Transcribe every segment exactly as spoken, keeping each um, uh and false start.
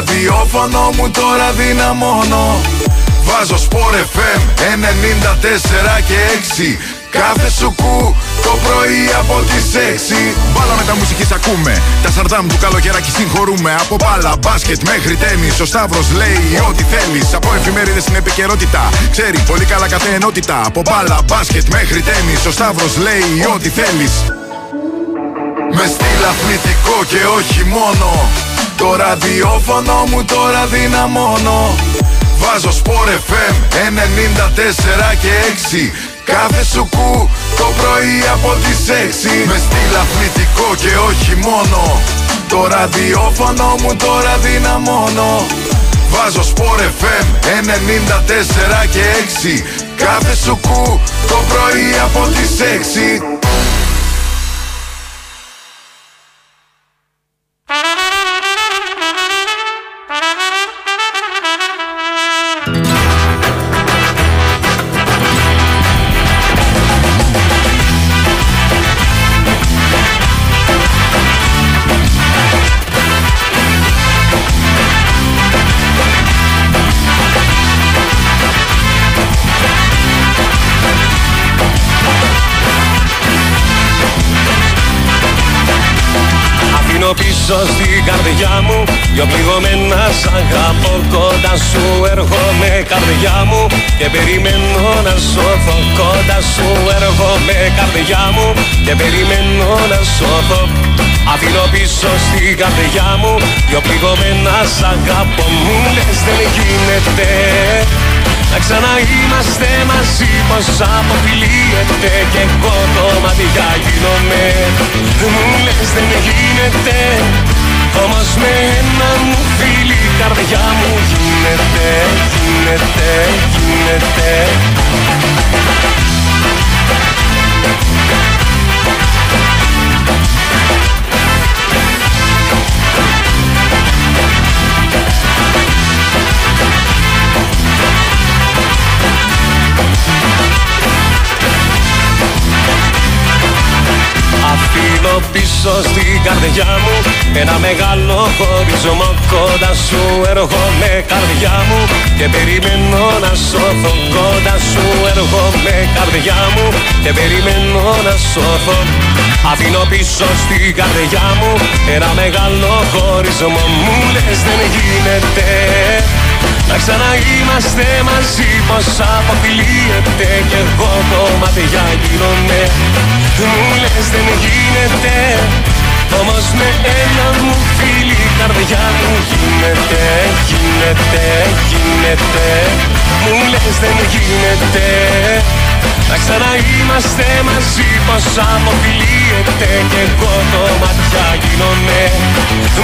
ραδιόφωνο μου τώρα δυναμώνω. Βάζω Sport εφ εμ ενενήντα τέσσερα και έξι. Κάθε σου κου το πρωί από τις έξι. Μπάλα με τα μουσικής ακούμε. Τα σαρδάμ του Καλογεράκη συγχωρούμε. Από μπάλα, μπάσκετ μέχρι τένις. Ο Σταύρος λέει ό,τι θέλεις. Από εφημερίδες στην επικαιρότητα. Ξέρει πολύ καλά κάθε ενότητα. Από μπάλα, μπάσκετ μέχρι τένις. Ο Σταύρος λέει ό,τι θέλεις. Με στυλ αθλητικό και όχι μόνο. Το ραδιόφωνο μου τώρα δυναμώνω. Βάζω Sport εφ εμ ενενήντα τέσσερα και έξι. Κάθε σου κου το πρωί από τις έξι. Με στυλ αθλητικό και όχι μόνο. Το ραδιόφωνο μου τώρα δυναμώνω. Βάζω Sport εφ εμ ενενήντα τέσσερα και έξι. Κάθε σου κου το πρωί από τις έξι. Στην καρδιά μου, δυο πληγωμένα σ' αγαπώ. Κοντά σου έρχομαι καρδιά μου και περιμένω να σωθώ. Κοντά σου έρχομαι καρδιά μου και περιμένω να σωθώ. Αφήνω πίσω στην καρδιά μου, δυο πληγωμένα σ' αγαπώ. Μου λες δεν γίνεται να ξαναείμαστε μαζί, πως αποφυλίεται και εγώ το μάτια γίνομαι. Μου λες δεν γίνεται, όμως με ένα μου φίλι η καρδιά μου γίνεται, γίνεται, γίνεται. Αφήνω πίσω στην καρδιά μου ένα μεγάλο χωρισμό. Κοντά σου έρχομαι καρδιά μου και περιμένω να σώθω. Κοντά σου έρχομαι καρδιά μου και περιμένω να σώθω. Αφήνω πίσω στην καρδιά μου ένα μεγάλο χωρισμό. Μου λες δεν γίνεται να ξαναείμαστε μαζί, πως αποφυλίεται και εγώ το μάτια γίνομαι. Μου λες δεν γίνεται, όμως με ένα μου φίλι η καρδιά μου γίνεται, γίνεται, γίνεται. Μου λες δεν γίνεται να ξαναείμαστε μαζί, πως αποφυλίεται και εγώ το μάτια γίνομαι.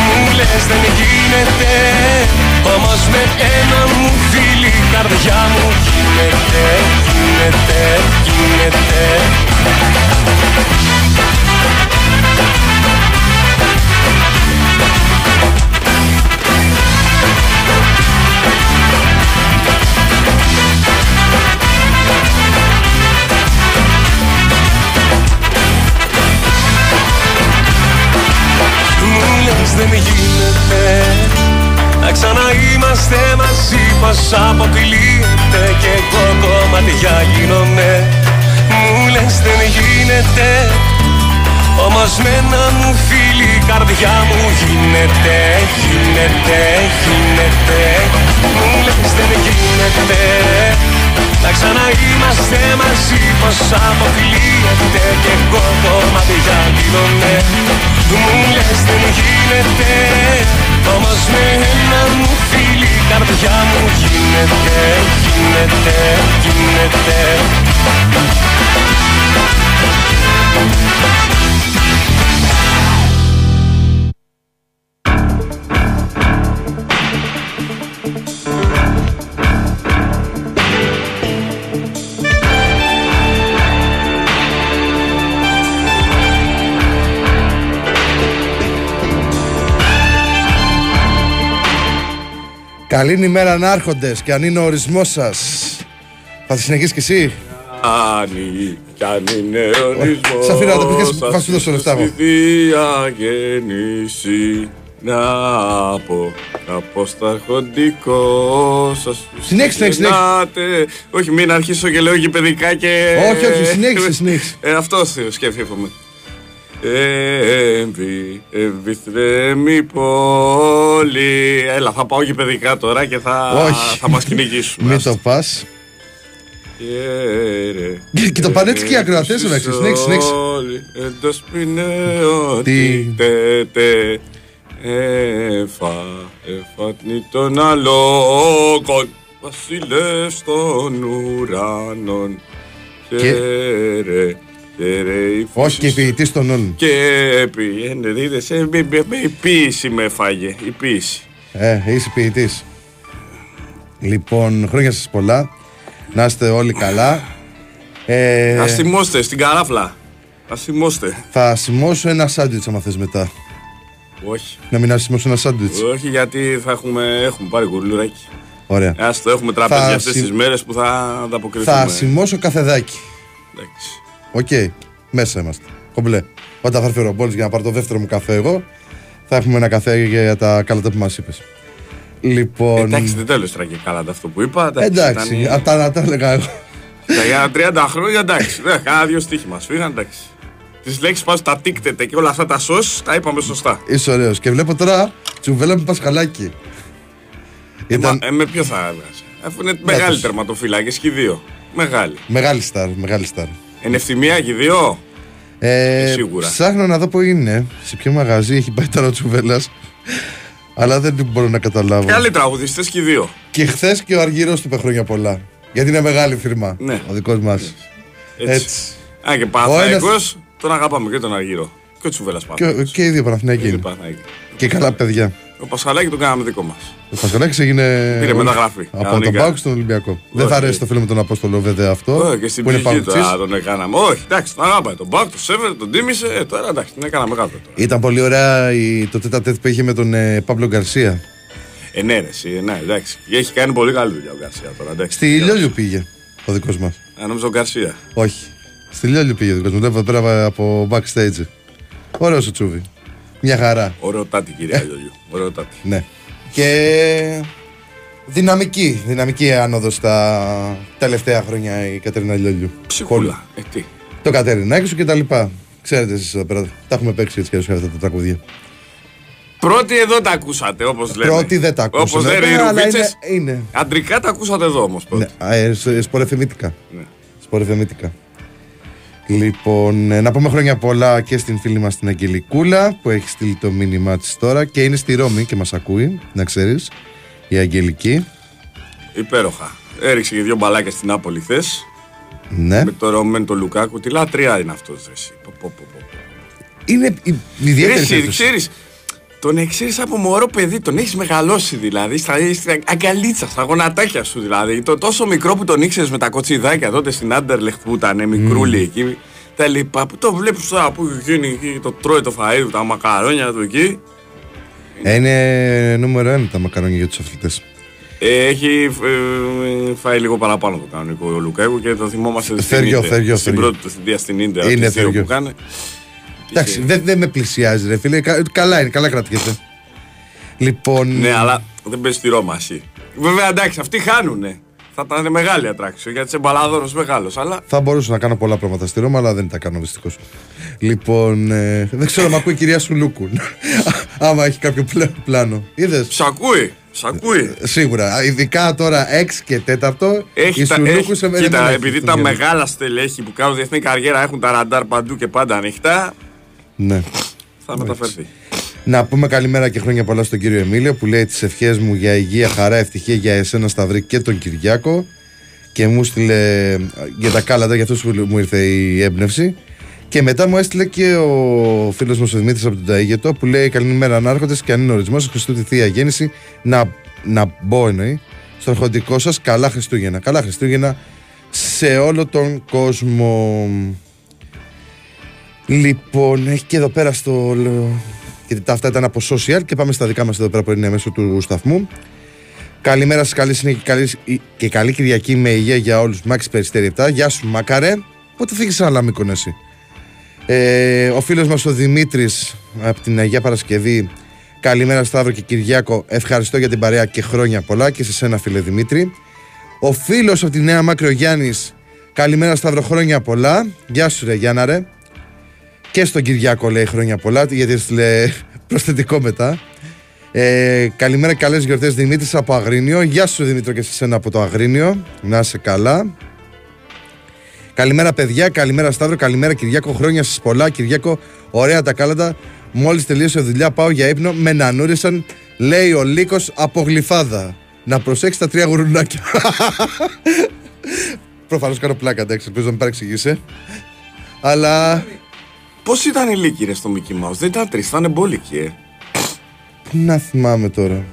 Μου λες δεν γίνεται, όμως με ένα μου φίλι η καρδιά μου γίνεται, γίνεται, γίνεται. Δεν γίνεται να ξαναείμαστε μαζί, πως αποκλείεται και εγώ κομμάτια γίνομαι. Μου λες δεν γίνεται, όμως με ένα μου φίλι η καρδιά μου γίνεται, γίνεται, γίνεται. Μου λες δεν γίνεται να ξαναείμαστε μαζί, πως αποκλείεται και εγώ κομμάτια γίνομαι. Μου λες δεν γίνεται, όμως με ένα μου φίλι η καρδιά μου γίνεται, γίνεται, γίνεται. Καλήν ημέρα νάρχοντες, και αν είναι ο ορισμός σας. Θα τη συνεχίσεις κι εσύ. Άνι, κι αν είναι ορισμός σας. Σ' αφήνω να το πεις και θα σου δώσω λεφτά μου. Από, από σταρχοντικό σας. Συνέχισε, συνέχισε. Όχι, μην αρχίσω και λέω γηπεδικά και. Όχι, όχι, συνέχισε, συνέχισε. Αυτό σκέφτομαι. Έμβη, έμβη θρέμη πόλη. Έλα, θα πάω γηπεδικά τώρα και θα, θα μας κυνηγήσουμε. Μην το πας. Και το πανέτει και οι ακροατές, εντάξει, συνέχισε. Εντός ποινέων τι τέτε. Έφα, εφάτνη των αλόγων, βασιλεύς των ουρανών. Χαίρε, χαίρε η φύση. Όχι και ποιητής των όλων. Και πήγαινε, δίδες, η ποίηση με φάγε, η ποίηση. Ε, είσαι ποιητής. Λοιπόν, χρόνια σας πολλά, να είστε όλοι καλά. ε, Ας θυμώστε, στην καράφλα, ας θυμώστε. Θα θυμώσω ένα σάντουιτς άμα θες μετά. Όχι. Να μην ασημώσω ένα σάντουιτς. Όχι, γιατί θα έχουμε, έχουμε πάρει κουρλουράκι. Ωραία. Ας το έχουμε τραπέζι για αυτές συ... τις μέρες που θα ανταποκριθούμε. Θα ασημώσω καθεδάκι. Εντάξει. Οκ. Okay. Μέσα είμαστε. Κομπλέ. Όταν θα έρθει ο Ρομπόλης για να πάρω το δεύτερο μου καφέ εγώ, θα έχουμε ένα καφέ για τα κάλατα που μας είπες. Λοιπόν... Εντάξει, δεν τέλος ήταν και κάλατα αυτό που είπα. Εντάξει, ήταν... αυτά να τα έλεγα εγώ. Για τριάντα χρόνια εντάξει. Κάνα δύο στοίχοι μας φύγαν, εντάξει. Τις λέξεις πάνω τα τίκτεται και όλα αυτά τα σως, τα είπαμε σωστά. Είσαι ωραίος. Και βλέπω τώρα τσουβέλα με Πασχαλάκη. Ήταν... Ε, με ποιο θα έβγαζε. Αφού είναι μεγάλη τερματοφυλάκες και οι δύο. Μεγάλη. Μεγάλη στάρ, μεγάλη στάρ. Εν ευθυμία και οι δύο. Ε, ε, σίγουρα. Ψάχνω να δω που είναι. Σε ποιο μαγαζί έχει πάει τώρα ο Τσουβέλας. Αλλά δεν μπορώ να καταλάβω. Καλοί τραγουδιστές και οι δύο. Και χθες και ο Αργυρός του είπε χρόνια πολλά. Γιατί είναι μεγάλη φίρμα. Ναι. Ο δικός μας. Έτσι. Έτσι. Α, και Παναθηναϊκός. Τον αγαπάμε και τον Αργύρο. Και ο Τσουβέλας Παναθηναϊκός. Και, και οι δύο Παναθηναϊκοί. Και καλά παιδιά. Ο Πασχαλάκη τον κάναμε δικό μας. Ο Πασχαλάκης έγινε. Πήρε μεταγραφή. Από κανονικά. Τον Πάουκ στον Ολυμπιακό. Όχι. Δεν θα αρέσει το φίλο με τον Απόστολο βέβαια αυτό. Όχι, και στην Πασχαλάκη τον έκαναμε. Όχι, εντάξει, τον αγαπάει. Τον Πάουκ, τον σέβερε, τον τίμησε. Ε, τώρα εντάξει, τον έκαναμε κάτω. Τώρα. Ήταν πολύ ωραία η... το τέτα τέτ που είχε με τον ε, Παύλο Γκαρσία. Ενέρεση, ναι, εντάξει. Έχει κάνει πολύ καλή δουλειά ο Γκαρσία τώρα. Στη Λιόλιου πήγε ο δικό μα. Αν νόμιζα ο Γκαρσία. Όχι. Στη Λιόλιου πήγε ο δικός μου, πέρα από backstage. Ωραίος ο Τσούβι. Μια χαρά. Ωραιοτάτη κυρία Λιόλιου. Ωραιοτάτη. Ναι. Και δυναμική, δυναμική άνοδος τα τελευταία χρόνια η Κατερίνα Λιόλιου. Ψυχούλα. Ε, τι. Το Κατερινάκι σου και τα λοιπά. Ξέρετε εσείς εδώ πέρα, τα έχουμε παίξει έτσι και έτσι αυτά τα τραγουδία. Πρώτη εδώ τα ακούσατε, όπως λέμε. Πρώτη δεν τα ακούσατε. Όπως λένε οι ρουβίτσες. Αντρικά τα ακούσατε εδώ όμως πρώτη. Σπορεφημίτικα. Σπορεφημίτικα. Λοιπόν, να πούμε χρόνια πολλά και στην φίλη μας την Αγγελικούλα που έχει στείλει το μήνυμά της τώρα και είναι στη Ρώμη και μας ακούει, να ξέρεις, η Αγγελική. Υπέροχα. Έριξε και δύο μπαλάκια στην Νάπολη χθες. Ναι. Με το Ρωμένο το Λουκάκου. Τι λατρεία είναι αυτός, ρεσί. Είναι ιδιαίτερη. Ξέρεις, τον εξήρεις από μωρό παιδί, τον έχεις μεγαλώσει δηλαδή, στα, στην αγκαλίτσα, στα γονατάκια σου δηλαδή. Το τόσο μικρό που τον ήξερες με τα κοτσιδάκια τότε στην Άντερλεχτ που ήταν μικρούλι mm. εκεί, τα λοιπά. Που το βλέπεις τώρα που γίνει εκεί, το τρώει το φαΐδι, τα μακαρόνια του εκεί. Είναι νούμερο ένα τα μακαρόνια για τους αθλητές. Έχει ε, φάει λίγο παραπάνω το κανονικό ο Λουκάκου και το θυμόμαστε Φέργιο, στην, Φέργιο, στην πρώτη του θητεία στην Ίντερ. Είναι Φέργιο που κάνει. Εντάξει, δεν δε με πλησιάζει ρε φίλε, Κα, καλά είναι, καλά κρατιέται. Λοιπόν... Ναι, αλλά δεν παίζει στη Ρώμα εσύ. Βέβαια εντάξει, αυτοί χάνουνε. Θα ήταν μεγάλη ατράξιο, γιατί είσαι μπαλάδωρος μεγάλος, αλλά... Θα μπορούσα να κάνω πολλά πράγματα στη Ρώμα, αλλά δεν τα κάνω δυστυχώς. Λοιπόν, ε, δεν ξέρω αν ακούει η κυρία Σουλούκου, άμα έχει κάποιο πλάνο. Είδες. Ψακούει. Σακούει. Σίγουρα. Ειδικά τώρα έξι και τέταρτο. Έχει τα έχει, κοίτα, επειδή τα μεγάλα στελέχη που κάνουν διεθνή καριέρα έχουν τα ραντάρ παντού και πάντα ανοιχτά. Ναι. Θα μεταφερθεί. Να πούμε καλημέρα και χρόνια πολλά στον κύριο Εμίλιο που λέει τις ευχές μου για υγεία, χαρά, ευτυχία για εσένα Σταυρή και τον Κυριάκο. Και μου στείλε για τα κάλατα, για αυτούς που μου ήρθε η έμπνευση. Και μετά μου έστειλε και ο φίλος μας ο Δημήτρης από τον Ταίγετο που λέει καλημέρα ανάρχοντες και αν είναι ορισμός Χριστού τη Θεία Γέννηση να, να μπω εννοεί στο αρχοντικό σας καλά Χριστούγεννα. Καλά Χριστούγεννα σε όλο τον κόσμο. Λοιπόν, έχει και εδώ πέρα στο... Γιατί τα αυτά ήταν από social και πάμε στα δικά μας εδώ πέρα που είναι μέσω του σταθμού. Καλημέρα σας, καλή συνέχεια και καλή, και καλή Κυριακή με υγεία για όλους. Μάξης Περιστέρη επτά, γεια σου Μακαρέ. Πότε φύγεις ένα Λαμίκον εσύ. Ε, ο φίλος μας ο Δημήτρης από την Αγία Παρασκευή. Καλημέρα Σταύρο και Κυριάκο, ευχαριστώ για την παρέα και χρόνια πολλά και σε σένα φίλε Δημήτρη. Ο φίλος από τη Νέα Μάκρη ο Γιάννης, καλημέρα Σταύρο, χρόνια πολλά. Γεια σου ρε Γιάννα ρε. Και στον Κυριάκο λέει χρόνια πολλά, γιατί έστειλε προσθετικό μετά. Ε, καλημέρα και καλές γιορτές Δημήτρης από Αγρίνιο. Γεια σου Δημήτρο και σε σένα από το Αγρίνιο, να είσαι καλά. Καλημέρα παιδιά, καλημέρα Σταύρο, καλημέρα Κυριάκο, χρόνια σας πολλά Κυριάκο, ωραία τα κάλατα. Μόλις τελείωσε δουλειά, πάω για ύπνο, με νανούρισαν, λέει ο Λύκος από Γλυφάδα. Να προσέξει τα τρία γουρουνάκια. Προφανώς κάνω πλάκα, εντάξει, ελπίζω να μην παρεξηγήσει. Αλλά. Πώς ήταν οι Λύκοι, ρε, στο Mickey Mouse, δεν ήταν τρεις, ήταν μπόλικοι, ε. Να θυμάμαι τώρα.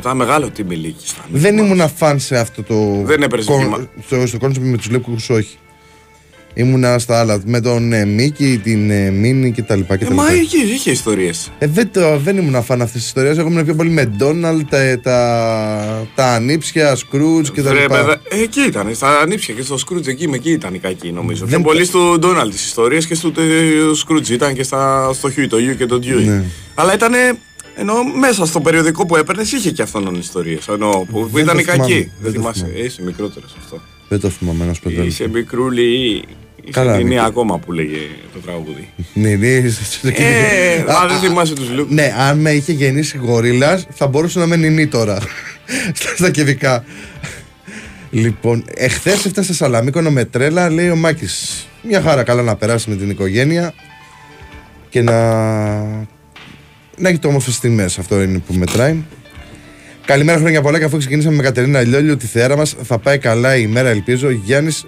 Ήταν μεγάλο τίμι Λύκοι. Δεν ήμουν φαν σε αυτό το. Δεν έπαιρνε κόμμα. Στο κόνσεπτ με τους Λύκους, όχι. Ήμουνα στα άλλα, με τον ε, Μίκη, την ε, Μίνη κτλ. Ε, μα είχε, είχε ιστορίες. Ε, δεν, δεν ήμουν φαν αυτής της ιστορίας. Εγώ ήμουν πιο πολύ με Ντόναλτ, τα, τα, τα ανήψια, Σκρούτζ κτλ. Ε, εκεί ήταν, στα ανήψια και στο Σκρούτζ, εκεί, εκεί ήταν οι κακοί νομίζω. Δεν... Πιο πολύ στο Ντόναλτ τις ιστορίες και στο Σκρούτζ ήταν και στα, στο Χιούι, το Χιούι και το Ντιούι. Ναι. Αλλά ήταν ενώ μέσα στο περιοδικό που έπαιρνε είχε και αυτόν ιστορίες. Ενώ που, που ήταν οι κακοί. Δεν θυμάσαι, είσαι μικρότερο αυτό. Δεν το θυμάμαι, να σου πω. Είσαι μικρούλι. Είναι ακόμα που λέγε το τραγούδι. Ναι, αν δεν θυμάσαι τους Λούκους. Ναι, αν με είχε γεννήσει γορίλας θα μπορούσε να με νινεί τώρα. Στα κεδικά. Λοιπόν, εχθές έφτασε Σαλαμίκονο με τρέλα, λέει ο Μάκης. Μια χαρά, καλά να περάσει με την οικογένεια και να να έχει το όμορφες στιγμές. Αυτό είναι που μετράει. Καλημέρα, χρόνια πολλά. Και αφού ξεκινήσαμε με Κατερίνα Λιόλιου τη θεάρα μας, θα πάει καλά η ημέρα, ελπίζω. Γιάννης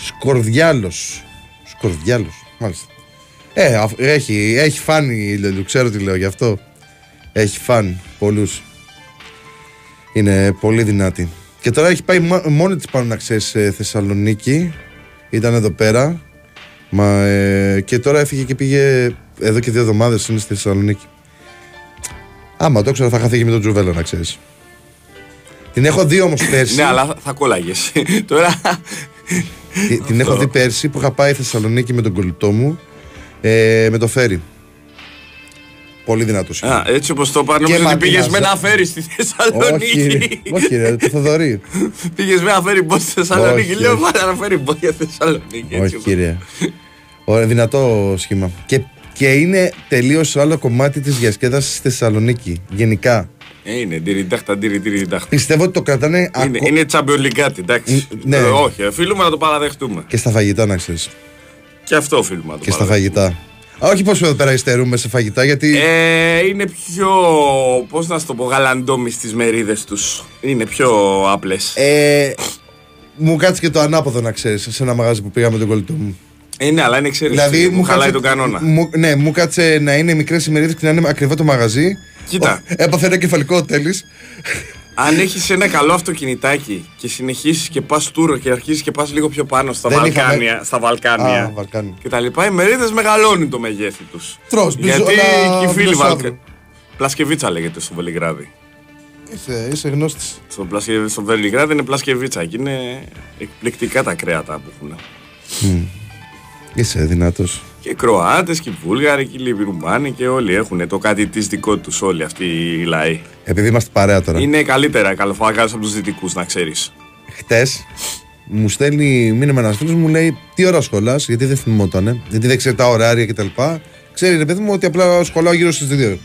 Σκορδιάλος. Σκορδιάλος, μάλιστα. Ε, έχει, έχει φάνει, ξέρω τι λέω γι' αυτό. Έχει φάνει πολλούς. Είναι πολύ δυνατή. Και τώρα έχει πάει μόνη της πάνω να ξέρει σε Θεσσαλονίκη. Ήταν εδώ πέρα. Μα, ε, και τώρα έφυγε και πήγε εδώ και δύο εβδομάδες είναι στη Θεσσαλονίκη. Άμα το ξέρω θα χαθεί και με τον Τσουβέλα να ξέρει. Την έχω δει όμως πέρσι. Ναι, αλλά θα κολλάγες. Τώρα... Την έχω δει πέρσι που είχα πάει Θεσσαλονίκη με τον κολλητό μου ε, με το φέρι. Πολύ δυνατός. Α, έτσι όπως το είπα, νομίζω ότι πήγες με ένα φέρι στη Θεσσαλονίκη. Όχι ρε, το Θοδωρή. Πήγες με ένα φέρι μπος στη Θεσσαλονίκη. Λέω πάντα να φέρει μπος για Θεσσαλονίκη. Όχι ρε. Ωραία, δυνατό σχήμα. Και, και είναι τελείως άλλο κομμάτι της διασκέδασης στη Θεσσαλονίκη. Γενικά. Είναι ντυριντάχτα, ντυριντάχτα. Πιστεύω ότι το κρατάνε. Είναι, ακο... είναι τσαμπιολικάτι, εντάξει. Ναι. Ε, όχι, οφείλουμε να το παραδεχτούμε. Και στα φαγητά, να ξέρεις. Και αυτό οφείλουμε να το και παραδεχτούμε. Και στα φαγητά. Α, όχι πως εδώ πέρα υστερούμε σε φαγητά, γιατί. Ε, είναι πιο. Πώς να σου το πω, γαλαντόμοι στις μερίδες τους. Είναι πιο απλές. Ε, μου κάτσε και το ανάποδο, να ξέρεις, σε ένα μαγάζι που πήγαμε τον κολλητό μου. Ε, ναι, αλλά είναι εξαιρετικό. Δηλαδή, μου χαλάει τον κανόνα. Μου, ναι, μου κάτσε να είναι μικρές οι μερίδες και να είναι ακριβό το μαγαζί. Κοίτα. Oh, έπαθε ένα κεφαλικό τέλος. Αν έχεις ένα καλό αυτοκινητάκι και συνεχίσεις και πας τούρο και αρχίσεις και πας λίγο πιο πάνω στα δεν Βαλκάνια, είχαμε... στα Βαλκάνια Α, Βαλκάνια. Και τα λοιπά, οι μερίδες μεγαλώνουν το μεγέθη τους. Τρως, γιατί όλα... οι φίλοι Βαλκάνια. Πλασκεβίτσα λέγεται στο Βελιγράδι. Είσαι, είσαι γνώστης. Στο, πλασκε... στο Βελιγράδι είναι Πλασκεβίτσα και είναι εκπληκτικά τα κρέατα που έχουν. Mm. Είσαι δυνατός. Και οι Κροάτες και οι Βούλγαροι και οι Ρουμάνοι και όλοι έχουν το κάτι της δικό τους, όλοι αυτοί οι λαοί. Επειδή είμαστε παρέα τώρα. Είναι καλύτερα καλοφάγαρες από τους δυτικούς, να ξέρεις. Χτες μου στέλνει μήνυμα ένας φίλος, μου λέει τι ώρα σχολάς, γιατί δεν θυμότανε, γιατί δεν ξέρει τα ωράρια κτλ. Ξέρει ρε παιδί μου ότι απλά σχολάω γύρω στις δύο.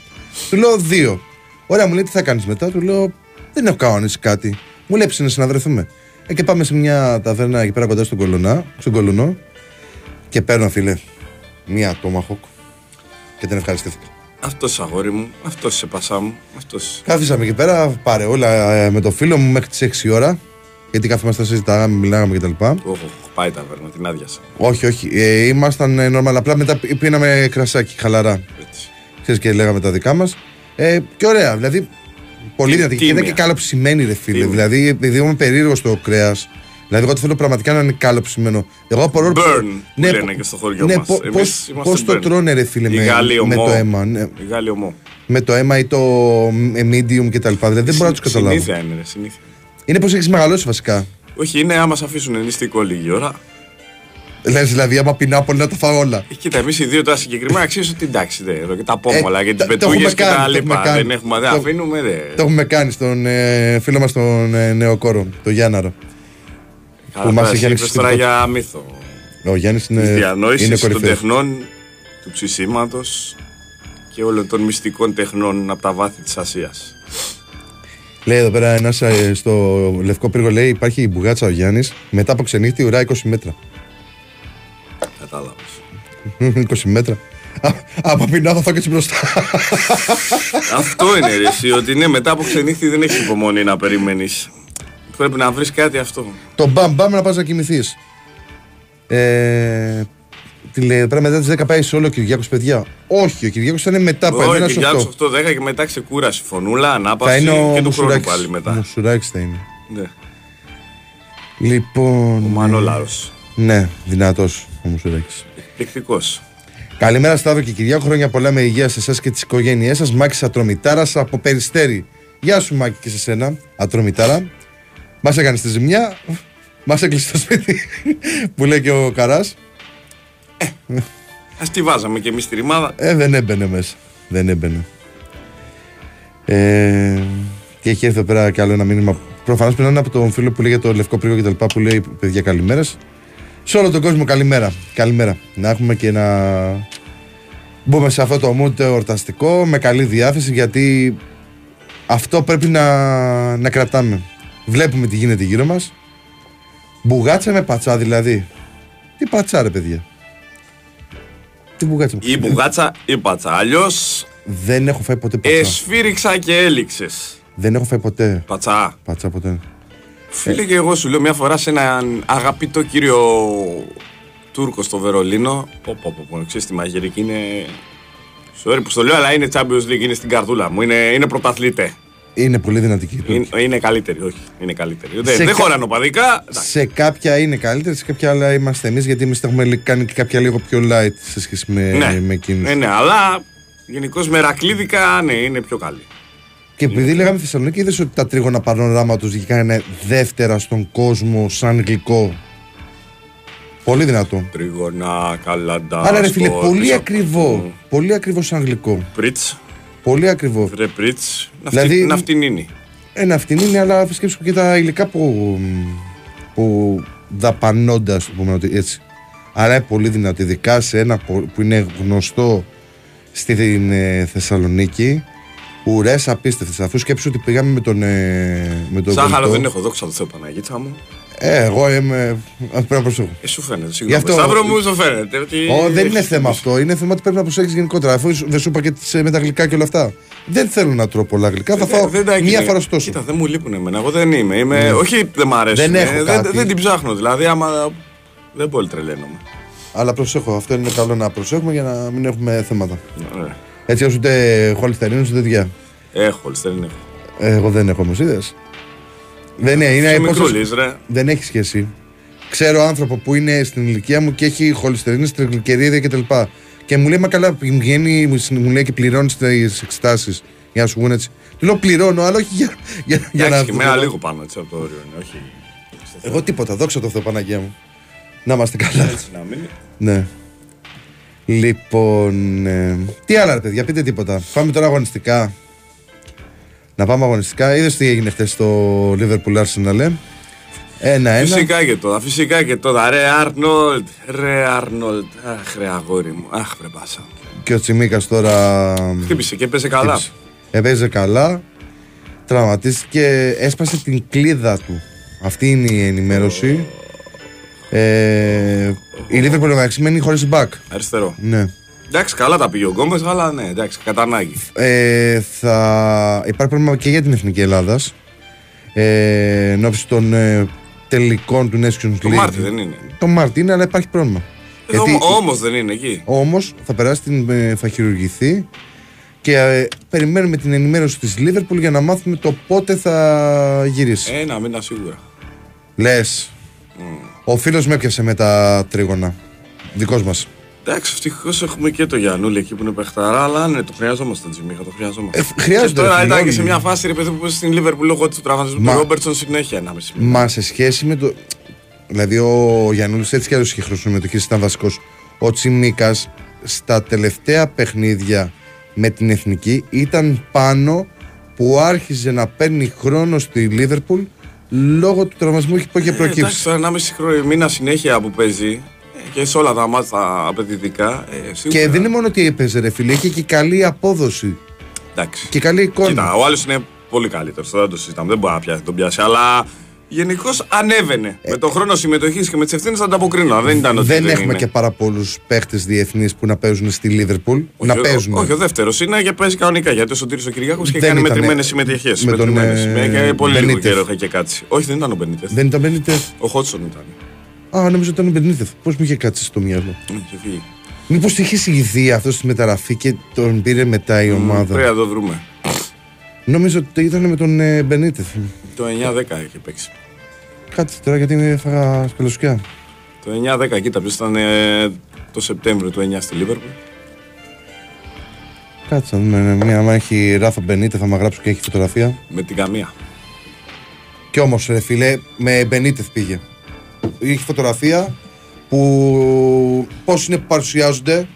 Του λέω δύο. Ωραία, μου λέει τι θα κάνεις μετά, του λέω δεν έχω κανονίσει κάτι. Μου λέει ψήνε να βρεθούμε. Ε, και πάμε σε μια ταβέρνα εκεί πέρα κοντά στον Κολονά, στον Κολονό και παίρνω φίλε. Μία Tomahawk και την ευχαριστήθηκα. Αυτός αγόρι μου, αυτός σε πασά μου, αυτός. Κάθισαμε εκεί πέρα, πάρε όλα ε, με το φίλο μου μέχρι τις έξι ώρα. Γιατί καθόμαστε, συζητάγαμε, μιλάγαμε κτλ. Όχι, oh, oh, πάει τα βέρνα, την άδειασα. Όχι, όχι. Ε, ήμασταν ε, normal. Απλά μετά πίναμε κρασάκι, χαλαρά. Έτσι. Ξέρεις και λέγαμε τα δικά μας. Ε, και ωραία, δηλαδή. Πολύ δυνατή. Και ήταν και καλοψημένη, ρε φίλε. Τίμια. Δηλαδή, επειδή είμαι περίεργος στο κρέας. Δηλαδή, εγώ το θέλω πραγματικά να είναι καλοψημένο. Εγώ απορώ. Burn! Ναι, που λένε και στο χωριό ναι, μας. Πώς, πώς το burn. Τρώνε, ρε φίλε, με, με το αίμα. Ναι. Με το αίμα ή το medium κτλ. Δηλαδή, δεν μπορώ να του καταλάβω. Συνήθεια είναι, ρε, συνήθεια. Είναι πως έχεις μεγαλώσει βασικά. Όχι, είναι άμα σε αφήσουν νηστικό λίγη ώρα. Λες δηλαδή, άμα πεινάω πολύ να τα φάω όλα. Κοίτα, εμείς οι δύο τώρα συγκεκριμένα ξέρεις ότι εντάξει, δε, εδώ, και τα πόμολα ε, και τις πετούγες και τα λοιπά. Δεν έχουμε, δεν αφήνουμε, δε. Το έχουμε κάνει στον ε, φίλο μας τον ε, νεοκόρο, τον Γιάνναρο. Καλά, που μας έχει ανοίξει τώρα για μύθο. Ο Γιάννης είναι κορυφαίος. Της διανόησης των τεχνών, του ψησίματος και όλων των μυστικών τεχνών από τα βάθη της Ασίας. Λέει εδώ πέρα ένας στο Λευκό Πύργο, λέει υπάρχει η μπουγάτσα ο Γιάννης, μετά από ξενύχτη ουρά είκοσι μέτρα. είκοσι μέτρα. Από πεινά θα φάω και έτσι μπροστά. Αυτό είναι ρε εσύ, ότι ναι, μετά από ξενύχτη δεν έχεις υπομονή να περιμένεις. Πρέπει να βρεις κάτι αυτό. Το μπαμ μπαμ να πας να κοιμηθείς. Ε, τι λέει, πέρα μετά τις δέκα πάει σε όλο ο Κυριάκος, παιδιά. Όχι, ο Κυριάκος θα είναι μετά από εμένα. Όχι, ο Κυριάκος οκτώ δέκα και μετά ξεκούραση, φωνούλα, ανάπαυση και του χρόνου πάλι μετά. Μουσουράκης θα είναι. Ναι. Λοιπόν. Ο Μανολάρος. Ναι, δυνατός ο Μουσουράκης. Εκπληκτικός. Καλημέρα Σταύρο και Κυριάκο, χρόνια πολλά με υγεία σε εσάς και τις οικογένειές σας. Μάκης Ατρομητάρας από Περιστέρι. Γεια σου Μάκη και σε σένα, Ατρομητάρα. Μας έκανες τη ζημιά. Μας έκλεισε το σπίτι που λέει και ο Καράς. Ε, ας τη βάζαμε και εμείς τη ρημάδα. Ε, δεν έμπαινε μέσα. Δεν έμπαινε. Ε, και έχει έρθει εδώ πέρα κι άλλο ένα μήνυμα. Προφανώς πριν είναι από τον φίλο που λέει για το Λευκό Πύργο και τα λοιπά, που λέει παιδιά καλημέρες. Σε όλο τον κόσμο καλημέρα. Καλημέρα. Να έχουμε και να μπούμε σε αυτό το mood εορταστικό με καλή διάθεση, γιατί αυτό πρέπει να, να κρατάμε. Βλέπουμε τι γίνεται γύρω μας. Μπουγάτσα με πατσά δηλαδή. Τι πατσά ρε παιδιά. Τι μπουγάτσα. Ή μπουγάτσα ή πατσά. Αλλιώς δεν έχω φάει ποτέ πατσά. Εσφύριξα και έληξες. Δεν έχω φάει ποτέ πατσά. Πατσά ποτέ. Φίλε ε. και εγώ σου λέω μια φορά σε έναν αγαπητό κύριο Τούρκο στο Βερολίνο. Πω πω πω πω. Ξέρεις τη μαγειρική είναι. Sorry που στο λέω, αλλά είναι Champions League. Είναι στην καρδούλα μου. Είναι, είναι πρωταθλήτε. Είναι πολύ δυνατική. Είναι, είναι καλύτερη, όχι. Είναι καλύτερη. Δεν, δεν κα... χωράνε οπαδικά. Σε κάποια είναι καλύτερη, σε κάποια άλλα είμαστε εμείς, γιατί εμείς τα έχουμε κάνει και κάποια λίγο πιο light σε σχέση με, ναι. με εκείνους. Ναι, ναι, αλλά γενικώς μερακλίδικα, ναι, είναι πιο καλή. Και επειδή είναι... λέγαμε Θεσσαλονίκη, είδες ότι τα τρίγωνα πανοράματος βγήκανε δεύτερα στον κόσμο σαν γλυκό. Πολύ δυνατό. Τρίγωνα, καλαντά. Άρα ρε φίλε, πολύ ακριβό. Mm. Πολύ ακριβό σαν γλυκό. Πριτς. Πολύ ακριβό. Βρε πριτς, δηλαδή, ναυτινίνη. Ε, ναυτινίνη, αλλά σκέψου και τα υλικά που, που δαπανώνται, ας το πούμε έτσι. Αλλά είναι πολύ δυνατή, ειδικά σε ένα που είναι γνωστό στην ε, Θεσσαλονίκη. Ουρές απίστευτες, αφού σκέψου ότι πήγαμε με τον... Ε, με τον Σάχαρο δεν έχω, δόξα τω Θεώ Παναγίτσα μου. Ε, εγώ είμαι. Πρέπει να προσέχω. Ε, σου φαίνεται, συγγνώμη. Αυτό... Σταύρο μου, σου φαίνεται. Ότι... Oh, δεν είναι θέμα αυτό. Είναι θέμα ότι πρέπει να προσέχεις γενικότερα. Αφού δεν σου είπα και με τα γλυκά και όλα αυτά. Δεν θέλω να τρώω πολλά γλυκά. Θα φάω μία φορά τόσο. Κοίτα, δεν μου λείπουν εμένα. Εγώ δεν είμαι. είμαι... Mm. Όχι, δεν μ' αρέσουν. Δεν, έχω κάτι. Δεν, δεν την ψάχνω. Δηλαδή, άμα. Δεν πολύ τρελαίνομαι. Αλλά προσέχω. Αυτό είναι καλό να προσέχουμε για να μην έχουμε θέματα. Mm. Έτσι, όσο ούτε χολυστερίνο ούτε διά. Έχω, χολυστερίνο. Εγώ δεν έχω όμω, είδε. Δεν, είναι, είναι μικρούλης, ρε. Δεν έχει σχέση. Ξέρω άνθρωπο που είναι στην ηλικία μου και έχει χολυστερίνη, τριγλυκερίδια κτλ. Και, και μου λέει, μα καλά, βγαίνει, μου λέει και πληρώνει τις εξετάσεις για να σου βγουν έτσι. Του λέω, πληρώνω, αλλά όχι για, για, Άξι, για να. Έχει μέρα λίγο πάνω έτσι από το όριο. Είναι, όχι... Εγώ τίποτα, δόξα τω Θεώ Παναγία μου. Να είμαστε καλά. Έτσι, να μην... Ναι. Λοιπόν. Ε... Τι άλλα, ρε παιδιά, πείτε τίποτα. Πάμε τώρα αγωνιστικά. Να πάμε αγωνιστικά. Είδες τι έγινε χθες στο Liverpool Arsenal. Ένα-ένα. Φυσικά και τώρα, φυσικά και τώρα. Ρε Άρνολτ, ρε Άρνολτ. Αχ, ρε αγόρι μου, αχ, ρε πάσα. Και ο Τσιμίκας τώρα. Χτύπησε και έπαιζε καλά. Έπαιζε καλά. Τραυματίστηκε, έσπασε την κλίδα του. Αυτή είναι η ενημέρωση. Oh. Ε, oh. Η Liverpool εντάξει μένει χωρίς back. Αριστερό. Ναι. Εντάξει, καλά τα πήγε ο Γκόμπες, αλλά ναι, εντάξει, κατά ανάγκη. Ε, θα υπάρχει πρόβλημα και για την Εθνική Ελλάδας. Ε, εν ώψη των ε, τελικών του Nations League. Το Μάρτι δεν είναι. Το Μάρτι είναι, αλλά υπάρχει πρόβλημα. Ε, Γιατί, όμως δεν είναι εκεί. Όμως θα περάσει, την, θα χειρουργηθεί και ε, περιμένουμε την ενημέρωση της Liverpool για να μάθουμε το πότε θα γυρίσει. Ένα μήνα σίγουρα. Λες. Mm. Ο φίλος με έπιασε με τα τρίγωνα. Δικός μας. Εντάξει, ευτυχώς έχουμε και το Γιαννούλη εκεί που είναι παιχταρά, αλλά ναι, το χρειαζόμαστε τον Τζιμίχα, το χρειαζόμαστε. Ε, χρειάζεται. Και τώρα ήταν και σε μια φάση ρε παιδί που στην Λίβερπουλ λόγω του τραυματισμού του Ρόμπερτσον συνέχεια ένα μισή. Μα σε σχέση με το. Δηλαδή ο Γιαννούλης έτσι κι άλλως είχε χρησιμοποιητικής, ήταν βασικός. Ο Τσιμίκας στα τελευταία παιχνίδια με την Εθνική ήταν πάνω, που άρχιζε να παίρνει χρόνο στη Λίβερπουλ λόγω του τραυματισμού που είχε προκύψει. Ε, εντάξει, ενάμιση μήνα συνέχεια που παίζει και σε όλα τα μάτς τα απαιτητικά. Ε, και δεν είναι μόνο ότι έπαιζε, ρε φίλε, είχε και καλή απόδοση. Εντάξει. Και καλή εικόνα. Κοίτα, ο άλλος είναι πολύ καλύτερος, δεν το συζητάμε, δεν μπορεί να τον πιάσει, αλλά γενικώς ανέβαινε. Ε, με τον χρόνο συμμετοχής και με τις ευθύνες ανταποκρίνονταν. Δεν ήταν ότι δεν, δεν έχουμε είναι. Και πάρα πολλούς παίχτες διεθνείς που να παίζουν στη Λίβερπουλ. Να παίζουν. Όχι, ο δεύτερος είναι και παίζει κανονικά. Γιατί ο Σωτήρης ο Κυριάκος είχε κάνει μετρημένες συμμετοχές. Με τον ε, πολύ λίγο καιρό είχε και κάτσει. Όχι, δεν ήταν ο Μπενίτεθ. Δεν ήταν ο Μπενίτεθ. Ο Χότσον ήταν. Α, νομίζω ήταν ο Μπενίτεθ. Πώς μου είχε κάτσει στο μυαλό. Μήπως είχε συγηθεί αυτό στη μεταγραφή και τον πήρε μετά η ομάδα. Πρέπει να το βρούμε. Νομίζω ότι ήταν με τον Μπενίτεθ. Το εννιά δέκα είχε παίξει. Κάτσε τώρα γιατί είναι φαγα σπελοσουκιά. Το εννιά δέκα, κοίτα ποιος ήταν ε, το Σεπτέμβριο του εννιά στη Λίβερπουλ. Κάτσε, με μια μάχη Ράφα Μπενίτεθ θα μα γράψω και έχει φωτογραφία. Με την καμία. Κι όμως ρε φίλε, με Μπενίτεθ πήγε. Έχει φωτογραφία που πώς είναι που παρουσιάζονται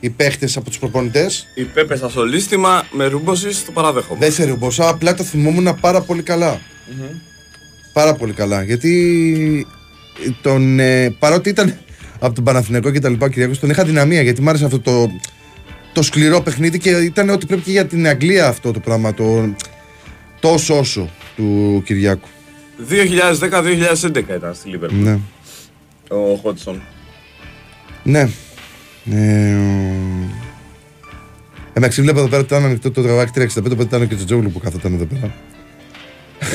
οι παίχτες από τους προπονητές. Η πέπεσα στο λίστημα με ρούμποσης, το παραδέχομαι. Δεν σε ρούμπωσα, απλά το θυμόμουν πάρα πολύ καλά. Mm-hmm. Πάρα πολύ καλά, γιατί τον, ε, παρότι ήταν από τον Παναθηναϊκό και τα λοιπά, Κυριάκος, τον είχα δυναμία, γιατί μου άρεσε αυτό το, το σκληρό παιχνίδι και ήταν ό,τι πρέπει και για την Αγγλία αυτό το πράγμα, το, το όσο όσο του Κυριάκου. δύο χιλιάδες δέκα δύο χιλιάδες έντεκα ήταν στη Λίβερπουλ. Ναι. Ο Χότσον. Ναι. Εντάξει, βλέπω εδώ πέρα ότι ήταν ανοιχτό το τραβάκι τρία εξήντα πέντε, που ήταν και ο Τζατζόγλου που καθόταν εδώ πέρα.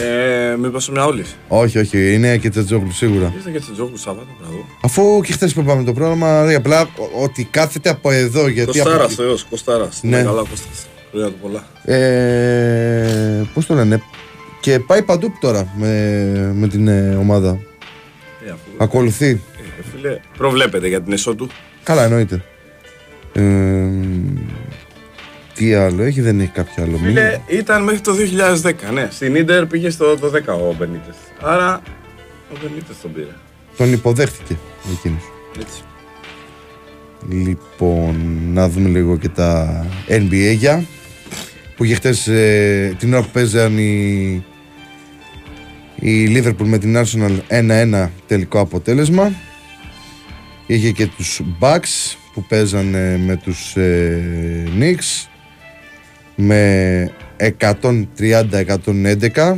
Ε, μήπως μια όλη. Όχι, όχι, είναι και Τζατζόγλου σίγουρα. Ήρθε και Τζατζόγλου Σάββατο, πράγμα. Αφού και χθες που πάμε το πρόγραμμα, ρε, απλά ότι κάθεται από εδώ. Κώσταρας, θεός, Κώσταρας. Ναι, καλά, Κώσταρας. Ωραία του πολλά. Ε, πώς το λένε, και πάει παντού τώρα με, με την ε, ομάδα. Ε, αφού... Ακολουθεί. Ε, φίλε, προβλέπετε για την εσώ του. Καλά, εννοείται. Ε, τι άλλο έχει, δεν έχει κάποιο άλλο μήνυμα. Ήταν μέχρι το δύο χιλιάδες δέκα, ναι. Στην Ίντερ πήγε στο το δέκα ο Μπενίτεθ. Άρα ο Μπενίτεθ τον πήρε. Τον υποδέχτηκε εκείνος. Έτσι. Λοιπόν, να δούμε λίγο και τα N B A για. Που για χτες ε, την ώρα που παίζαν η, η Liverpool με την Arsenal ένα ένα τελικό αποτέλεσμα. Είχε και τους Bucks που παίζανε με τους ε, Knicks με εκατόν τριάντα εκατόν έντεκα.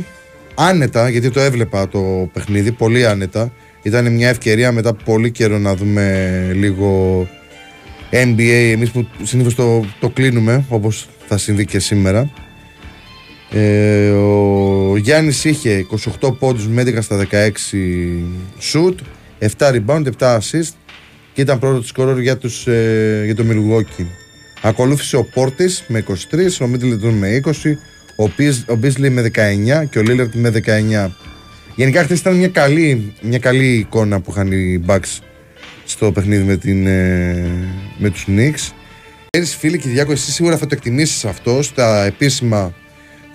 Άνετα, γιατί το έβλεπα το παιχνίδι, πολύ άνετα. Ήταν μια ευκαιρία μετά πολύ καιρό να δούμε λίγο N B A, εμείς που συνήθως το, το κλείνουμε, όπως θα συμβεί και σήμερα. Ε, ο Γιάννης είχε είκοσι οκτώ πόντους με έντεκα στα δεκαέξι shoot, επτά rebound, επτά assist και ήταν πρώτο του σκορέρ για, ε, για το Μιλγουόκι. Ακολούθησε ο Πόρτης με είκοσι τρία, ο Μίτλετον με είκοσι, ο, Πις, ο Μπίσλι με δεκαεννιά και ο Λίλερτ με δεκαεννιά. Γενικά χθες ήταν μια καλή, μια καλή εικόνα που είχαν οι Bucks στο παιχνίδι με, την, ε, με τους Knicks. Ξέρεις φίλε Κυριάκο, εσύ σίγουρα θα το εκτιμήσεις αυτό στα επίσημα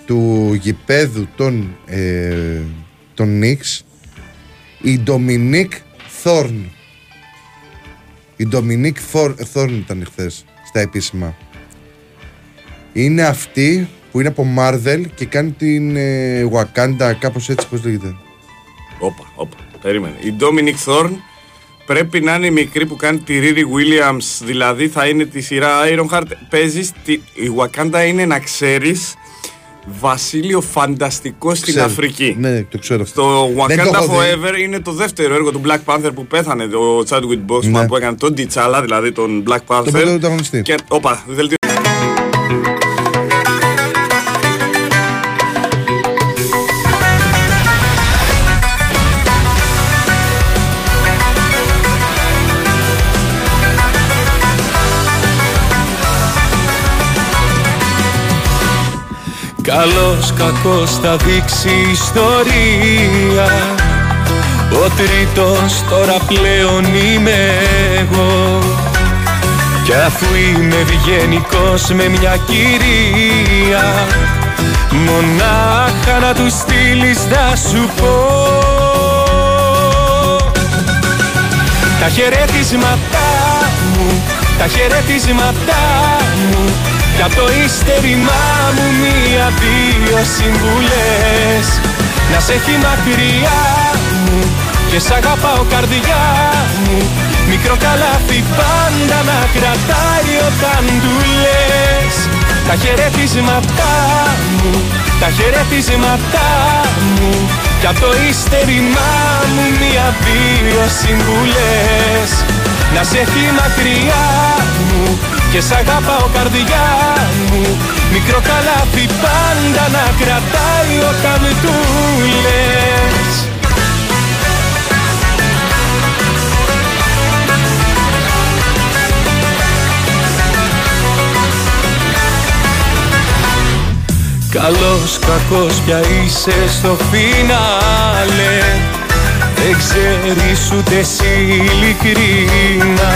του γηπέδου των, ε, των Knicks. Η Ντόμινικ Θορν. Η Ντόμινικ Θορν ήταν χθες στα επίσημα. Είναι αυτή που είναι από Marvel και κάνει την ε, Wakanda, κάπως έτσι, πώς λέγεται. Όπα, όπα, περίμενε. Η Ντόμινικ Θορν πρέπει να είναι η μικρή που κάνει τη Riri Williams, δηλαδή θα είναι τη σειρά Ironheart. Παίζει στη... Η Wakanda είναι, να ξέρεις, βασίλειο φανταστικό στην ξέρω, Αφρική. Ναι, το ξέρω. Στο Wakanda Forever είναι το δεύτερο έργο του Black Panther που πέθανε ο Chadwick Boseman, ναι, που έκανε τον T'Challa, δηλαδή τον Black Panther. Τον πέθανε τον και... Όπα, δελτίο. Καλός κακός θα δείξει η ιστορία. Ο τρίτος τώρα πλέον είμαι εγώ. Κι αφού είμαι ευγενικός με μια κυρία, μονάχα να του στείλεις να σου πω. Τα χαιρετίσματά μου, τα χαιρετίσματά μου, κι απ' το ύστερημά μου μία-δύο συμβουλές. Να σε έχει μακριά μου και σ' αγαπάω καρδιά μου, μικρό καλάθι πάντα να κρατάει όταν του λες. Τα χαιρετίσματά μου, τα χαιρετίσματά μου, κι απ' το ύστερημά μου μία-δύο συμβουλές. Να σε έχει μακριά μου και σ' αγαπάω καρδιά μου, μικρό καλάθι πάντα να κρατάει όταν του λες. Καλός, κακός, πια είσαι στο φινάλε. Δεν ξέρεις ούτε εσύ ειλικρίνα.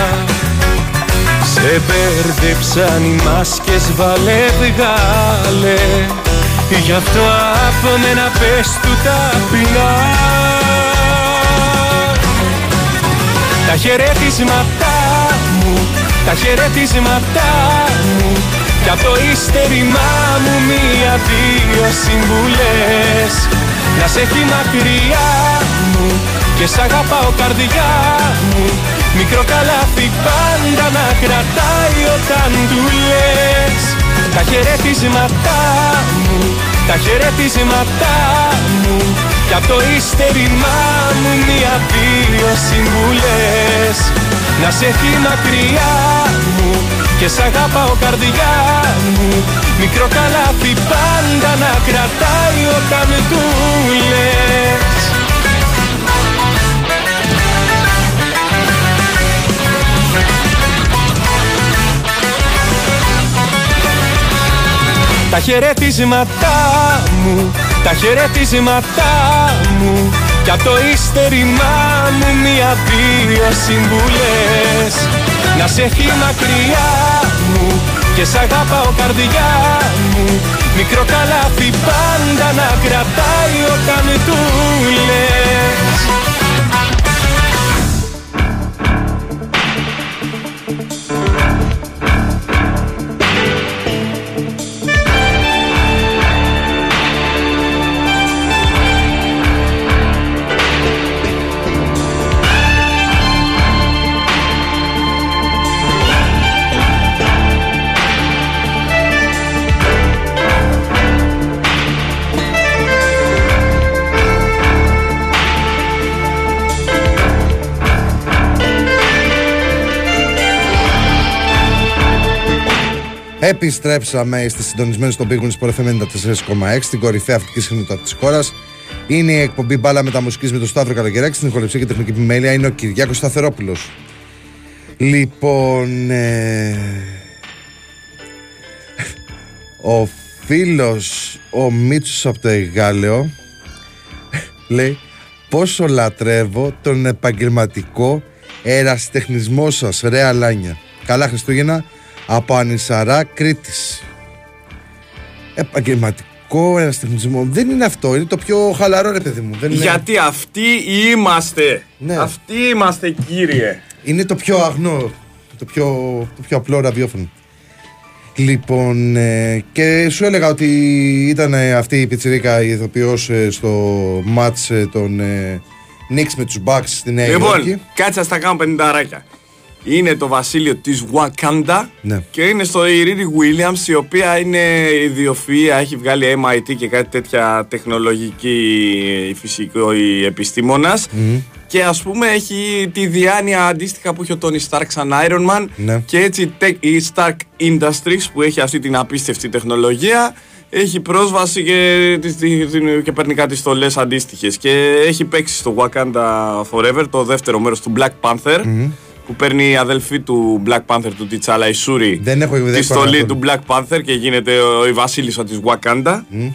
Σε μπέρδεψαν οι μάσκες, βάλε βγάλε. Γι' αυτό από μένα πες του ταπεινά. Τα χαιρετίσματά μου, τα χαιρετίσματά μου, κι απ' το ύστερημά μου μία-δύο συμβουλές. Να σε έχει μακριά μου και σ' αγαπάω καρδιά μου, μικρό καλάθι πάντα να κρατάει όταν του λες. Τα χαιρετίσματά μου, τα χαιρετίσματά μου, κι απ' το ύστερημά μου μία-δύο συμβουλές. Να σε έχει μακριά μου και σ' αγαπάω καρδιά μου, μικρό καλάθι πάντα να κρατάει όταν του λες. Τα χαιρετίσματά μου, τα χαιρετίσματά μου, κι απ' το ύστερημά μου μία-δύο συμβουλές. Να σε έχει μακριά μου και σ' αγαπάω καρδιά μου, μικρό καλάθι πάντα να κρατάει όταν του λες. Επιστρέψαμε στις συντονισμένες στον Big Wings Sport εφ εμ ενενήντα τέσσερα κόμμα έξι, την κορυφαία αθλητική συχνότητα της χώρας. Είναι η εκπομπή Μπάλα Μεταμουσικής με τον Σταύρο Καλογεράκη. Στην ηχοληψία και τεχνική επιμέλεια είναι ο Κυριάκος Σταθερόπουλος. Λοιπόν, ε... ο φίλος ο Μίτσος από το Εγάλεο λέει πόσο λατρεύω τον επαγγελματικό ερασιτεχνισμό σας, ρε αλάνια. Καλά Χριστούγεννα από Ανισαρά, Κρήτης. Επαγγελματικό ερασιτεχνισμό. Δεν είναι αυτό, είναι το πιο χαλαρό, ρε παιδί μου. Δεν είναι... Γιατί αυτοί είμαστε. Ναι. Αυτοί είμαστε, κύριε. Είναι το πιο αγνό, το πιο, το πιο απλό ραδιόφωνο. Λοιπόν, ε, και σου έλεγα ότι ήταν ε, αυτή η πιτσιρίκα η ηθοποιός ε, στο μάτς ε, των ε, Knicks με τους Bucks στην Νέα Υόρκη. Λοιπόν, κάτσε στα κάνω πενηνταράκια. Είναι το βασίλειο της Wakanda, ναι. Και είναι στο η Ρίρι Williams, η οποία είναι ιδιοφυΐα, έχει βγάλει εμ άι τι και κάτι τέτοια τεχνολογική φυσικό ή επιστήμονας. Mm-hmm. Και ας πούμε έχει τη διάνοια αντίστοιχα που έχει ο Tony Stark σαν Iron Man, ναι. Και έτσι η Stark Industries που έχει αυτή την απίστευτη τεχνολογία έχει πρόσβαση και, και παίρνει κάτι στολές αντίστοιχες. Και έχει παίξει στο Wakanda Forever, το δεύτερο μέρος του Black Panther. Mm-hmm. Που παίρνει η αδελφή του Black Panther, του T'Challa, η Σούρι, τη στολή του Black Panther και γίνεται η βασίλισσα της Wakanda. Mm.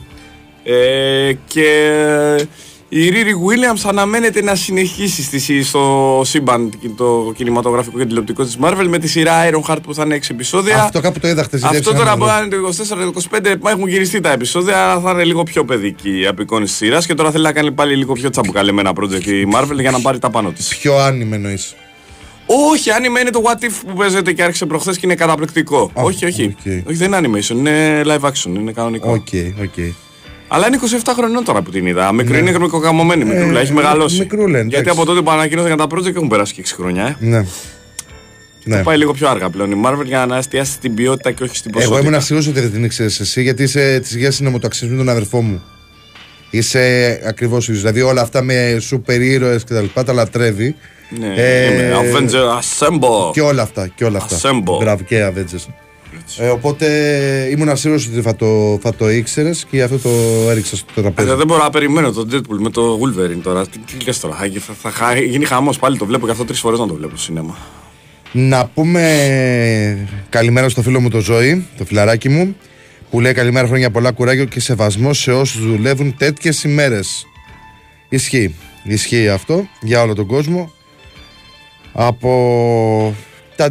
Ε, και η Ρίρι Williams αναμένεται να συνεχίσει στη, στο σύμπαν, το κινηματογραφικό και τηλεοπτικό της Marvel, με τη σειρά Ironheart που θα είναι έξι επεισόδια. Αυτό κάπου το είδα χτες. Αυτό τώρα μπορεί να είναι το είκοσι τέσσερα είκοσι πέντε, μα έχουν γυριστεί τα επεισόδια, αλλά θα είναι λίγο πιο παιδική η απεικόνηση της σειράς. Και τώρα θέλει να κάνει πάλι λίγο πιο τσαμπουκαλεμένα project η Marvel για να πάρει τα πάνω της. Πιο άνιμε εννοείς. Όχι, anime είναι το What If που παίζεται και άρχισε προχθές και είναι καταπληκτικό. Oh, όχι, όχι. Okay. Όχι, δεν είναι animation, είναι live action, είναι κανονικό. Οκ, okay, οκ. Okay. Αλλά είναι είκοσι επτά χρονών τώρα που την είδα. Μικρή, ναι. Είναι γρομικοκαμωμένη, μικρούλα, ε, έχει μεγαλώσει. Μικρούλα, εντάξει. Γιατί από τότε που ανακοινώθηκαν τα project έχουν περάσει και έξι χρόνια. Ε. Ναι. Ναι. Το πάει λίγο πιο αργά πλέον η Marvel για να εστιάσει την ποιότητα και όχι στην ποσότητα. Εγώ ήμουν σίγουρος ότι δεν την ήξερες εσύ, γιατί είσαι τη γέννηση συνωμοταξισμού τον αδερφό μου. Είσαι ακριβώς ίδιος. Δηλαδή όλα αυτά με σούπερ ήρωες κτλ. Τα, τα λατρεύει. Ναι, ε, Avenger Assemble! Και όλα αυτά. Και όλα αυτά. Assemble. Μπράβο, και Avengers. Ε, οπότε ήμουν σίγουρος ότι θα το, θα το ήξερες και αυτό το έριξα στο τραπέζι. Ε, δεν μπορώ να περιμένω τον Deadpool με το Wolverine τώρα. Τι, τι λες τώρα, θα, θα γίνει χαμός πάλι. Το βλέπω και αυτό τρεις φορές να το βλέπω στο σινέμα. Να πούμε καλημέρα στο φίλο μου το Ζωή, το φιλαράκι μου, που λέει καλημέρα, χρόνια πολλά, κουράγιο και σεβασμό σε όσους δουλεύουν τέτοιες ημέρες. Ισχύει. Ισχύει αυτό για όλο τον κόσμο. Από τα,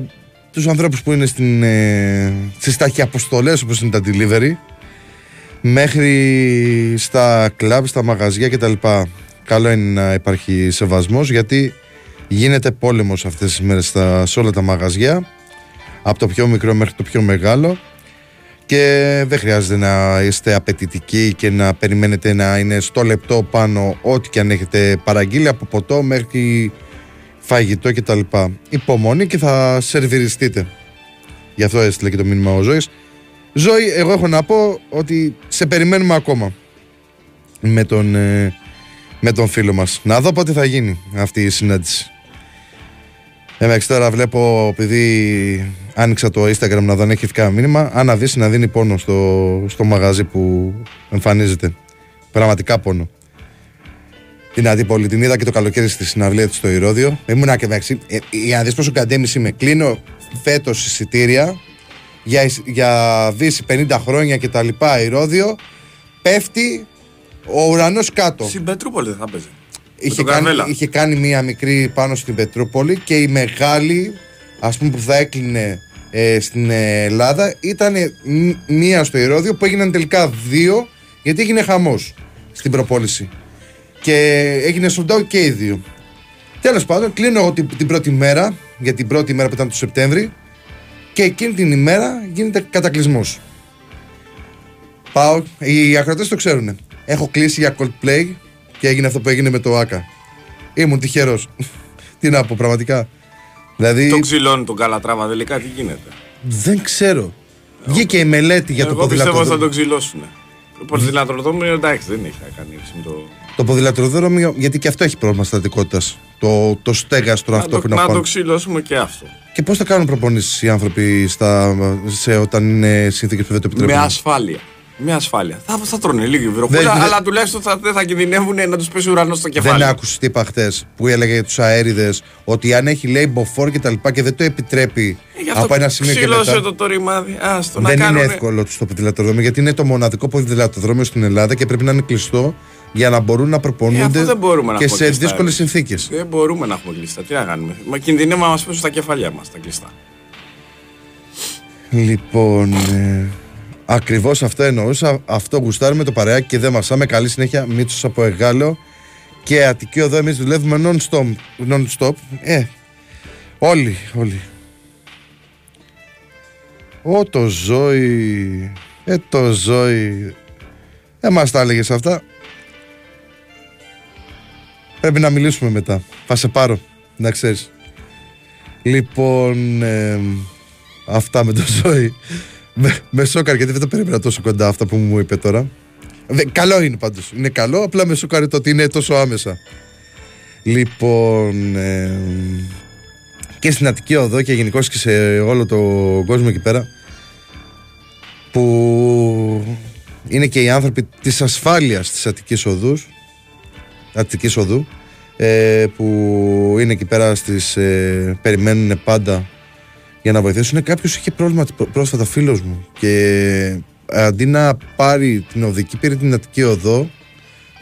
τους ανθρώπους που είναι στην, ε, στις ταχυαποστολές όπως είναι τα delivery, μέχρι στα κλαμπ, στα μαγαζιά κτλ. Καλό είναι να υπάρχει σεβασμός, γιατί γίνεται πόλεμος αυτές τις μέρες στα, σε όλα τα μαγαζιά, από το πιο μικρό μέχρι το πιο μεγάλο, και δεν χρειάζεται να είστε απαιτητικοί και να περιμένετε να είναι στο λεπτό πάνω ό,τι και αν έχετε παραγγείλει, από ποτό μέχρι φαγητό κτλ. Υπομονή και θα σερβιριστείτε. Γι' αυτό έστειλε και το μήνυμα ο Ζωής. Ζωή, εγώ έχω να πω ότι σε περιμένουμε ακόμα με τον, ε, με τον φίλο μας. Να δω πότε θα γίνει αυτή η συνάντηση. Εντάξει, τώρα βλέπω, επειδή άνοιξα το Instagram να δω αν έχει κανένα μήνυμα, αν αδύσει να δίνει πόνο στο, στο μαγαζί που εμφανίζεται. Πραγματικά πόνο. Την αντίπολη την είδα και το καλοκαίρι στη συναυλία του στο Ηρώδιο. Ήμουνα και εντάξει. Ε, για να δεις πόσο καντέμιση είμαι. Κλείνω φέτος εισιτήρια για, για δύση πενήντα χρόνια και τα λοιπά. Ηρώδιο. Πέφτει ο ουρανός κάτω. Στην Πετρούπολη δεν θα παίζει. Είχε κάνει, είχε κάνει μία μικρή πάνω στην Πετρούπολη, και η μεγάλη, ας πούμε, που θα έκλεινε ε, στην Ελλάδα, ήταν μία στο Ηρώδιο, που έγιναν τελικά δύο, γιατί έγινε χαμός στην προπόληση. Και έγινε sold out και οι δύο. Τέλος πάντων, κλείνω εγώ την, την πρώτη μέρα, για την πρώτη μέρα που ήταν το Σεπτέμβρη, και εκείνη την ημέρα γίνεται κατακλυσμός. Πάω, οι ακροατές το ξέρουν. Έχω κλείσει για Coldplay και έγινε αυτό που έγινε με το Άκα. Ήμουν τυχερός. Τι να πω, πραγματικά. Δηλαδή, το ξυλώνει τον Καλατράβα τελικά, τι γίνεται. Δεν ξέρω. Εγώ... Βγήκε η μελέτη για εγώ το ποδηλατόδρομο. Εγώ πιστεύω θα τον ξυλώσουνε. Το ποδηλατόδρομο, εντάξει, δεν έχει να κάνει με το. Το ποδηλατόδρομο, γιατί και αυτό έχει πρόβλημα στατικότητας. Το, το στέγαστρο αυτό που να πάμε. Να το ξυλώσουμε και αυτό. Και πώς θα κάνουν προπονήσεις οι άνθρωποι στα, σε, όταν είναι συνθήκες που δεν το επιτρέπουν. Με ασφάλεια. Με ασφάλεια. Θα, θα τρώνε λίγο βροχούλα, αλλά δε... τουλάχιστον θα, δεν θα κινδυνεύουν να τους πέσει ουρανός στο κεφάλι. Δεν άκουσες τι είπα χτες, που έλεγε για τους αέριδες, ότι αν έχει λέει μποφόρ και τα λοιπά και δεν το επιτρέπει ε, από ένα σημείο και μετά. Το, το ρημάδι. Άστο, δεν να είναι κάνουνε... εύκολο στο ποδηλατοδρόμιο, γιατί είναι το μοναδικό ποδηλατοδρόμιο στην Ελλάδα και πρέπει να είναι κλειστό για να μπορούν να προπονούνται ε, και σε δύσκολες συνθήκες. Δεν μπορούμε να έχουμε κλειστά. Τι να κάνουμε. Μα κινδυνεύουμε να μας πέσουν στα κεφαλιά μας τα κλειστά. Λοιπόν. Ε... Ακριβώς αυτό εννοούσα, αυτό γουστάρουμε το παρεάκι και δεν μασάμε. Καλή συνέχεια, Μίτσος από Εγάλεο και Αττική Οδό. Εμείς δουλεύουμε non-stop, non-stop. Ε, όλοι, όλοι. Ω το Ζωή, ε το Ζωή. Δεν μας τα έλεγες αυτά. Πρέπει να μιλήσουμε μετά, θα σε πάρω, να ξέρεις. Λοιπόν, ε, αυτά με το Ζωή. Με, με σόκαρε, γιατί δεν τα περίμενα τόσο κοντά αυτά που μου είπε τώρα. Δε, καλό είναι πάντως. Είναι καλό, απλά με σόκαρε το ότι είναι τόσο άμεσα. Λοιπόν, ε, και στην Αττική Οδό και γενικώς και σε όλο τον κόσμο εκεί πέρα, που είναι και οι άνθρωποι της ασφάλειας της Αττικής Οδούς, Αττικής Οδού, ε, που είναι εκεί πέρα στις, ε, περιμένουν πάντα για να βοηθήσουν. Κάποιος είχε πρόβλημα πρόσφατα, φίλος μου, και αντί να πάρει την οδική, πήρε την Αττική Οδό,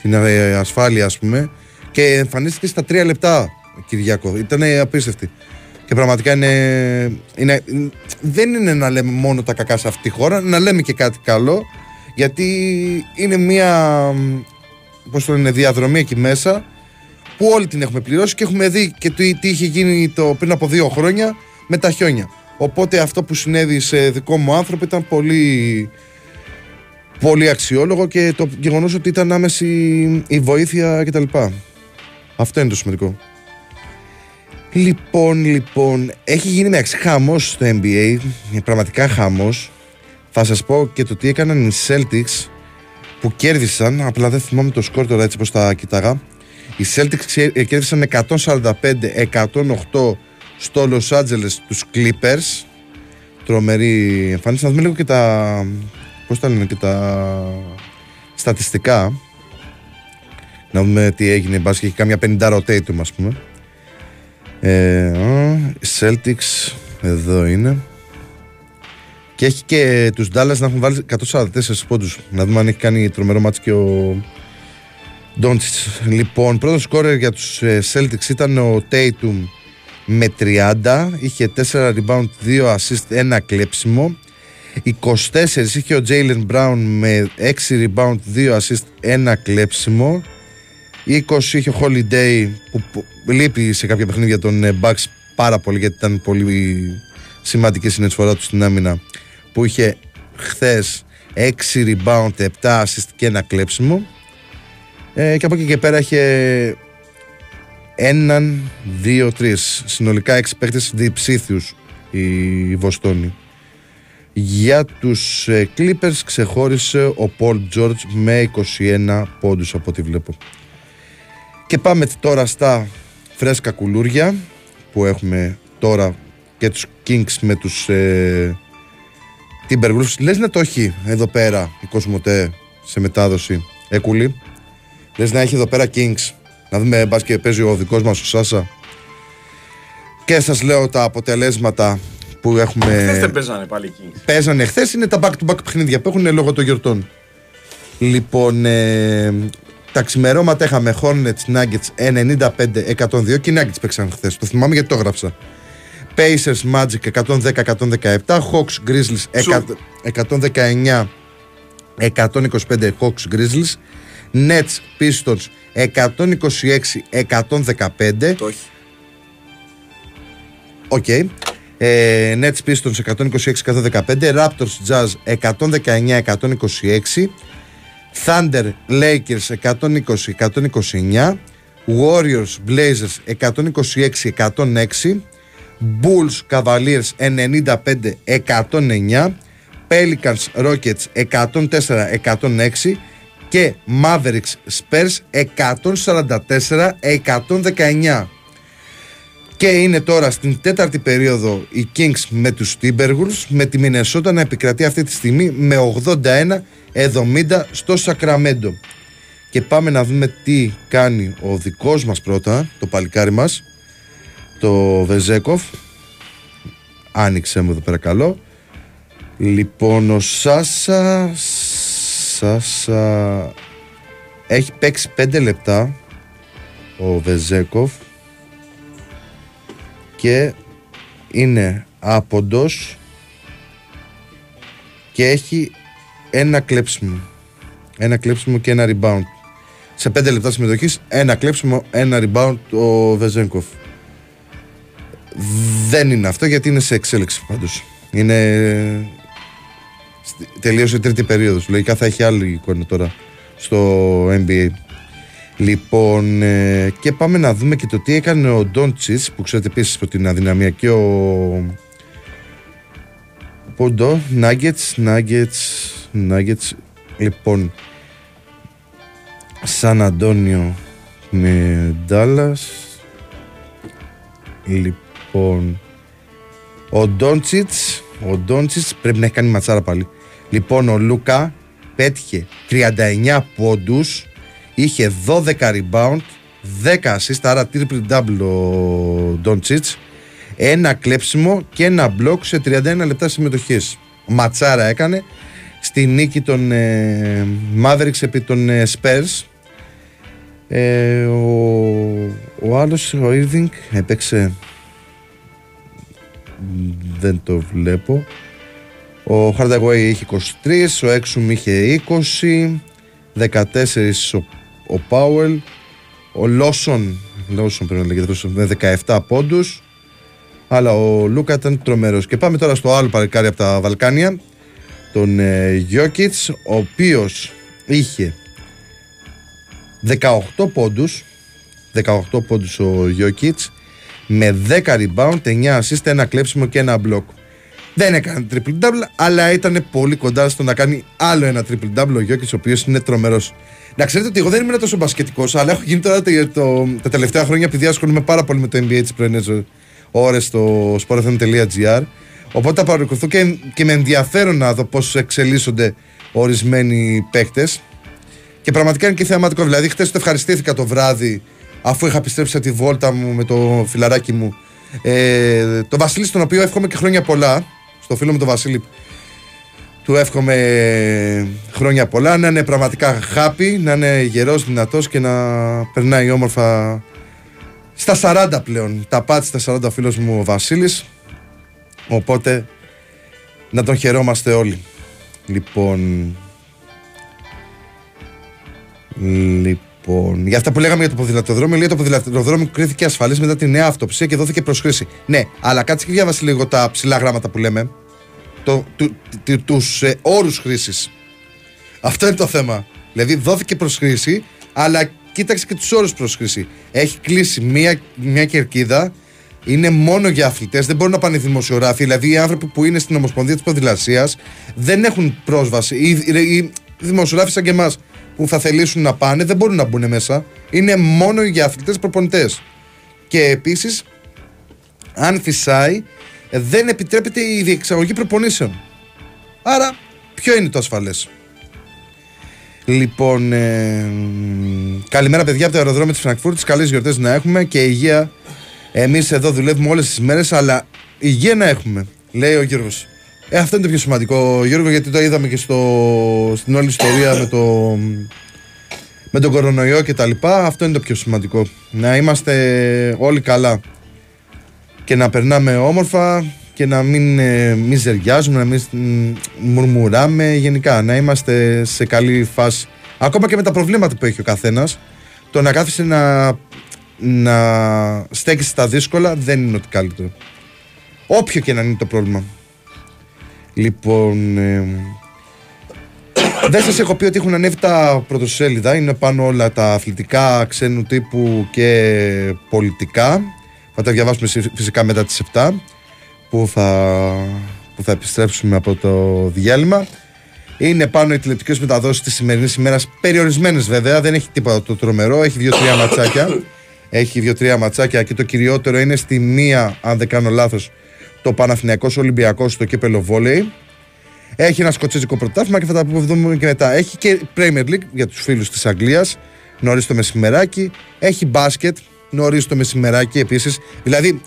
την ασφάλεια ας πούμε, και εμφανίστηκε στα τρία λεπτά, Κυριάκο. Ήταν απίστευτη. Και πραγματικά είναι, είναι, δεν είναι να λέμε μόνο τα κακά σε αυτή τη χώρα, να λέμε και κάτι καλό, γιατί είναι μια, πώς το λένε, διαδρομή εκεί μέσα που όλοι την έχουμε πληρώσει και έχουμε δει και τι είχε γίνει το, πριν από δύο χρόνια με τα χιόνια. Οπότε αυτό που συνέβη σε δικό μου άνθρωπο ήταν πολύ, πολύ αξιόλογο και το γεγονός ότι ήταν άμεση η βοήθεια κτλ. Αυτό είναι το σημαντικό. Λοιπόν, λοιπόν, έχει γίνει με χαμός στο εν μπι έι, πραγματικά χαμός. Θα σας πω και το τι έκαναν οι Celtics που κέρδισαν, απλά δεν θυμάμαι το σκορ τώρα έτσι πως τα κοίταγα. Οι Celtics κέρδισαν εκατόν σαράντα πέντε εκατόν οκτώ στο Los Angeles τους Clippers. Τρομερή εμφάνιση. Να δούμε λίγο και τα, πώς τα λένε, και τα στατιστικά. Να δούμε τι έγινε, μπας και έχει κάμια πενήντα rotatum ας πούμε. Ε, Celtics εδώ είναι. Και έχει και τους Dallas να έχουν βάλει εκατόν σαράντα τέσσερα πόντους. Να δούμε αν έχει κάνει τρομερό μάτς και ο Ντόντσιτς. Λοιπόν, πρώτο σκόρερ για τους Celtics ήταν ο Tatum με τριάντα. Είχε τέσσερα rebound, δύο assist, ένα κλέψιμο. είκοσι τέσσερα είχε ο Jaylen Brown με έξι rebound, δύο assist, ένα κλέψιμο. είκοσι είχε ο Holiday που λείπει σε κάποια παιχνίδια των Bucks πάρα πολύ, γιατί ήταν πολύ σημαντική συνεισφορά του στην άμυνα, που είχε χθες έξι rebound, επτά assist και ένα κλέψιμο. Ε, και από εκεί και πέρα είχε έναν, δύο, τρεις, συνολικά έξι παίκτες διψήφιους η Βοστόνη. Για τους Clippers ξεχώρισε ο Paul George με είκοσι ένα πόντους από ό,τι βλέπω. Και πάμε τώρα στα φρέσκα κουλούρια που έχουμε τώρα, και τους Kings με τους ε, Timberwolves. Λες να το έχει εδώ πέρα η Κοσμοτέ σε μετάδοση, Έκουλη. Λες να έχει εδώ πέρα Kings. Να δούμε μπας και παίζει ο δικός μας ο Σάσα. Και σας λέω τα αποτελέσματα που έχουμε. Χθες δεν παίζανε πάλι Kings. Παίζανε χθες, είναι τα back to back παιχνίδια που έχουν λόγω των γιορτών. Λοιπόν, ε, τα ξημερώματα είχαμε Hornets Nuggets ενενήντα πέντε εκατόν δύο και οι Nuggets παίξαν χθες. Το θυμάμαι γιατί το έγραψα. Pacers Magic εκατόν δέκα εκατόν δεκαεπτά, Hawks Grizzlies εκατόν δεκαεννιά εκατόν είκοσι πέντε, Hawks Grizzlies, Nets Pistons εκατόν είκοσι έξι εκατόν δεκαπέντε. Το όχι. Οκ. Okay. Ε, Nets Pistons εκατόν είκοσι έξι εκατόν δεκαπέντε, Raptors Jazz εκατόν δεκαεννιά εκατόν είκοσι έξι, Thunder Lakers εκατόν είκοσι εκατόν είκοσι εννιά, Warriors Blazers εκατόν είκοσι έξι εκατόν έξι, Bulls Cavaliers ενενήντα πέντε εκατόν εννιά, Pelicans Rockets εκατόν τέσσερα εκατόν έξι και Mavericks Spurs εκατόν σαράντα τέσσερα εκατόν δεκαεννιά. Και είναι τώρα στην τέταρτη περίοδο οι Kings με τους Timberwolves, με τη Μινεσότα να επικρατεί αυτή τη στιγμή με ογδόντα ένα εβδομήντα στο Sacramento. Και πάμε να δούμε τι κάνει ο δικός μας πρώτα, το παλικάρι μας, το Βεζέκοφ. Άνοιξε μου εδώ πέρα, καλό. Λοιπόν, ο Σάσα Σάσα έχει παίξει πέντε λεπτά ο Βεζέκοφ και είναι άποντος και έχει ένα κλέψιμο, ένα κλέψιμο και ένα rebound σε πέντε λεπτά συμμετοχής. Ένα κλέψιμο, ένα rebound ο Βεζέκοφ. Δεν είναι αυτό, γιατί είναι σε εξέλιξη πάντως. Είναι... τελείωσε η τρίτη περίοδος. Λογικά θα έχει άλλη εικόνα τώρα στο εν μπι έι. Λοιπόν, ε, και πάμε να δούμε και το τι έκανε ο Ντόντσιτς, που ξέρετε επίσης ότι είναι αδυναμία, και ο... Ποντό, Nuggets, Nuggets, Nuggets. Λοιπόν, Σαν Αντώνιο με Dallas. Λοιπόν, Λοιπόν, ο Ντόντσιτς, ο Ντόντσιτς πρέπει να έχει κάνει ματσάρα πάλι. Λοιπόν, ο Λούκα πέτυχε τριάντα εννιά πόντους, είχε δώδεκα rebound, δέκα assist, άρα triple double ο Ντόντσιτς, ένα κλέψιμο και ένα block σε τριάντα ένα λεπτά συμμετοχής. Ματσάρα έκανε στη νίκη των ε, Mavericks επί των ε, Spurs. Ε, ο, ο άλλος, ο Irving, έπαιξε... δεν το βλέπω. Ο Hardaway είχε είκοσι τρία, ο Έξουμ είχε είκοσι, δεκατέσσερα ο Powell, ο Lawson όσων πρέπει να κερδίσουν με δεκαεπτά πόντους. Αλλά ο Λούκα ήταν τρομερός. Και πάμε τώρα στο άλλο παλικάρι από τα Βαλκάνια, τον ε, Γιόκιτς, ο οποίος είχε δεκαοκτώ πόντους, δεκαοκτώ πόντους ο Γιόκιτς, με δέκα rebound, εννιά assist, ένα κλέψιμο και ένα block. Δεν έκανε triple double, αλλά ήταν πολύ κοντά στο να κάνει άλλο ένα triple double ο Γιόκιτς, ο οποίος είναι τρομερός. Να ξέρετε ότι εγώ δεν ήμουν τόσο μπασκετικός, αλλά έχω γίνει τώρα το, το, τα τελευταία χρόνια, επειδή ασχολούμαι πάρα πολύ με το εν μπι έι τις πρωινές ώρες στο sportfm.gr. Οπότε θα παρακολουθώ και, και με ενδιαφέρον να δω πώς εξελίσσονται ορισμένοι παίκτες. Και πραγματικά είναι και θεαματικό. Δηλαδή, χτες το ευχαριστήθηκα το βράδυ, αφού είχα επιστρέψει από τη βόλτα μου με το φιλαράκι μου. Ε, το Βασίλη, στον οποίο εύχομαι και χρόνια πολλά. Στο φίλο μου τον Βασίλη, του εύχομαι χρόνια πολλά. Να είναι πραγματικά happy, να είναι γερός, δυνατός και να περνάει όμορφα. Στα σαράντα πλέον, τα πάτησε στα σαράντα φίλος μου ο Βασίλης. Οπότε να τον χαιρόμαστε όλοι. Λοιπόν, λοιπόν, για αυτά που λέγαμε για το ποδηλατοδρόμιο, λέει το ποδηλατοδρόμιο κρίθηκε ασφαλής μετά τη νέα αυτοψία και δόθηκε προσχρήση. Ναι, αλλά κάτσε και διάβασε λίγο τα ψηλά γράμματα που λέμε, το, του, του, τους ε, όρους χρήσης. Αυτό είναι το θέμα. Δηλαδή δόθηκε προσχρήση, αλλά κοίταξε και τους όρους προσχρήση. Έχει κλείσει μια, μια κερκίδα. Είναι μόνο για αθλητές, δεν μπορούν να πάνε δημοσιογράφοι. Δηλαδή, οι άνθρωποι που είναι στην Ομοσπονδία της Ποδηλασίας δεν έχουν πρόσβαση. Οι δημοσιογράφοι σαν και εμάς που θα θελήσουν να πάνε δεν μπορούν να μπουν μέσα. Είναι μόνο για αθλητές προπονητές. Και επίσης, αν φυσάει, δεν επιτρέπεται η διεξαγωγή προπονήσεων. Άρα, ποιο είναι το ασφαλές. Λοιπόν, ε, καλημέρα παιδιά από το αεροδρόμιο της Φραγκφούρτης. Καλές γιορτές να έχουμε και υγεία. Εμείς εδώ δουλεύουμε όλες τις μέρες, αλλά υγεία να έχουμε, λέει ο Γιώργος. Ε, αυτό είναι το πιο σημαντικό, Γιώργο, γιατί το είδαμε και στο, στην όλη ιστορία με, το, με τον κορονοϊό και τα λοιπά. Αυτό είναι το πιο σημαντικό. Να είμαστε όλοι καλά και να περνάμε όμορφα και να μην ε, μιζεριάζουμε, να μην μουρμουράμε. Γενικά, να είμαστε σε καλή φάση. Ακόμα και με τα προβλήματα που έχει ο καθένας, το να κάθεσαι να... να στέκεις στα δύσκολα δεν είναι ότι καλύτερο, όποιο και να είναι το πρόβλημα. Λοιπόν, ε, δεν σας έχω πει ότι έχουν ανέβει τα πρωτοσέλιδα. Είναι πάνω όλα τα αθλητικά, ξένου τύπου και πολιτικά. Θα τα διαβάσουμε φυσικά μετά τις επτά που θα, που θα επιστρέψουμε από το διάλειμμα. Είναι πάνω οι τηλεοπτικές μεταδόσεις της σημερινής ημέρας, περιορισμένες βέβαια. Δεν έχει τίποτα το τρομερό. Έχει δύο-τρία ματσάκια. Έχει δύο-τρία ματσάκια και το κυριότερο είναι στη μία, αν δεν κάνω λάθος, το Παναθηναϊκός Ολυμπιακός στο κύπελο βόλεϊ. Έχει ένα σκοτσέζικο πρωτάθλημα και θα τα πούμε και μετά. Έχει και Premier League για τους φίλους της Αγγλίας, νωρίς το μεσημεράκι. Έχει μπάσκετ, νωρίς το μεσημεράκι επίσης. Δηλαδή,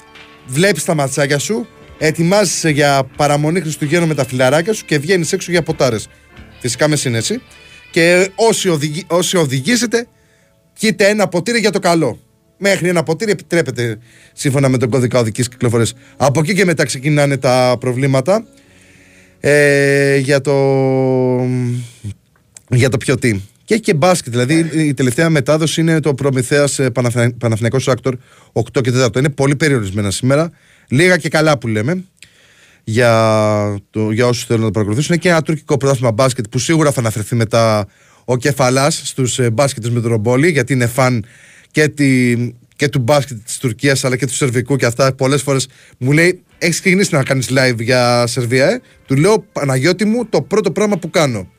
βλέπεις τα ματσάκια σου, ετοιμάζεσαι για παραμονή Χριστουγέννων με τα φιλαράκια σου και βγαίνεις έξω για ποτάρες. Φυσικά με σύνεση. Και όσοι, οδηγεί, όσοι οδηγήσετε, κοίτα ένα ποτήρι για το καλό. Μέχρι ένα ποτήρι επιτρέπεται σύμφωνα με τον κώδικα οδικής κυκλοφορίας. Από εκεί και μετά ξεκινάνε τα προβλήματα ε, για το για το πιο τι. Και έχει και μπάσκετ, δηλαδή η τελευταία μετάδοση είναι το Προμηθέας Παναθηναϊκός Άκτορ οκτώ και τέσσερα. Είναι πολύ περιορισμένα σήμερα, λίγα και καλά που λέμε για, το, για όσους θέλουν να το παρακολουθήσουν. Και ένα τουρκικό πρωτάθλημα μπάσκετ που σίγουρα θα αναφερθεί μετά ο Κεφαλάς στους μπάσκετες με τον Ρομπόλη, γιατί είναι φαν Και, τη, και του μπάσκετ της Τουρκίας αλλά και του σερβικού και αυτά. Πολλές φορές μου λέει: έχεις ξεκινήσει να κάνεις live για Σερβία, ε? Του λέω: Παναγιώτη μου, το πρώτο πράγμα που κάνω.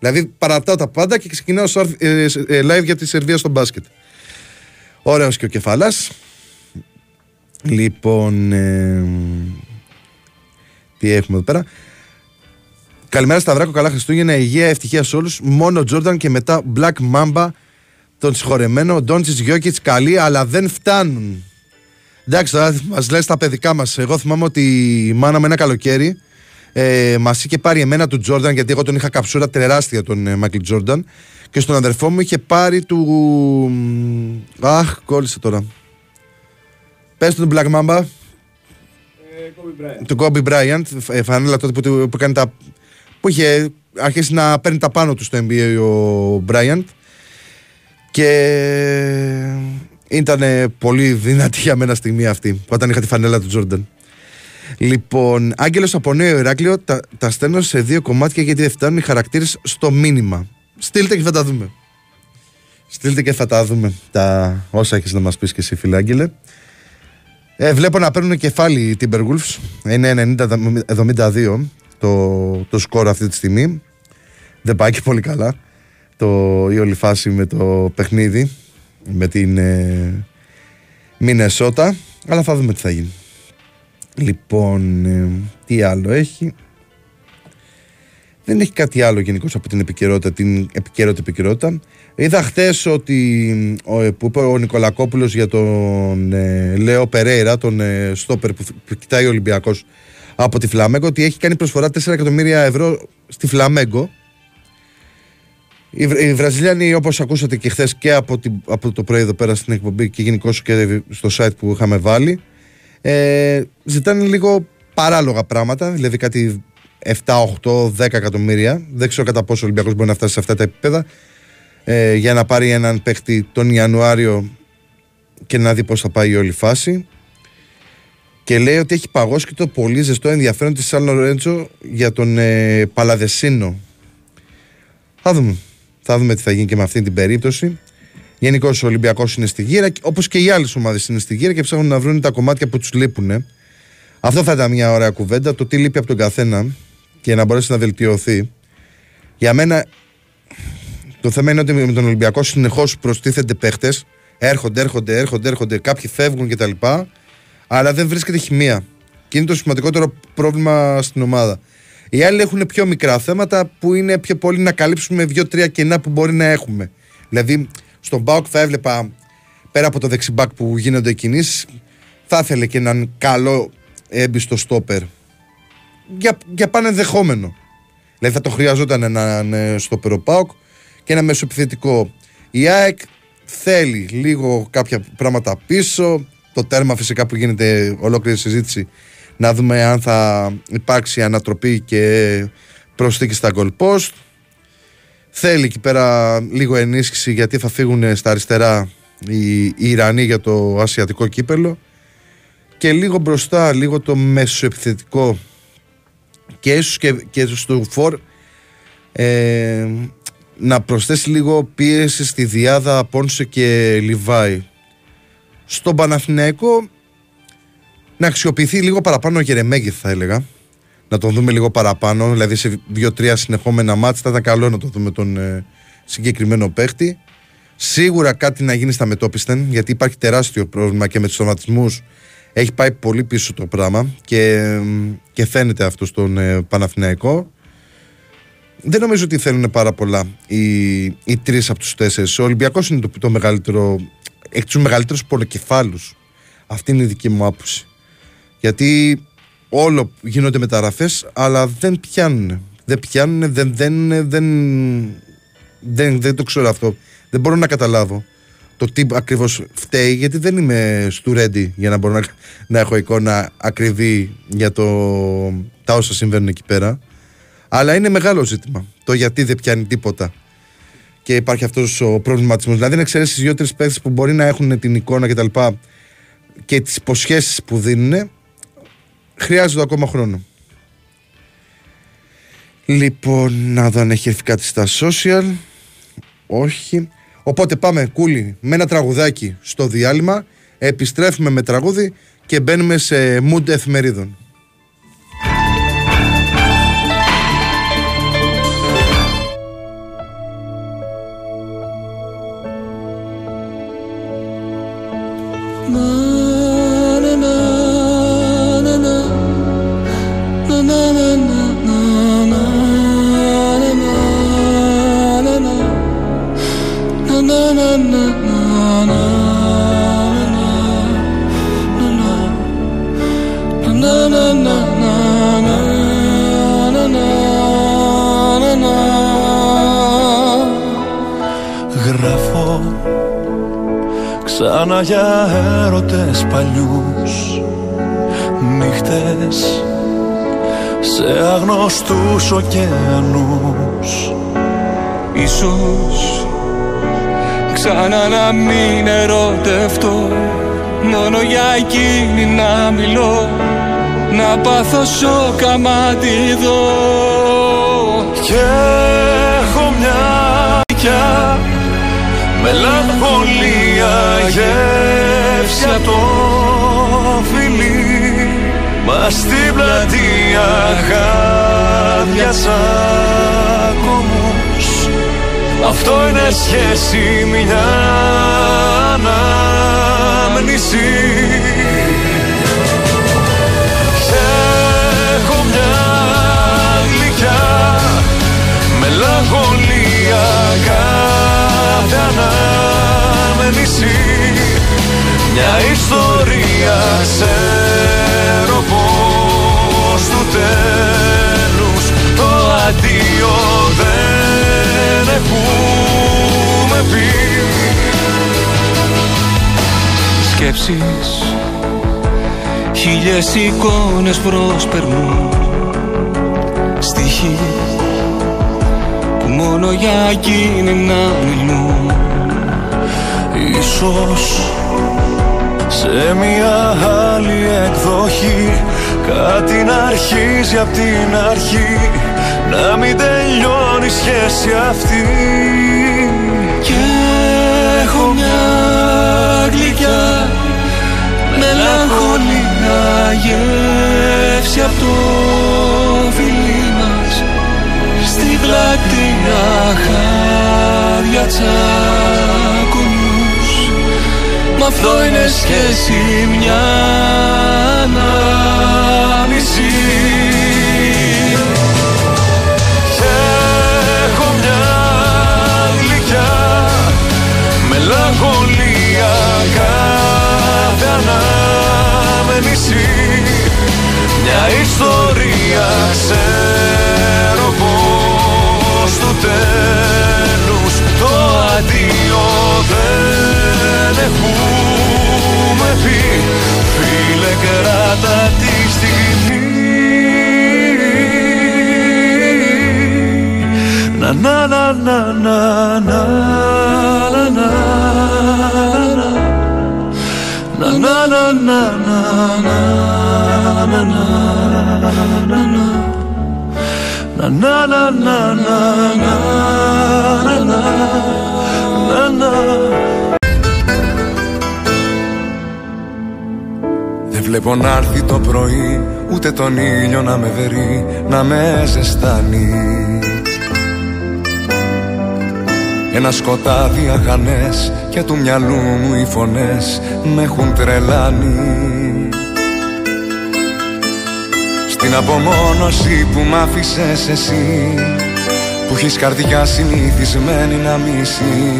Δηλαδή παρατάω τα πάντα και ξεκινάω live για τη Σερβία στο μπάσκετ. Ωραίος και ο Κεφαλάς. Λοιπόν, ε, τι έχουμε εδώ πέρα. Καλημέρα Σταυράκο, καλά Χριστούγεννα, υγεία, ευτυχία σε όλους. Μόνο Τζόρνταν και μετά Black Mamba. Τον συγχωρεμένο, Ντόντσιτς, Γιόκιτς, καλοί, αλλά δεν φτάνουν. Εντάξει, τώρα μας λες τα παιδικά μας. Εγώ θυμάμαι ότι η μάνα μου ένα καλοκαίρι ε, μας είχε πάρει εμένα του Τζόρνταν, γιατί εγώ τον είχα καψούρα τεράστια τον Μάικλ ε, Τζόρνταν, και στον αδερφό μου είχε πάρει του. Αχ, κόλλησε τώρα. Πες του Black Mamba. Του Κόμπι Μπράιαντ. Φανέλα τότε που, που, τα... που είχε αρχίσει να παίρνει τα πάνω του στο εν μπι έι ο Μπράιαντ. Και Ήταν πολύ δυνατή για μένα στιγμή αυτή, όταν είχα τη φανέλα του Τζόρνταν. Λοιπόν, Άγγελος από Νέο Ηράκλειο, τα, τα στέλνω σε δύο κομμάτια γιατί δεν φτάνουν οι χαρακτήρες στο μήνυμα. Στείλτε και θα τα δούμε. Στείλτε και θα τα δούμε τα όσα έχεις να μας πεις και εσύ, φίλε Άγγελε. Ε, βλέπω να παίρνουν κεφάλι οι Timberwolves. Είναι ενενήντα εβδομήντα δύο το, το σκορ αυτή τη στιγμή. Δεν πάει και πολύ καλά το, η όλη φάση με το παιχνίδι με την ε, Μινεσότα, αλλά θα δούμε τι θα γίνει. Λοιπόν, ε, τι άλλο έχει? Δεν έχει κάτι άλλο γενικώς από την επικαιρότητα, την επικαιρότητα, επικαιρότητα. Είδα χτες ότι ο, που είπε ο Νικολακόπουλος για τον ε, Λέο Περέιρα, τον ε, στόπερ που, που κοιτάει ο Ολυμπιακός από τη Φλαμέγκο, ότι έχει κάνει προσφορά τέσσερα εκατομμύρια ευρώ στη Φλαμέγκο. Οι, οι Βραζιλιάνοι, όπως ακούσατε και χθες και από, την, από το πρωί εδώ πέρα στην εκπομπή και γενικώς και στο site που είχαμε βάλει, ε, ζητάνε λίγο παράλογα πράγματα, δηλαδή κάτι επτά, οκτώ, δέκα εκατομμύρια. Δεν ξέρω κατά πόσο ο Ολυμπιακός μπορεί να φτάσει σε αυτά τα επίπεδα ε, για να πάρει έναν παίχτη τον Ιανουάριο και να δει πώς θα πάει η όλη φάση. Και λέει ότι έχει παγώσει και το πολύ ζεστό ενδιαφέρον της Σαν Λορέντσο για τον ε, Παλαδεσίνο. Θα δούμε. Θα δούμε τι θα γίνει και με αυτή την περίπτωση. Γενικώς ο Ολυμπιακός είναι στη γύρα, όπως και οι άλλες ομάδες είναι στη γύρα και ψάχνουν να βρουν τα κομμάτια που τους λείπουν. Αυτό θα ήταν μια ωραία κουβέντα, το τι λείπει από τον καθένα και να μπορέσει να βελτιωθεί. Για μένα το θέμα είναι ότι με τον Ολυμπιακό συνεχώς προστίθενται παίχτες. Έρχονται, έρχονται, έρχονται, έρχονται, κάποιοι φεύγουν κτλ. Αλλά δεν βρίσκεται χημεία. Και είναι το σημαντικότερο πρόβλημα στην ομάδα. Οι άλλοι έχουν πιο μικρά θέματα που είναι πιο πολύ να καλύψουμε δύο τρία κενά που μπορεί να έχουμε. Δηλαδή, στον μπάουκ θα έβλεπα πέρα από το δεξιμπάκ που γίνονται κινήσεις, θα ήθελε και έναν καλό έμπιστο στόπερ για, για πάνε ενδεχόμενο. Δηλαδή, θα το χρειαζόταν έναν στόπερο μπάουκ και ένα μεσοεπιθετικό. Η ΑΕΚ θέλει λίγο κάποια πράγματα πίσω. Το τέρμα, φυσικά, που γίνεται ολόκληρη συζήτηση. Να δούμε αν θα υπάρξει ανατροπή και προσθήκη στα goal post. Θέλει εκεί πέρα λίγο ενίσχυση γιατί θα φύγουν στα αριστερά οι, οι Ιρανοί για το ασιατικό κύπελο. Και λίγο μπροστά, λίγο το μεσοεπιθετικό και ίσως και, και στο φορ ε, να προσθέσει λίγο πίεση στη διάδα Πόνσε και Λιβάη. Στον Παναθηναϊκό να αξιοποιηθεί λίγο παραπάνω ο Γερεμέγη, θα έλεγα. Να τον δούμε λίγο παραπάνω, δηλαδή σε δύο τρία συνεχόμενα μάτς. Θα ήταν καλό να το δούμε τον ε, συγκεκριμένο παίχτη. Σίγουρα κάτι να γίνει στα μετώπιστεν, γιατί υπάρχει τεράστιο πρόβλημα και με τους τραυματισμούς έχει πάει πολύ πίσω το πράγμα και, και φαίνεται αυτό στον ε, Παναθηναϊκό. Δεν νομίζω ότι θέλουν πάρα πολλά οι, οι τρεις από τους τέσσερις. Ο Ολυμπιακός είναι το, το μεγαλύτερο, εκ τους μεγαλύτερους πολυκεφάλους. Αυτή είναι η δική μου άποψη. Γιατί όλο γίνονται μεταγραφές, αλλά δεν πιάνουν. Δεν πιάνουν, δεν, δεν, δεν, δεν, δεν το ξέρω αυτό. Δεν μπορώ να καταλάβω το τι ακριβώς φταίει, γιατί δεν είμαι στουρέντι για να μπορώ να, να έχω εικόνα ακριβή για το, τα όσα συμβαίνουν εκεί πέρα. Αλλά είναι μεγάλο ζήτημα το γιατί δεν πιάνει τίποτα. Και υπάρχει αυτός ο προβληματισμός. Δηλαδή, να εξαιρέσεις δύο τρεις παίκτες που μπορεί να έχουν την εικόνα κτλ. Και, και τις υποσχέσεις που δίνουν. Χρειάζεται ακόμα χρόνο. Λοιπόν, να δω αν έχει έρθει κάτι στα social. Όχι. Οπότε πάμε, κούλι, με ένα τραγουδάκι στο διάλειμμα. Επιστρέφουμε με τραγούδι και μπαίνουμε σε mood εφημερίδων. Ξανά για έρωτες παλιούς, νύχτες σε αγνωστούς ωκεανούς. Ίσως ξανά να μην ερωτευτώ, μόνο για εκείνη να μιλώ, να πάθω σοκ μα τη δω. Και έχω μια δικιά μελαγχολία, γεύση απ' το φιλί, μα στην πλατεία χάδια σαν κομμούς. Αυτό είναι σχέση, μια ανάμνηση. Έχω μια γλυκιά μελαγχολία, κάθε ανάμνηση. Μια ιστορία, ξέρω πως του τέλους το αντίο δεν έχουμε πει. Σκέψεις, χίλιες εικόνες προσπερνούν, στοιχεία που μόνο για εκείνη να μιλούν. Ίσως σε μια άλλη εκδοχή κάτι να αρχίζει απ' την αρχή, να μην τελειώνει η σχέση αυτή. Και έχω μια γλυκιά μελαγχολία, γεύση απ' το φιλί μας, στην πλατεία χάδια τσάκου. Μ' αυτό είναι σχέση, μια ανάμνηση. Έχω μια γλυκιά μελαγχολία, κάθε ανάμνηση. Μια ιστορία, ξέρω πως του τέλους το αντίο δεν έχουμε πει. Φίλε, κράτα τη στιγμή. Να να να να να να να να. Βλέπω να έρθει το πρωί, ούτε τον ήλιο να με βερεί, να με ζεστάνει. Ένα σκοτάδι αγανές και του μυαλού μου οι φωνές με έχουν τρελάνει. Στην απομόνωση που μ' άφησες εσύ, που έχεις καρδιά συνηθισμένη να μισεί.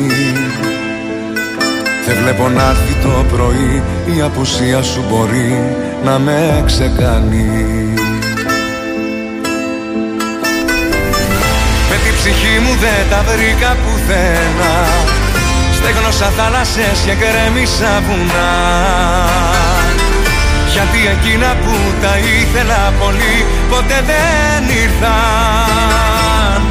Δεν βλέπω να έρθει το πρωί, η απουσία σου μπορεί να με ξεκάνει. Με την ψυχή μου δεν τα βρήκα πουθένα, στέγνωσα θάλασσες και γκρέμισα βουνά. Γιατί εκείνα που τα ήθελα πολύ ποτέ δεν ήρθαν.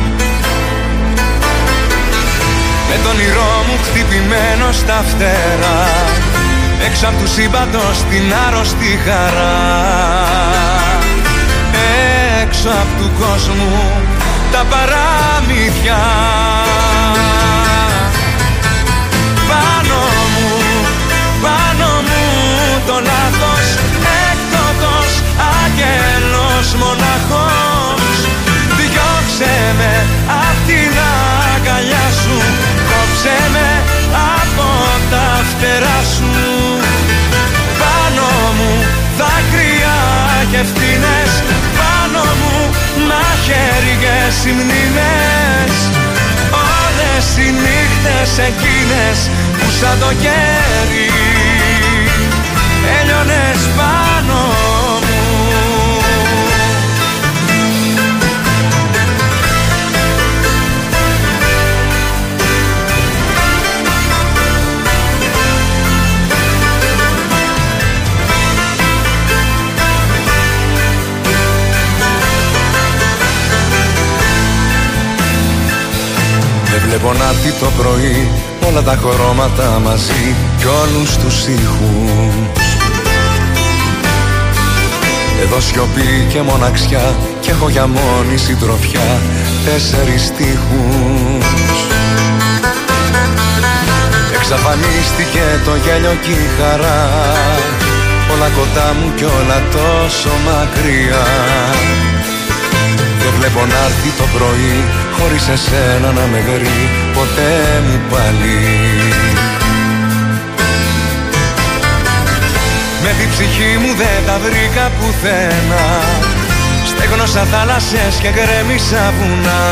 Με τον όνειρό μου χτυπημένο στα φτερά, έξω απ' του σύμπαντος την άρρωστη χαρά. Έξω απ' του κόσμου τα παραμύθια. Πάνω μου, πάνω μου το λάθος, έκτοτος άγγελος μοναχός. Διώξε με απ' την αγκαλιά σου, κόψε με από τα φτερά σου. Πάνω μου δάκρυα και ευθύνες, πάνω μου μαχαίριες οι μνήμες. Όλες οι νύχτες εκείνες που σαν το κέρι έλειωνες πάνω μου. Δεν Βλέπω να έρθει το πρωί όλα τα χρώματα μαζί κι όλους τους ήχους. Εδώ σιωπή και μοναξιά κι έχω για μόνη συντροφιά τέσσερις τείχους. Εξαφανίστηκε το γέλιο κι η χαρά, όλα κοντά μου κι όλα τόσο μακριά. Δεν βλέπω να έρθει το πρωί χωρίς εσένα να με γρεί ποτέ μου πάλι. Με την ψυχή μου δεν τα βρήκα πουθένα, στέγνωσα θάλασσες και γκρέμισα βουνά.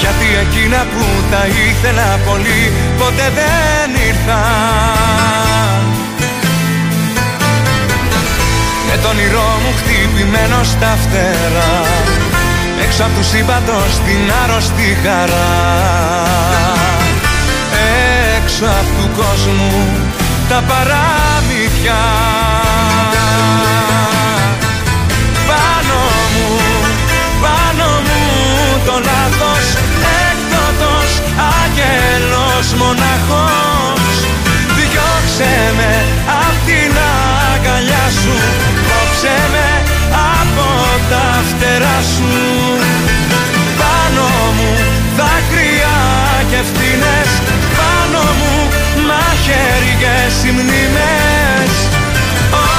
Γιατί εκείνα που τα ήθελα πολύ ποτέ δεν ήρθαν. Με τον όνειρό μου χτυπημένο στα φτερά, έξω απ' του σύμπαντος την άρρωστη χαρά. Έξω απ' του κόσμου τα παραμύθια, πάνω μου, πάνω μου το λάθος, έκδοτος, άγγελος, μοναχός. Διώξε με απ' την αγκαλιά σου, κόψε με από τα φτερά σου. Πάνω μου δάκρυα και φτηνές, πάνω μου μαχαίρι και συμνήμες.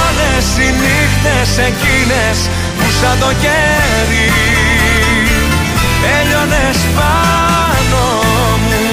Όλες οι νύχτες εκείνες που σαν το κέρι έλειωνες πάνω μου.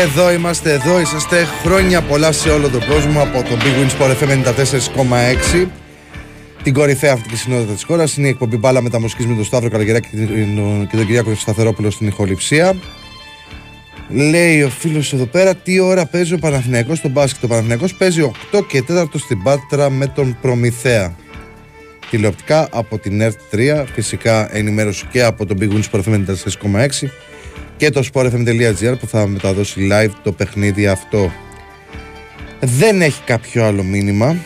Εδώ είμαστε, εδώ είσαστε, χρόνια πολλά σε όλο τον κόσμο από το Big Win Sport εφ εμ ενενήντα τέσσερα κόμμα έξι, την κορυφαία αυτή τη συνόδευτα της χώρας. Είναι η εκπομπή Μπάλα Μεταμουσικής με τον Σταύρο Καλογεράκη και τον Κυριάκο Σταθερόπουλο στην ηχοληψία. Λέει ο φίλος εδώ πέρα τι ώρα παίζει ο Παναθηναϊκός στο μπάσκετ. Ο Παναθηναϊκός παίζει οκτώ και τέσσερα στην Πάτρα με τον Προμηθέα. Τηλεοπτικά από την ΕΡΤ τρία, φυσικά ενημέρωση και από το Big Win Sport εφ εμ ενενήντα τέσσερα κόμμα έξι και το sportfm.gr που θα μεταδώσει live το παιχνίδι αυτό. Δεν έχει κάποιο άλλο μήνυμα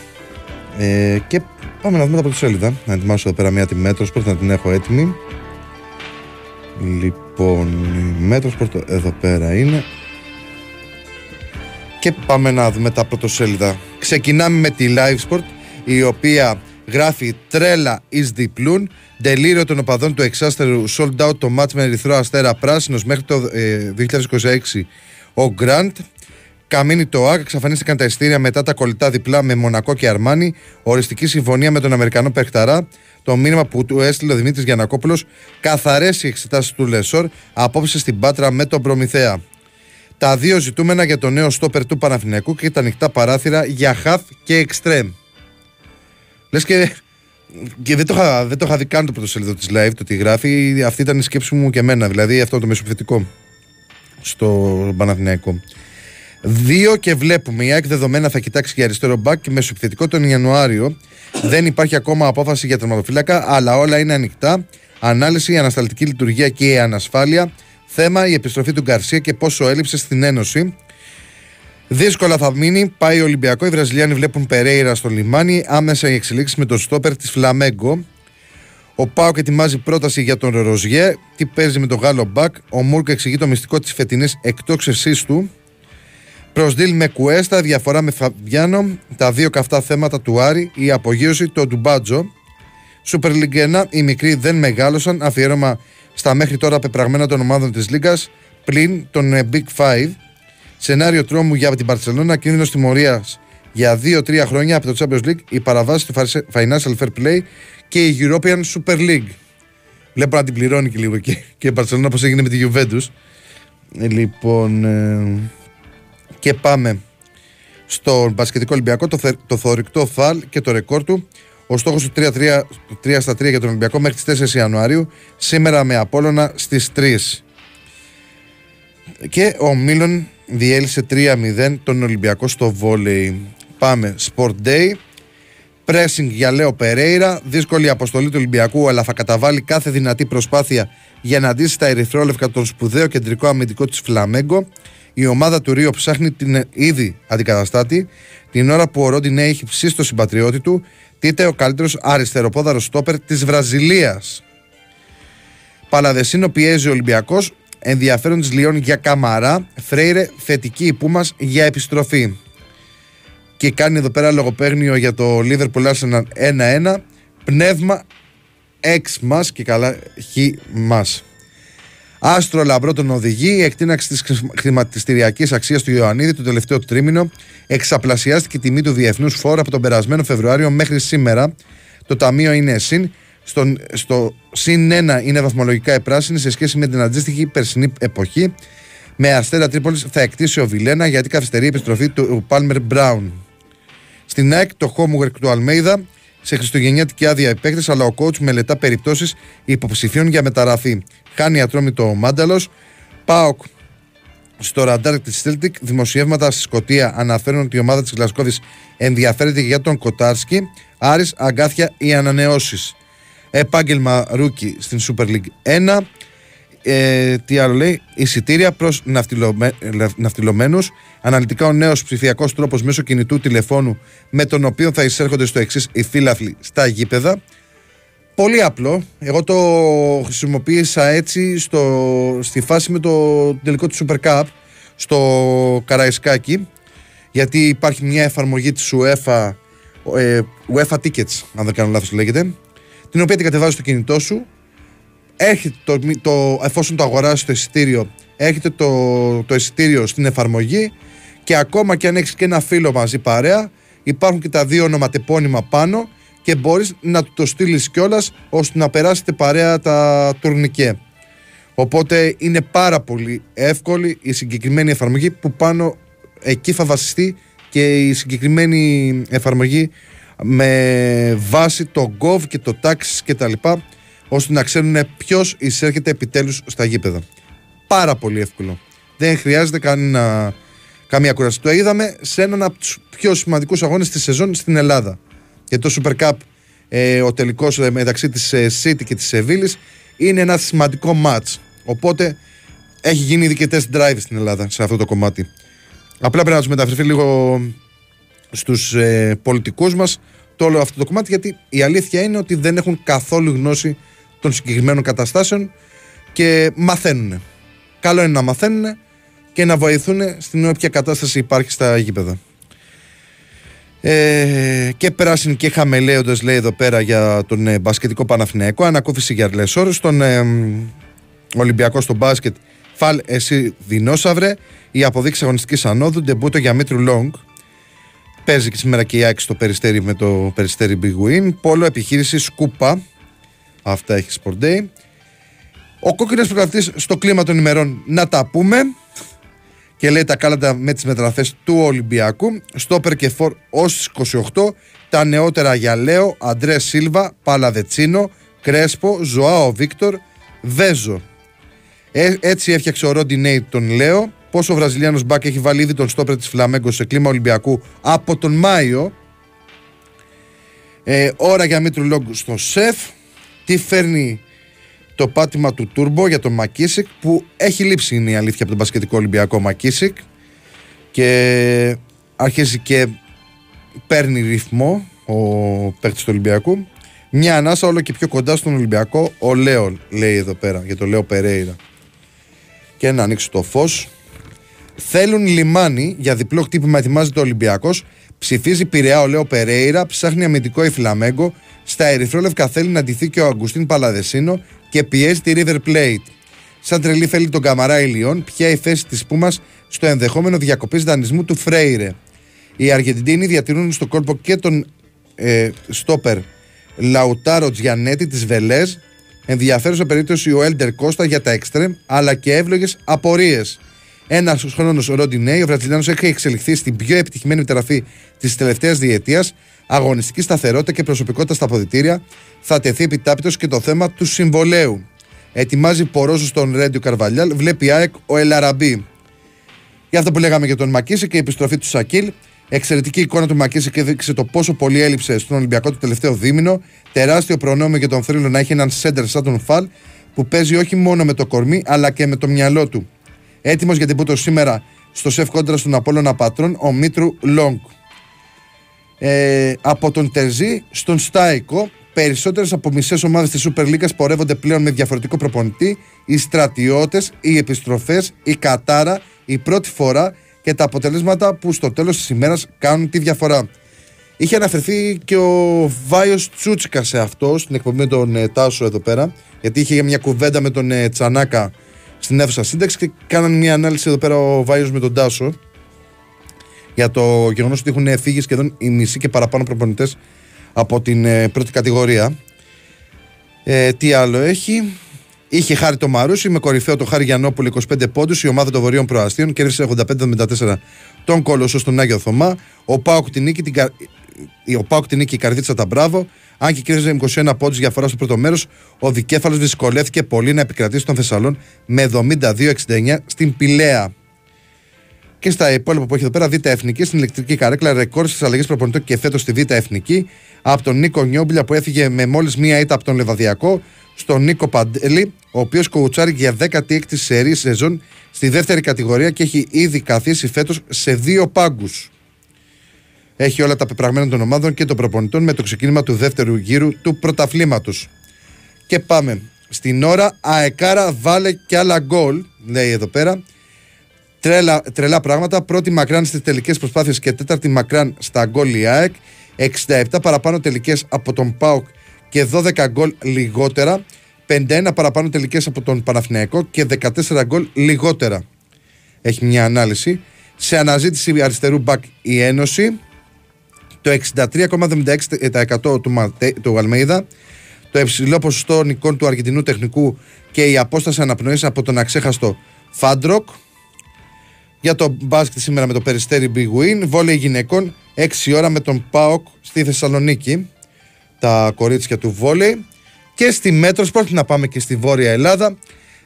ε, και πάμε να δούμε τα πρωτοσέλιδα. Να ετοιμάσω εδώ πέρα μία τη Μέτρο Sport, να την έχω έτοιμη. Λοιπόν, η Μέτρο Sport εδώ πέρα είναι και πάμε να δούμε τα πρωτοσέλιδα. Ξεκινάμε με τη Live Sport, η οποία γράφει τρέλα εις διπλούν, τελείριο των οπαδών του εξάστερου, sold out το match με Ερυθρό Αστέρα πράσινος μέχρι το ε, δύο χιλιάδες είκοσι έξι ο Γκραντ. Καμίνι το ΑΚ, εξαφανίστηκαν τα ειστήρια μετά τα κολλητά διπλά με Μονακό και Αρμάνι, οριστική συμφωνία με τον Αμερικανό Πεχταρά. Το μήνυμα που του έστειλε ο Δημήτρης Γιαννακόπουλος, καθαρές οι εξετάσεις του Λεσόρ απόψε στην Πάτρα με τον Προμηθέα. Τα δύο ζητούμενα για το νέο στόπερ του Παναθηναϊκού και τα ανοιχτά παράθυρα για χαφ και εξτρέμ. Λες και, και δεν, το είχα, δεν το είχα δει καν το πρωτοσέλιδο της live, το τι γράφει. Αυτή ήταν η σκέψη μου και εμένα, δηλαδή αυτό το μεσοπιθετικό στο Παναθηναϊκό. Δύο και βλέπουμε, η ΑΕΚ δεδομένα θα κοιτάξει για αριστερό μπακ και μεσοπιθετικό τον Ιανουάριο. Δεν υπάρχει ακόμα απόφαση για τερματοφύλακα, αλλά όλα είναι ανοιχτά. Ανάλυση, η ανασταλτική λειτουργία και η ανασφάλεια. Θέμα, η επιστροφή του Γκαρσία και πόσο έλειψε στην Ένωση. Δύσκολα θα μείνει, πάει ο Ολυμπιακό. Οι Βραζιλιάνοι βλέπουν Περέιρα στο λιμάνι. Άμεσα οι εξελίξεις με τον στόπερ της Φλαμέγκο. Ο Πάοκ ετοιμάζει πρόταση για τον Ροζιέ. Τι παίζει με τον Γάλλο μπακ. Ο Μούρκ εξηγεί το μυστικό της φετινής εκτόξευσής του. Προσδίλ με Κουέστα, διαφορά με Φαμπιάνο. Τα δύο καυτά θέματα του Άρη. Η απογείωση του Ντουμπάτζο. Super League ένα. Οι μικροί δεν μεγάλωσαν. Αφιέρωμα στα μέχρι τώρα πεπραγμένα των ομάδων της Λίγκας. Πλην των Big Five. Σενάριο τρόμου για την Μπαρτσελόνα, κίνδυνος τιμωρίας για δύο τρία χρόνια από το Champions League, η παραβάση του Financial Fair Play και η European Super League. Βλέπω να την πληρώνει και λίγο και, και η Μπαρτσελόνα, όπως έγινε με τη Juventus. Λοιπόν, ε, και πάμε στον μπασκετικό Ολυμπιακό, το, θε, το θορυκτό φαλ και το ρεκόρ του. Ο στόχος του τρία στα τρία για τον Ολυμπιακό μέχρι τις τέσσερις Ιανουαρίου, σήμερα με Απόλλωνα στις τρεις. Και ο Μίλον διέλυσε τρία μηδέν τον Ολυμπιακό στο βόλεϊ. Πάμε Sport Day. Pressing για Λέο Περέιρα. Δύσκολη αποστολή του Ολυμπιακού, αλλά θα καταβάλει κάθε δυνατή προσπάθεια για να αντίσει τα ερυθρόλευκα τον σπουδαίο κεντρικό αμυντικό της Φλαμέγκο. Η ομάδα του Ρίο ψάχνει την ήδη αντικαταστάτη. Την ώρα που ο Ρόντινέ έχει ψήσει το συμπατριώτη του, τίθεται ο καλύτερος αριστεροπόδαρος στόπερ της Βραζιλίας. Παλαδεσίνο πιέζει ο Ολυμπιακός. Ενδιαφέρον της Λιόν για Καμαρά. Φρέιρε θετική υπού μας για επιστροφή. Και κάνει εδώ πέρα λογοπαίγνιο για το Liverpool Arsenal ένα ένα. Πνεύμα εξ μας και καλά χ μας. Άστρο λαμπρό τον οδηγεί. Η εκτείναξη της χρηματιστηριακής αξίας του Ιωαννίδη το τελευταίο τρίμηνο εξαπλασιάστηκε η τιμή του διεθνούς φόρου από τον περασμένο Φεβρουάριο μέχρι σήμερα. Το ταμείο είναι συν. Στον, στο συν ένα είναι βαθμολογικά η πράσινη σε σχέση με την αντίστοιχη περσινή εποχή. Με Αστέρα Τρίπολης θα εκτίσει ο Βιλένα γιατί καθυστερεί η επιστροφή του Πάλμερ Μπράουν. Στην ΑΕΚ το homework του Αλμέιδα σε χριστουγεννιάτικη άδεια οι παίκτες, αλλά ο coach μελετά περιπτώσεις υποψηφίων για μεταγραφή. Χάνει ατρόμητο ο Μάνταλος. ΠΑΟΚ στο ραντάρ της Celtic. Δημοσιεύματα στη Σκωτία αναφέρουν ότι η ομάδα της Γλασκόβης ενδιαφέρεται για τον Κοτάρσκι. Άρης, αγκάθια οι ανανεώσεις. Επάγγελμα ρούκι στην Super League ένα. Ε, τι άλλο λέει, εισιτήρια προς ναυτιλωμέ, ναυτιλωμένους. Αναλυτικά ο νέος ψηφιακός τρόπος μέσω κινητού τηλεφώνου με τον οποίο θα εισέρχονται στο εξής οι φίλαθλοι στα γήπεδα. Πολύ απλό. Εγώ το χρησιμοποίησα έτσι στο, στη φάση με το τελικό του Super Cup στο Καραϊσκάκι. Γιατί υπάρχει μια εφαρμογή της UEFA, ε, UEFA Tickets, αν δεν κάνω λάθος λέγεται, την οποία την κατεβάζεις στο κινητό σου, έρχεται το, το, εφόσον το αγοράσεις το εισιτήριο, έρχεται το, το εισιτήριο στην εφαρμογή και ακόμα και αν έχεις και ένα φίλο μαζί παρέα, υπάρχουν και τα δύο ονοματεπώνυμα πάνω και μπορείς να το στείλεις κιόλας ώστε να περάσετε παρέα τα τουρνικέ. Οπότε είναι πάρα πολύ εύκολη η συγκεκριμένη εφαρμογή που πάνω εκεί θα βασιστεί και η συγκεκριμένη εφαρμογή με βάση το gov και το tax και τα λοιπά, ώστε να ξέρουν ποιος εισέρχεται επιτέλους στα γήπεδα. Πάρα πολύ εύκολο. Δεν χρειάζεται κανένα, καμία κουράση. Το είδαμε σε έναν από τους πιο σημαντικούς αγώνες της σεζόν στην Ελλάδα. Και το Super Cup, ε, ο τελικός μεταξύ της ε, City και της Σεβίλης, είναι ένα σημαντικό match. Οπότε έχει γίνει ήδη και test drive στην Ελλάδα σε αυτό το κομμάτι. Απλά πρέπει να τους μεταφερθεί λίγο στους ε, πολιτικούς μας το όλο αυτό το κομμάτι, γιατί η αλήθεια είναι ότι δεν έχουν καθόλου γνώση των συγκεκριμένων καταστάσεων και μαθαίνουν. Καλό είναι να μαθαίνουν και να βοηθούν στην όποια κατάσταση υπάρχει στα γήπεδα. Ε, και πράσινη και χαμελέοντας λέει εδώ πέρα για τον ε, μπασκετικό Παναθηναϊκό, ανακούφιση για αρλές ώρες, τον ε, ε, Ολυμπιακό στο μπάσκετ, φαλ εσύ δεινόσαυρε, η αποδείξη αγωνιστικής ανόδου, ντεμπούτο για Μήτρου Λόγκ. Παίζει και σήμερα και η Άκη στο Περιστέρι με το Περιστέρι Big Win. Πόλο, επιχείρηση, σκούπα. Αυτά έχει Sport Day. Ο κόκκινος πρωταθλητής στο κλίμα των ημερών, να τα πούμε. Και λέει τα κάλαντα με τις μεταγραφές του Ολυμπιακού. Στόπερ και φορ ως είκοσι οκτώ. Τα νεότερα για Λέο, Αντρέ Σίλβα, Παλαδετσίνο, Κρέσπο, Ζωάο Βίκτορ, Βέζο. Έ, έτσι έφτιαξε ο Ροντινέι τον Λέο. Πώς ο Βραζιλιάνος μπακ έχει βάλει ήδη τον στόπερ της Φλαμέγκο σε κλίμα Ολυμπιακού από τον Μάιο. Ε, ώρα για Μήτρου Λόγκου στο ΣΕΦ. Τι φέρνει το πάτημα του Τούρμπο για τον Μακίσικ, που έχει λείψει, είναι η αλήθεια, από τον μπασκετικό Ολυμπιακό Μακίσικ. και αρχίζει και παίρνει ρυθμό ο παίκτης του Ολυμπιακού. Μια ανάσα όλο και πιο κοντά στον Ολυμπιακό. Ο Λέο, λέει εδώ πέρα, για το Λέο Περέιρα. Και να ανοίξει το φως. Θέλουν λιμάνι για διπλό χτύπημα, ετοιμάζεται ο Ολυμπιακός. Ψηφίζει Πειραιά ο Λέο Περέιρα. Ψάχνει αμυντικό η Φλαμέγκο. Στα ερυθρόλευκα θέλει να ντυθεί και ο Αγκουστίν Παλαδεσίνο και πιέζει τη River Plate. Σαν τρελή θέλει τον Καμαρά η Λιόν. Ποια η θέση της Πούμας στο ενδεχόμενο διακοπής δανεισμού του Φρέιρε. Οι Αργεντινοί διατηρούν στο κόλπο και τον ε, στόπερ Λαουτάρο Τζιανέτη της Βελές. Ενδιαφέρουσα περίπτωση ο Έλντερ Κώστα για τα εξτρεμ, αλλά και εύλογες απορίες. Ένας χρόνος Ροντινέι, ο Βραζιλιάνος έχει εξελιχθεί στην πιο επιτυχημένη μεταγραφή της τελευταίας διετίας. Αγωνιστική σταθερότητα και προσωπικότητα στα αποδυτήρια. Θα τεθεί επιτάπητος και το θέμα του συμβολέου. Ετοιμάζει πορόσου στον Ρέντιο Καρβαλιάλ. Βλέπει ΑΕΚ ο Ελαραμπή. Για αυτό που λέγαμε για τον Μακίση και η επιστροφή του Σακίλ. Εξαιρετική εικόνα του Μακίση και έδειξε το πόσο πολύ έλειψε στον Ολυμπιακό το τελευταίο δίμηνο. Τεράστιο προνόμιο για τον θρύλο να έχει έναν σέντερ σαν τον Φαλ που παίζει όχι μόνο με το κορμί αλλά και με το μυαλό του. Έτοιμος για την πούτο σήμερα στο σεφ κόντρα στον Απόλλωνα Πατρών, ο Μήτρου Λόγκ. Ε, από τον Τερζή στον Στάικο, περισσότερες από μισές ομάδες της Super League πορεύονται πλέον με διαφορετικό προπονητή. Οι στρατιώτες, οι επιστροφές, η κατάρα, η πρώτη φορά και τα αποτελέσματα που στο τέλος της ημέρας κάνουν τη διαφορά. Είχε αναφερθεί και ο Βάιος Τσούτσικα σε αυτό στην εκπομπή με τον ε, Τάσο εδώ πέρα, γιατί είχε μια κουβέντα με τον ε, Τσανάκα στην αίθουσα σύνταξη και κάναν μια ανάλυση εδώ πέρα ο Βάιος με τον Τάσο για το γεγονός ότι έχουν φύγει σχεδόν οι μισοί και παραπάνω προπονητές από την ε, πρώτη κατηγορία. Ε, τι άλλο έχει. Είχε χάρη το Μαρούσι με κορυφαίο το Χάρη Γιαννόπουλο είκοσι πέντε πόντους. Η ομάδα των Βορείων Προαστίων κέρδισε ογδόντα πέντε εβδομήντα τέσσερα τον Κολοσσό στον Άγιο Θωμά. Ο Πάοκ την νίκη, την... η Καρδίτσα τα μπράβο. Αν και κέρδισε είκοσι ένα πόντους διαφορά στο πρώτο μέρος, ο Δικέφαλος δυσκολεύτηκε πολύ να επικρατήσει τον Θεσσαλόν με εβδομήντα δύο εξήντα εννιά στην Πηλαία. Και στα υπόλοιπα που έχει εδώ πέρα, Β' Εθνική, στην ηλεκτρική καρέκλα, ρεκόρ στις αλλαγές προπονητών και φέτος στη Β' Εθνική. Από τον Νίκο Νιόμπλια που έφυγε με μόλις μία ήττα από τον Λεβαδιακό, στον Νίκο Παντέλη, ο οποίος κοουτσάρει για δέκατη έκτη σερί σεζόν στη δεύτερη κατηγορία και έχει ήδη καθίσει φέτος σε δύο πάγκους. Έχει όλα τα πεπραγμένα των ομάδων και των προπονητών με το ξεκίνημα του δεύτερου γύρου του πρωταθλήματος. Και πάμε στην ώρα. Αεκάρα, βάλε και άλλα γκολ, λέει εδώ πέρα. Τρελα, τρελά πράγματα. Πρώτη μακράν στις τελικές προσπάθειες και τέταρτη μακράν στα γκολ η ΑΕΚ. εξήντα επτά παραπάνω τελικές από τον ΠΑΟΚ και δώδεκα γκολ λιγότερα. πενήντα ένα παραπάνω τελικές από τον Παναθηναϊκό και δεκατέσσερα γκολ λιγότερα. Έχει μια ανάλυση. Σε αναζήτηση αριστερού μπακ η Ένωση. Το εξήντα τρία κόμμα εβδομήντα έξι τοις εκατό του, Ματε, του Αλμέιδα. Το υψηλό ποσοστό νικών του Αργεντινού τεχνικού και η απόσταση αναπνοής από τον αξέχαστο Φάντροκ. Για το μπάσκετ σήμερα με το Περιστέρι Big Win. Βόλεϊ γυναικών έξι ώρα με τον ΠΑΟΚ στη Θεσσαλονίκη. Τα κορίτσια του βόλεϊ. Και στη Μέτρο Σπορτ, να πάμε και στη Βόρεια Ελλάδα.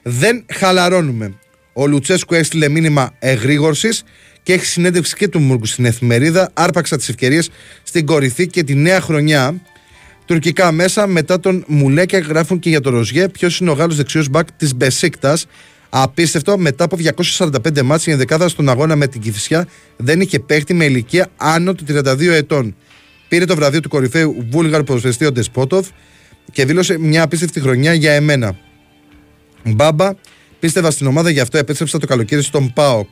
Δεν χαλαρώνουμε. Ο Λουτσέσκου έστειλε μήνυμα εγρήγορσης και έχει συνέντευξη και του Μούρκου στην εφημερίδα. Άρπαξα τις ευκαιρίες στην κορυφή και τη νέα χρονιά. Τουρκικά μέσα μετά τον Μουλέκια γράφουν και για τον Ροζιέ. Ποιος είναι ο Γάλλος δεξιός μπακ της Μπεσίκτας. Απίστευτο, μετά από διακόσια σαράντα πέντε μάτς η ενδεκάδα στον αγώνα με την Κηφισιά δεν είχε παίχτη με ηλικία άνω των τριάντα δύο ετών. Πήρε το βραβείο του κορυφαίου Βούλγαρου ποδοσφαιριστή ο Ντεσπότοφ και δήλωσε μια απίστευτη χρονιά για εμένα. Μπάμπα, πίστευα στην ομάδα, γι' αυτό επέστρεψα το καλοκαίρι στον ΠΑΟΚ.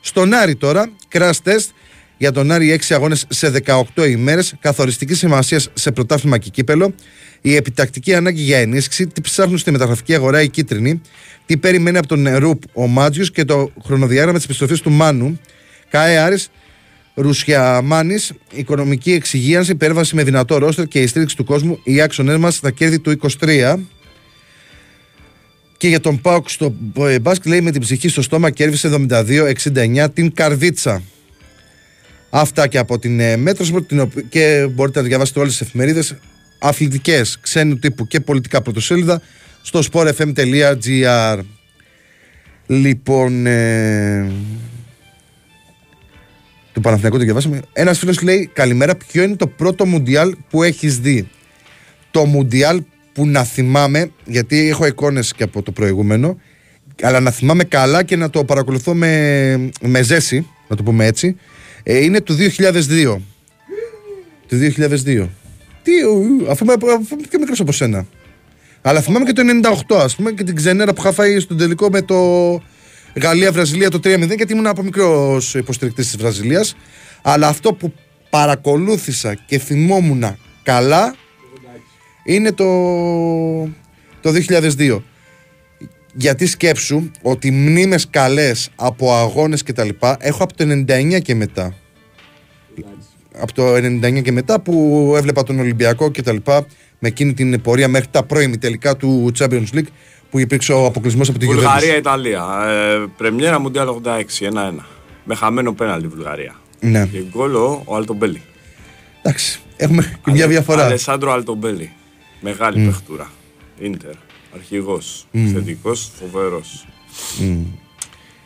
Στον Άρη τώρα, crash test για τον Άρη έξι αγώνες σε δεκαοκτώ ημέρες, καθοριστική σημασία σε πρωτάθλημα και κύπελο. Η επιτακτική ανάγκη για ενίσχυση, τι ψάχνουν στη μεταγραφική αγορά οι κίτρινοι, τι περιμένει από τον Ρουπ ο Μάτζιος και το χρονοδιάγραμμα της επιστροφής του Μάνου. ΚΑΕ Άρης, Ρουσιαμάνης, οικονομική εξυγίανση, υπέρβαση με δυνατό ρόστερ και η στήριξη του κόσμου, οι άξονές μας στα κέρδη του είκοσι τρία. Και για τον ΠΑΟΚ στο μπάσκετ, λέει με την ψυχή στο στόμα, κέρδισε εβδομήντα δύο εξήντα εννιά την Καρδίτσα. Αυτά και από την ε, Μέτρος και μπορείτε να διαβάσετε όλες τις εφημερίδες αθλητικές, ξένου τύπου και πολιτικά πρωτοσέλιδα στο sportfm.gr. Λοιπόν, ε, του Παναθηναϊκού το διαβάσαμε. Ένας φίλος λέει καλημέρα, ποιο είναι το πρώτο μουντιάλ που έχεις δει? Το μουντιάλ που να θυμάμαι, γιατί έχω εικόνες και από το προηγούμενο, αλλά να θυμάμαι καλά και να το παρακολουθώ με, με ζέση, να το πούμε έτσι. Ε, είναι του δύο χιλιάδες δύο. Του δύο χιλιάδες δύο. Τι, αφού είμαι πιο μικρός από σένα. Αλλά θυμάμαι και το ενενήντα οκτώ, ας πούμε, και την ξενέρα που είχα φάει στον τελικό με το Γαλλία-Βραζιλία το τρία μηδέν, γιατί ήμουν από μικρός υποστηρικτής της Βραζιλίας. Αλλά αυτό που παρακολούθησα και θυμόμουν καλά είναι το, το δύο χιλιάδες δύο. Γιατί σκέψου ότι μνήμες καλές από αγώνες και τα λοιπά έχω από το ενενήντα εννιά και μετά. Από το ενενήντα εννιά και μετά που έβλεπα τον Ολυμπιακό και τα λοιπά, με εκείνη την πορεία μέχρι τα πρώιμη τελικά του Champions League που υπήρξε ο αποκλεισμός από την Γιουβέντους. Βουλγαρία-Ιταλία. Ε, πρεμιέρα Μουντιάλ ογδόντα έξι, ένα ένα. Με χαμένο πέναλτι Βουλγαρία. Ναι. Και γκολ ο Αλτομπέλη. Εντάξει, έχουμε και Αλε... μια διαφορά. Αλεσάντρο Αλτομπέλη. Μεγάλη mm. παιχτούρα. Ίντερ. Αρχηγός. Mm. Θετικός. Φοβερός. Mm.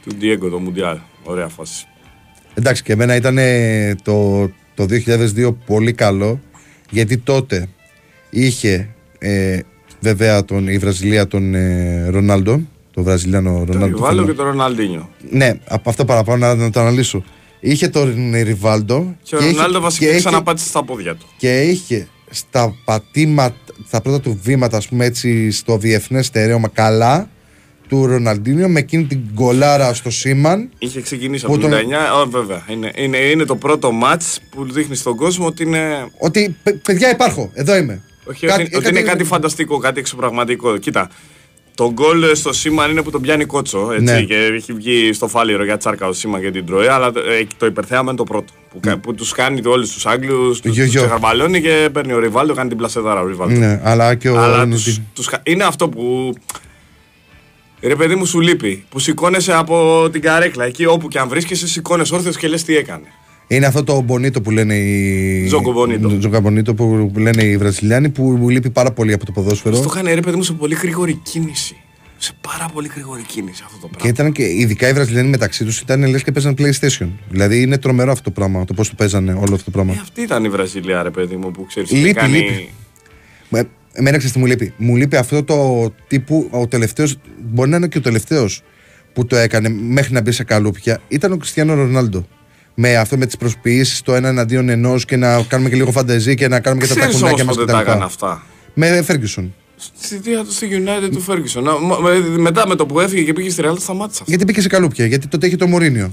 Του Ντιέγκο το Μουντιάλ. Ωραία φάση. Εντάξει, και εμένα ήταν το, το δύο χιλιάδες δύο πολύ καλό, γιατί τότε είχε ε, βέβαια τον, η Βραζιλία τον ε, Ρονάλντο, τον Βραζιλιάνο Ρονάλντο. Τον Ριβάλντο και τον Ροναλντίνιο. Ναι, από αυτά παραπάνω να, να το αναλύσω. Είχε τον Ριβάλντο. Και, και ο Ρονάλντο βασικά ξαναπάτησε στα πόδια του. Και είχε στα πατήματα, στα πρώτα του βήματα, ας πούμε έτσι, στο διεθνές στερέωμα καλά του Ροναλντίνιο με εκείνη την γκολάρα στο Σίμαν. Είχε ξεκινήσει από το ενενήντα εννιά. Τον... Βέβαια. Είναι, είναι, είναι το πρώτο μάτς που δείχνει στον κόσμο ότι είναι. Ότι παι, παιδιά υπάρχω, εδώ είμαι. Όχι, κάτι, ότι, ότι είναι κάτι φανταστικό, κάτι εξωπραγματικό. Κοίτα, το γκολ στο Σίμαν είναι που τον πιάνει κότσο. Έτσι, ναι. Και έχει βγει στο φάληρο για τσάρκα ο Σίμαν και την τροή. Αλλά το υπερθέαμα είναι το πρώτο. Που, ναι. που του κάνει όλου του Άγγλου, του ξεχαρβαλώνει και παίρνει ο Ριβάλντο, κάνει την πλασεδάρα ο Ριβάλντο. Ναι, αλλά και ο. Αλλά τους, τους, είναι αυτό που. Ρε παιδί μου, σου λείπει. Που σηκώνεσαι από την καρέκλα. Εκεί όπου και αν βρίσκεσαι, σηκώνεσαι όρθιος και λες τι έκανε. Είναι αυτό το μπονίτο που λένε οι. Τζογκαμπονίτο που λένε οι Βραζιλιάνοι, που μου λείπει πάρα πολύ από το ποδόσφαιρο. Αυτό είχαν, ρε παιδί μου, σε πολύ γρήγορη κίνηση. Σε πάρα πολύ γρήγορη κίνηση αυτό το πράγμα. Και ήταν και ειδικά οι Βραζιλιάνοι μεταξύ του ήταν λες και παίζαν PlayStation. Δηλαδή είναι τρομερό αυτό το πράγμα. Το πώς το παίζανε όλο αυτό το πράγμα. Ε, αυτή ήταν η Βραζιλία, ρε παιδί μου, που ξέρει τι κάνει. Λείπει. Εμένα ξέρεις τι μου λείπει. Μου λείπει αυτό το τύπου, ο τελευταίος, μπορεί να είναι και ο τελευταίος που το έκανε μέχρι να μπει σε καλούπια, ήταν ο Κριστιάνο Ρονάλντο. Με αυτό με τις προσποιήσεις, το ένα εναντίον ενός και να κάνουμε και λίγο φανταζή και να κάνουμε και τα τακουνάκια μας και τα λοιπά. Αυτά. Με Φέργιουσον. Στη θεία του στη United του Φέργιουσον. Μετά με το που έφυγε και πήγε στη Real σταμάτησα. Γιατί πήγε σε καλούπια, γιατί τότε είχε το Μωρίνιο.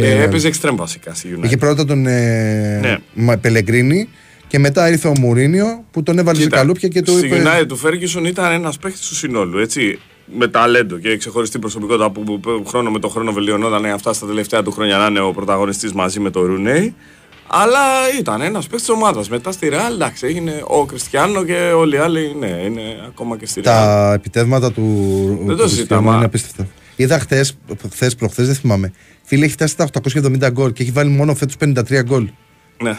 Έπαιζε εξτρέμ βασικά στη United. Είχε πρώτα τον Πελεγκρίνη. Και μετά ήρθε ο Μουρίνιο που τον έβαλε. Κοίτα, σε καλούπια και το είπε. Στην United του Φέργιουσον ήταν ένας παίχτης του συνόλου, έτσι. Με ταλέντο και ξεχωριστή προσωπικότητα που χρόνο με το χρόνο βελτιωνόταν. Αυτά στα τελευταία του χρόνια να είναι ο πρωταγωνιστής μαζί με τον Ρουνέι. Αλλά ήταν ένας παίχτης ομάδας. Μετά στη Ρεάλ, εντάξει, έγινε ο Κριστιάνο και όλοι οι άλλοι. Ναι, είναι ακόμα και στη Ρεάλ. Τα επιτεύγματα του Κριστιάνο είναι απίστευτα. Είδα χθες, προχθές, δεν θυμάμαι. Φίλε, έχει φτάσει στα οκτακόσια εβδομήντα γκολ και έχει βάλει μόνο φέτος πενήντα τρία γκολ. Ναι.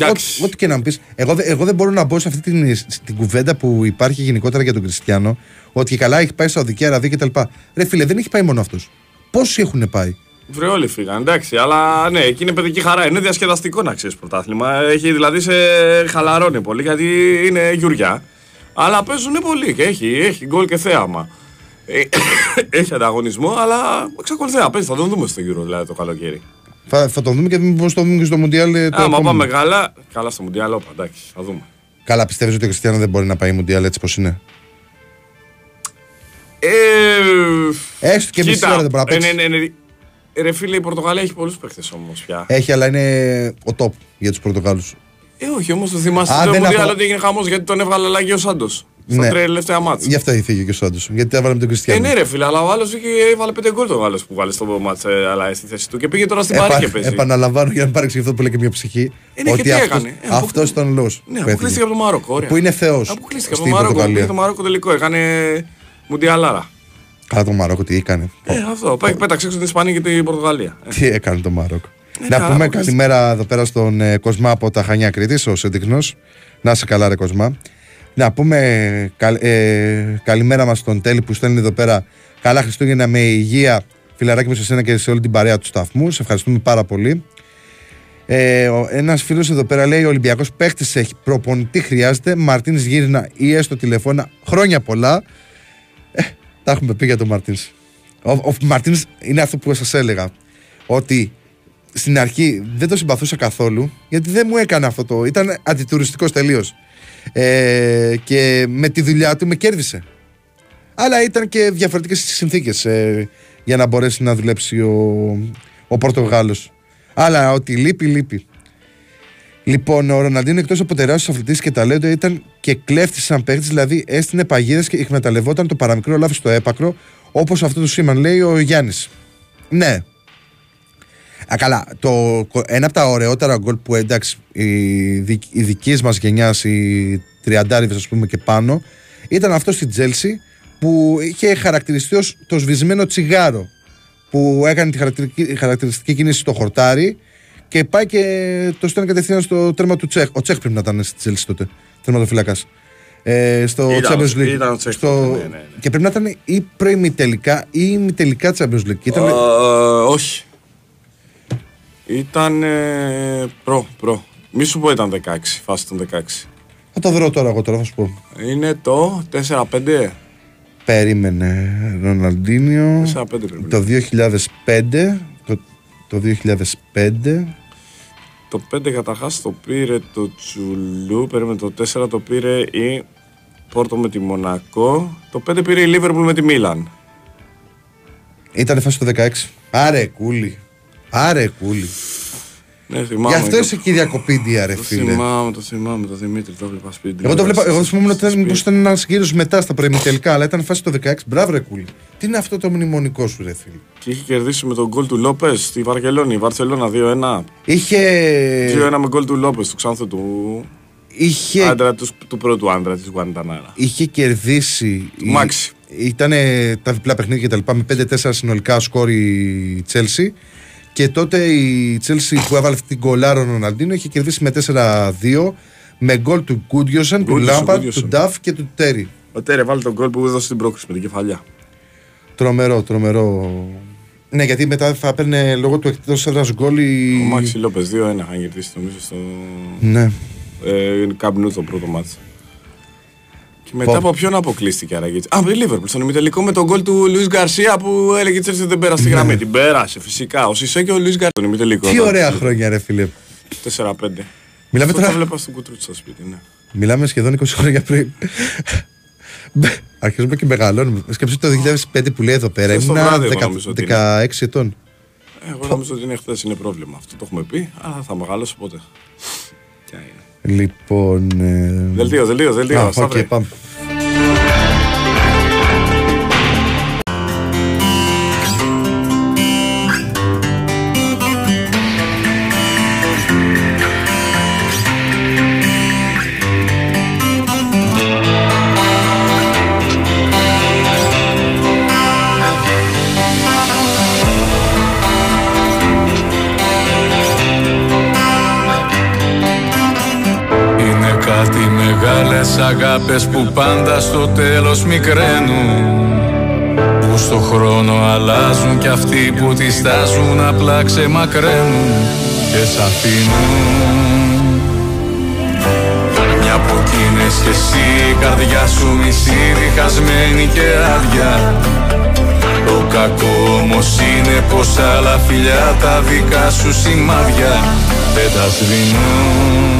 Ό, ό,τι και να μου πεις, εγώ, εγώ δεν μπορώ να μπω σε αυτή την, την κουβέντα που υπάρχει γενικότερα για τον Κριστιάνο. Ότι καλά έχει πάει Σαουδική Αραβία και τα λοιπά. Ρε φίλε, δεν έχει πάει μόνο αυτός. Πόσοι έχουν πάει. Βρε, όλοι φύγαν, εντάξει, αλλά ναι, εκεί είναι παιδική χαρά. Είναι διασκεδαστικό να ξέρεις πρωτάθλημα. Έχει δηλαδή σε χαλαρώνει πολύ γιατί είναι γιουριά. Αλλά παίζουν πολύ και έχει, έχει γκολ και θέαμα. Έχει ανταγωνισμό, αλλά εξακολουθεί να παίζει. Θα τον δούμε στον γύρο δηλαδή το καλοκαίρι. Θα, θα το δούμε και μήπως το δούμε και στο Μουντιάλ. Άμα πάμε καλά, καλά στο Μουντιάλ, όπα, εντάξει, θα δούμε. Καλά, πιστεύεις ότι ο Κριστιάνο δεν μπορεί να πάει Μουντιάλ έτσι πως είναι. Ε, Έστω και μισή ώρα δεν μπορεί να παίξει. Ναι, ναι, ναι. Ρε φίλε, η Πορτογαλία έχει πολλούς παίκτες όμως πια. Έχει, αλλά είναι ο top για τους Πορτογάλους. Ε, όχι, όμως το θυμάστε Α, το Μουντιάλ ότι έγινε χαμός γιατί τον έβγαλε αλλαγή ο Σάντος. Στα ναι. τρία τελευταία μάτσα. Γι' αυτό έφυγε και ο Σάντος. Γιατί έβαλε με τον Κριστιάνο. Ε, ναι, ρε φίλε, αλλά ο άλλος έβαλε πέντε γκολ. Ο άλλος που βάλε στο μάτσα, αλλά στη θέση του και πήγε τώρα στην Παρί και παίζει. Επαναλαμβάνω για να πάρει αυτό που λέει και μια ψυχή. Είναι ότι αυτό ήταν ο λόγος. Ναι, αποκλείστηκε από το Μαρόκο. Που είναι θεός. Αποκλείστηκε από το Μαρόκο. Πήγε το Μαρόκο τελικό. Έκανε Μουντιαλάρα. Καλά το Μαρόκο, τι έκανε. Ε, αυτό. Πέταξε έξω την Ισπανία και την Πορτογαλία. Τι έκανε το Μαρόκο. Να πούμε καλημέρα εδώ πέρα στον Κοσμά από τα Χανιά Κρήτης, ο Σεντικνός. Να σε καλά, ρε Κοσμά. Να πούμε καλ, ε, καλημέρα μας στον Τέλη που στέλνει εδώ πέρα. Καλά Χριστούγεννα με υγεία, φιλαράκι μου, σε εσένα και σε όλη την παρέα του σταθμού. Σε ευχαριστούμε πάρα πολύ. Ε, ο, ένας φίλος εδώ πέρα λέει: ο Ολυμπιακός παίχτης έχει, προπονητή χρειάζεται. Μαρτίνς γύρινα ή έστω τηλεφώνα χρόνια πολλά. Ε, τα έχουμε πει για τον Μαρτίνς. Ο, ο Μαρτίνς είναι αυτό που σας έλεγα. ότι στην αρχή δεν το συμπαθούσα καθόλου, γιατί δεν μου έκανε αυτό το. Ήταν αντιτουριστικός τελείως. Ε, και με τη δουλειά του με κέρδισε. Αλλά ήταν και διαφορετικές συνθήκες ε, για να μπορέσει να δουλέψει ο, ο Πορτογάλος. Αλλά ότι λείπει, λείπει. Λοιπόν, ο Ροναλντίνιο εκτός από τεράστιος αθλητής και ταλέντο ήταν και κλέφτης σαν παίκτης, δηλαδή έστεινε παγίδες και εκμεταλλευόταν το παραμικρό λάθος στο έπακρο, όπως αυτό του σήμαν, λέει ο Γιάννης. Ναι. Α, καλά. Το, ένα από τα ωραιότερα γκολ που εντάξει οι δικής μας γενιάς, οι τριαντάριδες ας πούμε και πάνω, ήταν αυτό στη Τζέλσι που είχε χαρακτηριστεί ως το σβησμένο τσιγάρο, που έκανε τη χαρακτηριστική, χαρακτηριστική κίνηση στο χορτάρι και πάει και το στέλνει κατευθείαν στο τέρμα του Τσέχ. Ο Τσέχ πρέπει να ήταν στη Τσέλσι τότε, τερματοφυλάκας. Ε, στο Champions League. Στο... Ναι, ναι, ναι. Και πρέπει να ήταν ή προημιτελικά ή ημιτελικά Champions League. Ήταν... Uh, όχι. Ήταν. Ε, προ, προ. Μη σου πω ήταν δεκαέξι, φάση των δεκαέξι. Θα το βρω τώρα εγώ, τώρα θα σου πω. Είναι το τέσσερα πέντε. Περίμενε, Ροναλντίνιο. Το δύο χιλιάδες πέντε. Το δύο χιλιάδες πέντε. Το πέντε καταρχάς το πήρε το Τσουλού. Περίμενε το τέσσερα το πήρε η Πόρτο με τη Μονακό. Το πέντε πήρε η Λίβερπουλ με τη Μίλαν. Ήταν φάση το δεκαέξι. Άρε κούλι. Άρε κούλι. Ναι, θυμάμαι. Γι' αυτό είσαι το... Κυριακοπίδια, ρε το φίλε. Το θυμάμαι, το θυμάμαι, το Δημήτρη, το έβλεπα σπίτι. Εγώ το βλέπα, εγώ θυμάμαι ότι ήταν ένα γύρο μετά στα προημιτελικά, αλλά ήταν φάση το δεκαέξι. Μπράβο, ρε κούλι. Τι είναι αυτό το μνημονικό σου, ρε φίλε. Και είχε κερδίσει με τον γκολ του Λόπες στη Βαρκελόνη, η Βαρκελόνα δύο ένα. Είχε. δύο ένα με γκολ του Λόπες, του ξανθού του. Είχε. Άντρα, τους, του πρώτου άντρα τη Γουαντανάρα. Είχε κερδίσει. Του η... Μάξι. Ήταν τα διπλά παιχνίδια και τα λοιπά με πέντε τέσσερα συνολικά σκόρι η Τσέλσι. Και τότε η Τσέλσι που έβαλε αυτή την κολάρα ο Ροναλντίνο είχε κερδίσει με τέσσερα δύο με γκολ του Γκούντιοσεν, του Λάμπαρτ, του Νταφ και του Τέρι. Ο Τέρι βάλει τον γκολ που έδωσε την πρόκριση με την κεφαλιά. Τρομερό, τρομερό. Ναι, γιατί μετά θα παίρνει λόγω του εκτός έδρας γκολ. Ο Μάξι Λόπες δύο ένα είχαν κερδίσει νομίζω στο. Ναι. Ε, Καμπνού το πρώτο μάτς. Και μετά Φο... από ποιον αποκλείστηκε αραγή. Α, με Λίβερπουλ, στον ημιτελικό με τον γκολ του Λουίς Γκαρσία που έλεγε η Τσέλσι δεν πέρασε τη γραμμή. Την πέρασε φυσικά. Ο Σισέ και ο Λουίς Γκαρσία. Τον ημιτελικό. Τι ωραία χρόνια, ρε φίλε. τέσσερα πέντε. Μιλάμε τώρα. Τα βλέπα στον κουτρούτσι στο σπίτι, ναι. Μιλάμε σχεδόν είκοσι χρόνια πριν. Αρχίζουμε και μεγαλώνουμε. Σκέψτε το δύο χιλιάδες πέντε που λέει εδώ πέρα. Ήμουνα δεκαέξι ετών. Εγώ νομίζω ότι είναι χθες, είναι πρόβλημα. Αυτό το έχουμε πει, αλλά θα μεγαλώσω ποτέ. Ποια είναι. Λοιπόν. Ε... Δελτίο, δελτίο, δελτίο. Α, okay, πάμε. Αγάπες που πάντα στο τέλος μικραίνουν, που στο χρόνο αλλάζουν κι αυτοί που τις στάζουν απλά ξεμακραίνουν και σ' αφήνουν. Μια από εκείνες κι εσύ η καρδιά σου μισή διχασμένη και άδεια. Το κακό όμως είναι πως άλλα φιλιά τα δικά σου σημάδια δεν τα σβήνουν,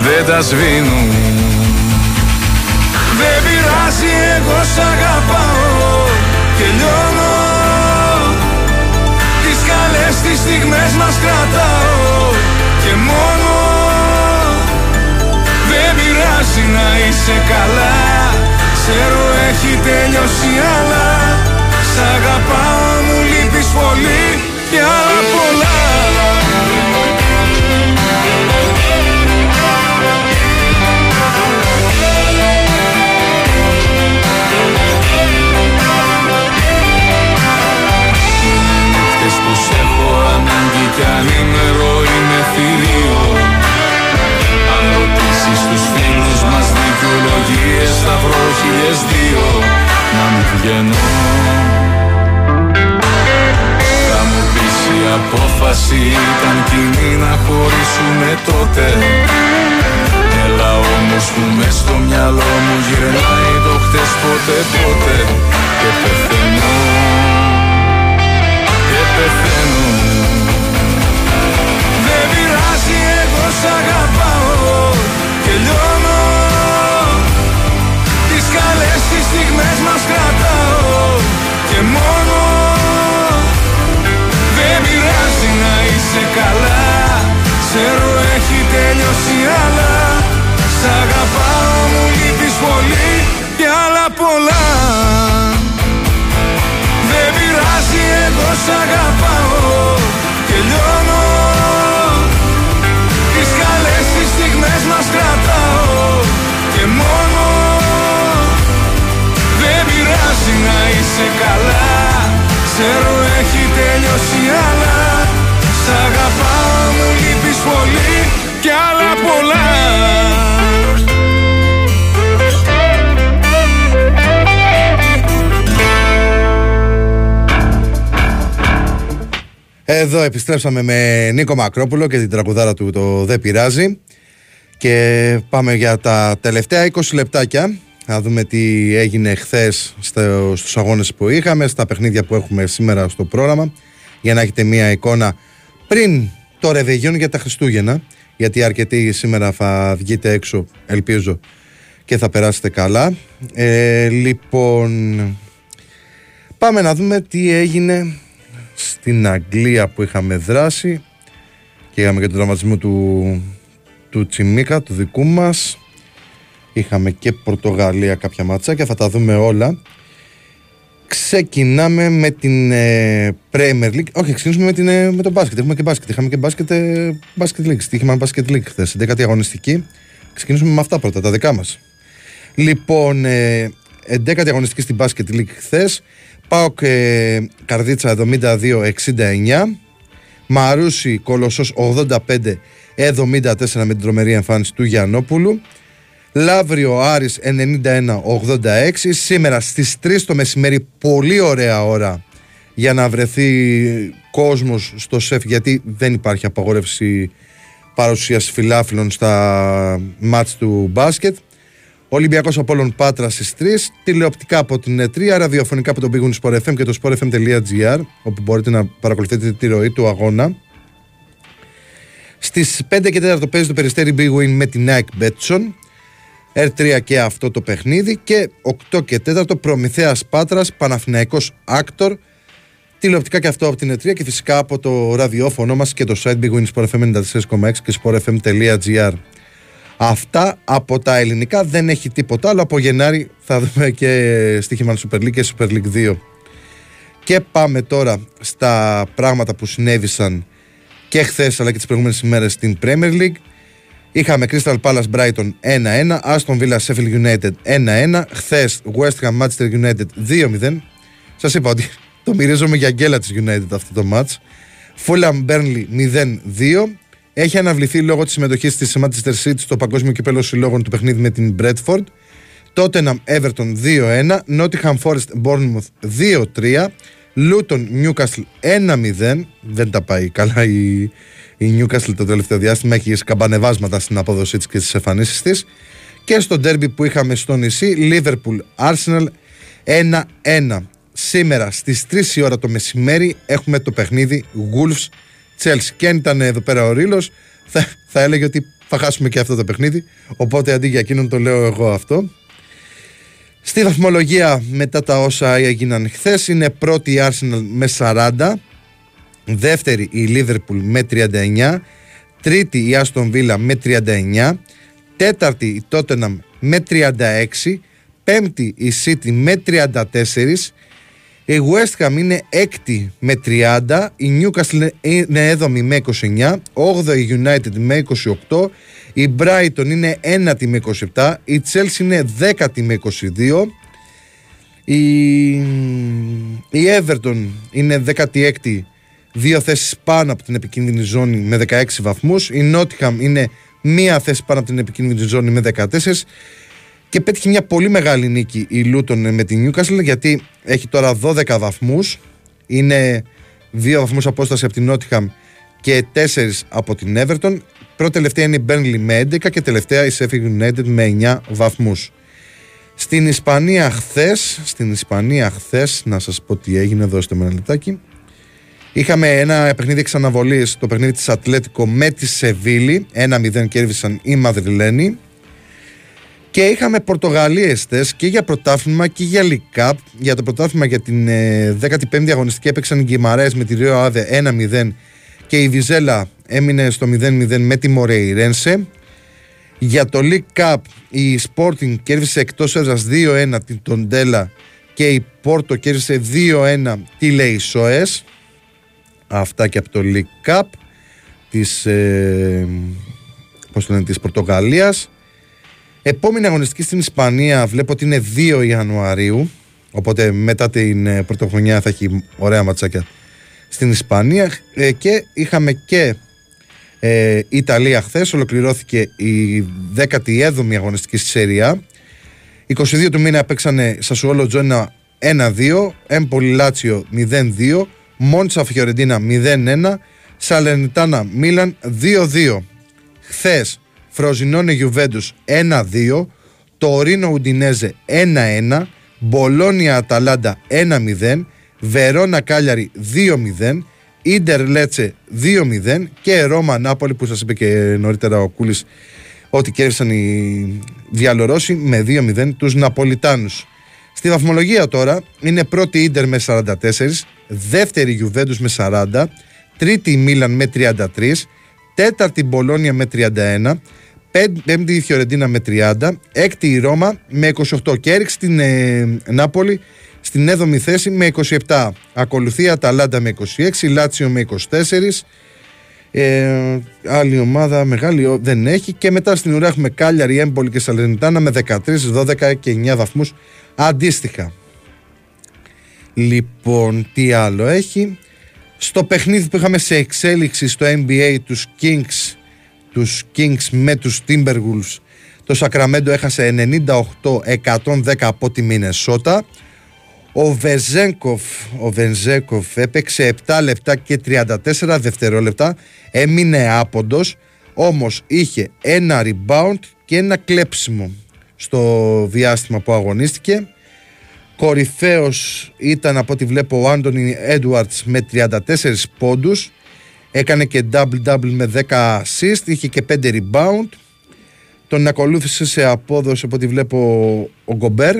δεν τα σβήνουν. Δεν πειράζει, εγώ σ' αγαπάω και λιώνω. Τις καλές τις στιγμές μας κρατάω και μόνο. Δεν πειράζει να είσαι καλά, ξέρω έχει τελειώσει άλλα. Σ' αγαπάω, μου λείπεις πολύ και άλλα πολλά. Κι αν είμαι ροή με θηρίο, αν ρωτήσεις τους φίλους μας δικαιολογίες θα βρω χίλιες δύο. Να μην βγαίνω, θα μου πεις η απόφαση ήταν κοινή να χωρίσουμε τότε. Έλα όμως που μες στο μυαλό μου γυρνάει το χτες ποτέ ποτέ. Και πεθαίνω, και πεθαίνω. πολλά. Δεν πειράζει, εγώ σ' αγαπάω και λιώνω. Τις καλές τις στιγμές μας κρατάω και μόνο. Δεν πειράζει να είσαι καλά, ξέρω έχει τελειώσει αλλά σ' αγαπάω, μου λείπεις πολύ και άλλα πολλά. Εδώ επιστρέψαμε με Νίκο Μακρόπουλο και την τραγουδάρα του το «Δεν πειράζει» και πάμε για τα τελευταία είκοσι λεπτάκια να δούμε τι έγινε χθες στο, στους αγώνες που είχαμε, στα παιχνίδια που έχουμε σήμερα στο πρόγραμμα, για να έχετε μια εικόνα πριν το ρεβεγιόν για τα Χριστούγεννα, γιατί αρκετοί σήμερα θα βγείτε έξω, ελπίζω, και θα περάσετε καλά. Ε, λοιπόν, πάμε να δούμε τι έγινε στην Αγγλία που είχαμε δράσει και είχαμε και τον τραυματισμό του, του Τσιμίκα, του δικού μας. Είχαμε και Πορτογαλία, κάποια ματσάκια, θα τα δούμε όλα. Ξεκινάμε με την ε, Premier League. Όχι, ξεκινήσουμε με, την, ε, με το μπάσκετ. Έχουμε και μπάσκετ. Είχαμε και μπάσκετ, ε, μπάσκετ league. Στοίχημα μπάσκετ league χθες, δέκατη αγωνιστική. Ξεκινήσουμε με αυτά πρώτα, τα δικά μας. Λοιπόν, ε, δέκατη αγωνιστική στην μπάσκετ league χθες. ΠΑΟΚ ε, Καρδίτσα εβδομήντα δύο εξήντα εννιά, Μαρούσι Κολοσσός ογδόντα πέντε εβδομήντα τέσσερα με την τρομερή εμφάνιση του Γιαννόπουλου, Λαύριο Άρης ενενήντα ένα ογδόντα έξι. Σήμερα στις τρεις το μεσημέρι, πολύ ωραία ώρα για να βρεθεί κόσμος στο ΣΕΦ, γιατί δεν υπάρχει απαγόρευση παρουσίας φιλάφιλων στα μάτς του μπάσκετ. Ολυμπιακός Απόλλων Πάτρας στις τρεις, τηλεοπτικά από την Ετρία, ραδιοφωνικά από τον Big Win Sport εφ εμ και το sportfm.gr, όπου μπορείτε να παρακολουθείτε τη ροή του αγώνα. Στις πέντε και τέσσερα παίζει το Περιστέρι Big Win με την ΑΕΚ Betson, Ερ τρία και αυτό το παιχνίδι, και οκτώ και τέσσερα Προμηθέας Πάτρας, Παναθηναϊκός Άκτορ, τηλεοπτικά και αυτό από την Ετρία και φυσικά από το ραδιόφωνο μας και το site Big Win Sport εφ εμ ενενήντα τέσσερα κόμμα έξι και sportfm.gr. Αυτά από τα ελληνικά, δεν έχει τίποτα άλλο. Από Γενάρη θα δούμε και στοίχημα Super League και Super League δύο. Και πάμε τώρα στα πράγματα που συνέβησαν και χθες αλλά και τις προηγούμενες ημέρες στην Premier League. Είχαμε Crystal Palace Brighton ένα ένα, Aston Villa Sheffield United ένα ένα, χθες West Ham Manchester United δύο μηδέν. Σας είπα ότι το μυρίζομαι για γκέλα της United αυτό το match. Fulham Burnley μηδέν δύο. Έχει αναβληθεί λόγω της συμμετοχής της Manchester City στο Παγκόσμιο Κυπέλλο Συλλόγων του παιχνίδι με την Brentford. Tottenham Everton δύο ένα, Nottingham Forest Bournemouth δύο τρία, Luton Newcastle ένα μηδέν. Δεν τα πάει καλά η, η Newcastle το τελευταίο διάστημα, έχει σκαμπανεβάσματα στην απόδοσή της και στις εμφανίσεις της. Και στο ντέρμπι που είχαμε στο νησί, Liverpool Arsenal ένα ένα. Σήμερα στις τρεις η ώρα το μεσημέρι έχουμε το παιχνίδι Wolves Chelsea. Και αν ήταν εδώ πέρα ο Ρήλος θα, θα έλεγε ότι θα χάσουμε και αυτό το παιχνίδι, οπότε αντί για εκείνον το λέω εγώ αυτό. Στη βαθμολογία μετά τα όσα έγιναν χθες, είναι πρώτη η Arsenal με σαράντα, δεύτερη η Liverpool με τριάντα εννιά, τρίτη η Aston Villa με τριάντα εννιά, τέταρτη η Tottenham με τριάντα έξι, πέμπτη η City με τριάντα τέσσερα, η West Ham είναι έκτη με τριάντα, η Newcastle είναι έβδομη με είκοσι εννιά, όγδοη η United με είκοσι οκτώ, η Brighton είναι ένατη με είκοσι επτά, η Chelsea είναι δέκατη με είκοσι δύο, η, η Everton είναι δέκατη έκτη, δύο θέσεις πάνω από την επικίνδυνη ζώνη με δεκαέξι βαθμούς, η Nottingham είναι μία θέση πάνω από την επικίνδυνη ζώνη με δεκατέσσερα. Και πέτυχε μια πολύ μεγάλη νίκη η Λούτον με την Newcastle, γιατί έχει τώρα δώδεκα βαθμούς, είναι δύο βαθμούς απόσταση από την Nottingham και τέσσερα από την Everton. Πρώτη τελευταία είναι η Burnley με έντεκα και τελευταία η Sheffield United με εννιά βαθμούς. Στην Ισπανία χθες, στην Ισπανία χθες, να σας πω τι έγινε, δώστε με ένα λεπτάκι. Είχαμε ένα παιχνίδι εξ αναβολής, το παιχνίδι της Ατλέτικο με τη Σεβίλη, ένα μηδέν κέρδισαν οι Μαδριλένοι. Και είχαμε Πορτογαλίεστες και για πρωτάθλημα και για League Cup. Για το πρωτάθλημα για την ε, δέκατη πέμπτη αγωνιστική έπαιξαν οι Γκιμαρές με τη Ριό Άβε ένα μηδέν και η Βιζέλα έμεινε στο μηδέν μηδέν με τη Μορεϊρένσε. Για το League Cup η Sporting κέρδισε εκτός έδρας δύο ένα την Τοντέλα και η Πόρτο κέρδισε δύο ένα τη Λέισοές. Αυτά και από το League Cup της, ε, πώς λένε, της Πορτογαλίας. Επόμενη αγωνιστική στην Ισπανία βλέπω ότι είναι δύο Ιανουαρίου, οπότε μετά την πρωτοχρονιά θα έχει ωραία ματσάκια στην Ισπανία. Ε, και είχαμε και ε, Ιταλία χθες, ολοκληρώθηκε η δέκατη έβδομη αγωνιστική στη Σερία. είκοσι δύο του μήνα παίξανε Σασουόλο Τζόνα ένα δύο, Έμπολι Λάτσιο μηδέν δύο, Μόντσα Φιωρεντίνα μηδέν ένα, Σαλερνιτάνα Μίλαν δύο δύο. Χθες Φροζινόνε Γιουβέντους ένα δύο, Τορίνο Ουντινέζε ένα ένα, Μπολόνια Αταλάντα ένα μηδέν, Βερόνα Κάλιαρη δύο μηδέν, Ίντερ Λέτσε δύο μηδέν και Ρώμα Νάπολη, που σας είπε και νωρίτερα ο Κούλης ότι κέρδισαν οι Διαλορώσοι με δύο μηδέν τους Ναπολιτάνους. Στη βαθμολογία τώρα είναι πρώτη Ίντερ με σαράντα τέσσερα, δεύτερη Γιουβέντους με σαράντα, τρίτη Μίλαν με τριάντα τρία, τέταρτη Μπολόνια με τριάντα ένα, πέμπτη η Φιωρεντίνα με τριάντα, έκτη η Ρώμα με είκοσι οκτώ και έριξε την ε, Νάπολη στην έβδομη θέση με είκοσι επτά. Ακολουθεί η Αταλάντα με είκοσι έξι, Λάτσιο με είκοσι τέσσερα, ε, άλλη ομάδα μεγάλη δεν έχει, και μετά στην ουρά έχουμε Κάλιαρη, Έμπολη και Σαλερνιτάνα με δεκατρία, δώδεκα και εννιά βαθμούς αντίστοιχα. Λοιπόν, τι άλλο έχει? Στο παιχνίδι που είχαμε σε εξέλιξη στο εν μπι έι, τους Kings, τους Kings με τους Timberwolves, το Σακραμέντο έχασε ενενήντα οκτώ εκατόν δέκα από τη Μινεσότα. Ο Βενζέκοφ, ο Βενζέκοφ έπαιξε επτά λεπτά και τριάντα τέσσερα δευτερόλεπτα, έμεινε άποντος, όμως είχε ένα rebound και ένα κλέψιμο στο διάστημα που αγωνίστηκε. Κορυφαίος ήταν, από ό,τι βλέπω, ο Άντονι Έντουαρτς με τριάντα τέσσερα πόντους, έκανε και double-double με δέκα assist, είχε και πέντε rebound. Τον ακολούθησε σε απόδοση, από ό,τι βλέπω, ο Γκομπέρ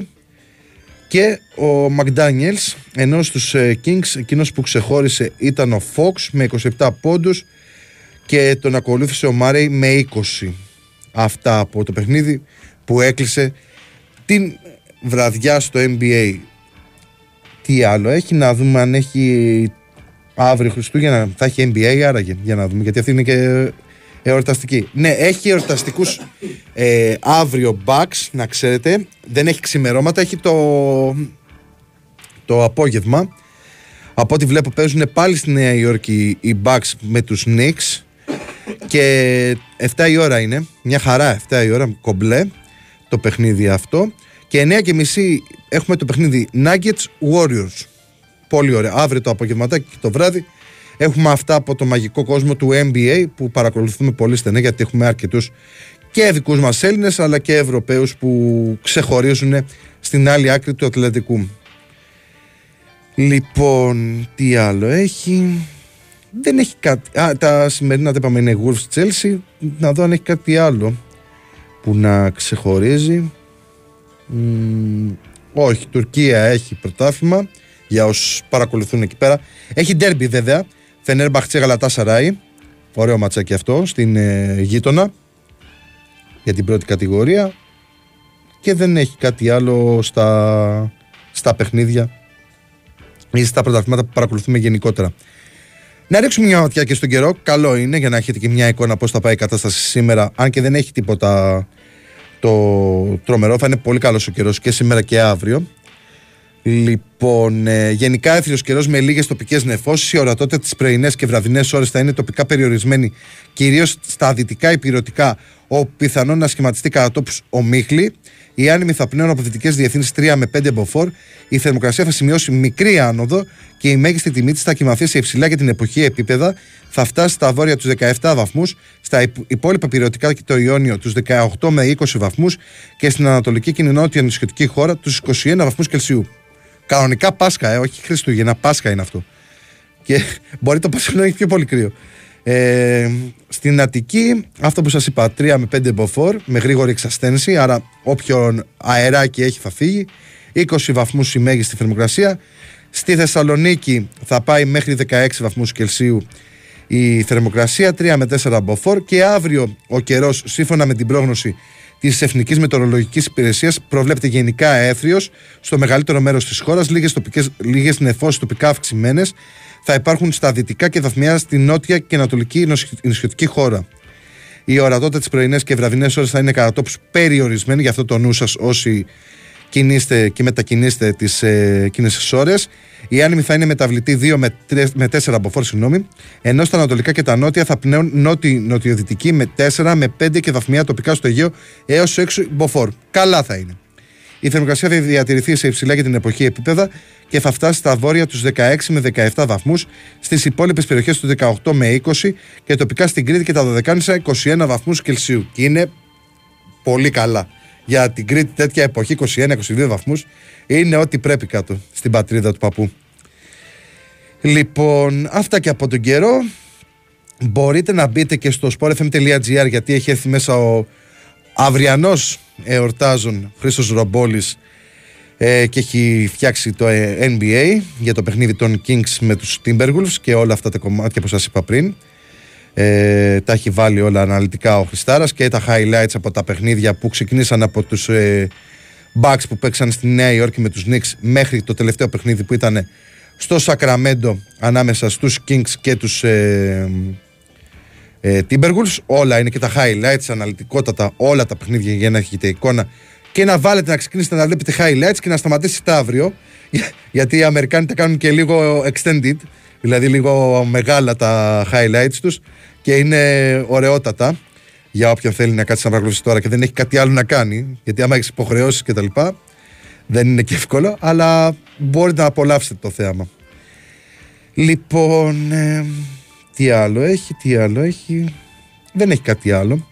και ο Μακντάνιελς, ενώ στους Kings εκείνος που ξεχώρισε ήταν ο Fox με είκοσι επτά πόντους και τον ακολούθησε ο Μάρεϊ με είκοσι. Αυτά από το παιχνίδι που έκλεισε την βραδιά στο εν μπι έι. Τι άλλο έχει? Να δούμε αν έχει αύριο Χριστούγεννα, θα έχει εν μπι έι άραγε, για να δούμε, γιατί αυτή είναι και εορταστική. Ναι, έχει εορταστικούς ε, αύριο Bucks, να ξέρετε, δεν έχει ξημερώματα, έχει το το απόγευμα. Από ό,τι βλέπω παίζουν πάλι στη Νέα Υόρκη οι Bucks με τους Knicks και επτά η ώρα είναι, μια χαρά, επτά η ώρα κομπλέ το παιχνίδι αυτό. Και εννιά και μισή έχουμε το παιχνίδι Nuggets Warriors. Πολύ ωραία. Αύριο το απογευματάκι και το βράδυ έχουμε αυτά από το μαγικό κόσμο του εν μπι έι, που παρακολουθούμε πολύ στενά, γιατί έχουμε αρκετούς και δικούς μας Έλληνες αλλά και Ευρωπαίους που ξεχωρίζουν στην άλλη άκρη του Ατλαντικού. Λοιπόν, τι άλλο έχει? Δεν έχει κάτι. Α, τα σημερινά τα είπαμε, είναι Wolves Chelsea. Να δω αν έχει κάτι άλλο που να ξεχωρίζει. Mm, όχι, Τουρκία έχει πρωτάθλημα για όσους παρακολουθούν εκεί πέρα. Έχει ντέρμπι βέβαια, Φενέρμπαχτσε Γαλατάσαράι, ωραίο ματσάκι αυτό στην ε, γείτονα για την πρώτη κατηγορία. Και δεν έχει κάτι άλλο στα, στα παιχνίδια ή στα πρωταθλήματα που παρακολουθούμε γενικότερα. Να ρίξουμε μια ματιά και στον καιρό, καλό είναι, για να έχετε και μια εικόνα πώς θα πάει η κατάσταση σήμερα, αν και δεν έχει τίποτα το τρομερό. Θα είναι πολύ καλός ο καιρός και σήμερα και αύριο. Λοιπόν, ε, γενικά εύθυρος καιρός με λίγες τοπικές νεφώσεις. Η ορατότητα τις πρωινές και βραδινές ώρες θα είναι τοπικά περιορισμένη, κυρίως στα δυτικά ηπειρωτικά, όπου πιθανόν να σχηματιστεί κατά τόπους ομίχλη. Οι άνεμοι θα πνέουν από δυτικές διευθύνσεις τρία με πέντε μποφόρ. Η θερμοκρασία θα σημειώσει μικρή άνοδο και η μέγιστη τιμή της θα κοιμαθεί σε υψηλά για την εποχή επίπεδα. Θα φτάσει στα βόρεια τους δεκαεπτά βαθμούς, στα υπόλοιπα πυρωτικά και το Ιόνιο τους δεκαοκτώ με είκοσι βαθμούς και στην ανατολική και νότια νησιωτική χώρα τους είκοσι ένα βαθμούς Κελσίου. Κανονικά Πάσχα, ε, όχι Χριστούγεννα, Πάσχα είναι αυτό. Και μπορεί το Πάσχα να έχει πιο πολύ κρύο. Ε, στην Αττική, αυτό που σας είπα, τρία με πέντε μποφόρ, με γρήγορη εξασθένση, άρα όποιον αεράκι έχει θα φύγει. είκοσι βαθμούς η μέγιστη θερμοκρασία. Στη Θεσσαλονίκη θα πάει μέχρι δεκαέξι βαθμούς Κελσίου η θερμοκρασία τρία με τέσσερα μποφόρ και αύριο ο καιρός, σύμφωνα με την πρόγνωση της Εθνικής Μετεωρολογικής Υπηρεσίας, προβλέπεται γενικά αέθριος στο μεγαλύτερο μέρος της χώρας, λίγες, τοπικές, λίγες νεφώσεις τοπικά αυξημένες θα υπάρχουν στα δυτικά και δαθμιά στη νότια και ανατολική νησιωτική χώρα. Η ορατότητα της πρωινές και βραδινές ώρες θα είναι κατά τόπους περιορισμένη, γι' αυτό το νου σας όσοι κινείστε και μετακινείστε τις ε, τις ώρες. Η άνεμη θα είναι μεταβλητή δύο με τέσσερα μποφόρ, συγγνώμη, ενώ στα ανατολικά και τα νότια θα πνέουν νότιο-νοτιοδυτική με τέσσερα με πέντε και βαθμία τοπικά στο Αιγαίο έως έξι μποφόρ. Καλά θα είναι. Η θερμοκρασία θα διατηρηθεί σε υψηλά για την εποχή επίπεδα και θα φτάσει στα βόρεια τους δεκαέξι με δεκαεπτά βαθμούς, στις υπόλοιπες περιοχές του δεκαοκτώ με είκοσι και τοπικά στην Κρήτη και τα Δωδεκάνησα είκοσι ένα βαθμούς Κελσίου. Και είναι πολύ καλά. Για την Κρήτη τέτοια εποχή, είκοσι ένα με είκοσι δύο βαθμούς, είναι ό,τι πρέπει κάτω στην πατρίδα του παππού. Λοιπόν, αυτά και από τον καιρό. Μπορείτε να μπείτε και στο σπορ εφ εμ τελεία τζι άρ, γιατί έχει έρθει μέσα ο αυριανός εορτάζων Χρήστος Ρομπόλης ε, και έχει φτιάξει το ε, εν μπι έι για το παιχνίδι των Kings με τους Timberwolves και όλα αυτά τα κομμάτια που σας είπα πριν. Ε, τα έχει βάλει όλα αναλυτικά ο Χριστάρας και τα highlights από τα παιχνίδια που ξεκινήσαν από τους ε, Bucks που παίξαν στη Νέα Υόρκη με τους Knicks μέχρι το τελευταίο παιχνίδι που ήταν στο Σακραμέντο ανάμεσα στους Kings και τους ε, ε, Timberwolves. Όλα είναι και τα highlights αναλυτικότατα, όλα τα παιχνίδια, για να έχετε εικόνα και να βάλετε, να ξεκινήσετε να βλέπετε highlights και να σταματήσετε αύριο, γιατί οι Αμερικάνοι τα κάνουν και λίγο extended, δηλαδή λίγο μεγάλα τα highlights τους και είναι ωραιότατα για όποιον θέλει να κάτσει να παρακολουθήσει τώρα και δεν έχει κάτι άλλο να κάνει, γιατί άμα έχεις υποχρεώσεις και τα λοιπά δεν είναι και εύκολο, αλλά μπορείτε να απολαύσετε το θέαμα. Λοιπόν, ε, τι άλλο έχει, τι άλλο έχει, δεν έχει κάτι άλλο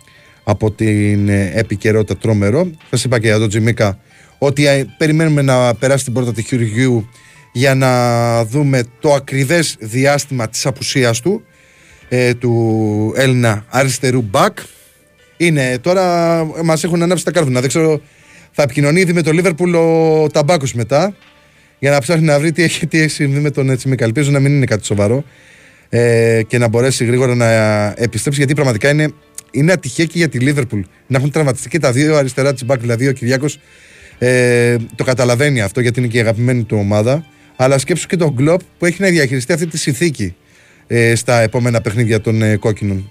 από την επικαιρότητα τρομερό. Σας είπα και για τον Τσιμίκα ότι περιμένουμε να περάσει την πόρτα του χειριού για να δούμε το ακριβές διάστημα της απουσίας του, ε, του Έλληνα αριστερού μπακ. Είναι τώρα, μας έχουν ανάψει τα κάρβουνα, δεν ξέρω, θα επικοινωνεί ήδη με το Λίβερπουλ ο Ταμπάκος μετά, για να ψάχνει να βρει τι έχει, τι έχει συμβεί με τον Τσιμίκα. Ελπίζω να μην είναι κάτι σοβαρό ε, και να μπορέσει γρήγορα να επιστρέψει, γιατί πραγματικά είναι, είναι ατυχία και για τη Λίβερπουλ να έχουν τραυματιστεί και τα δύο αριστερά της μπακ. Δηλαδή ο Κυριάκος ε, το καταλαβαίνει αυτό, γιατί είναι και η αγαπημένη του ομάδα. Αλλά σκέψου και τον Γκλοπ που έχει να διαχειριστεί αυτή τη συνθήκη ε, στα επόμενα παιχνίδια των ε, κόκκινων.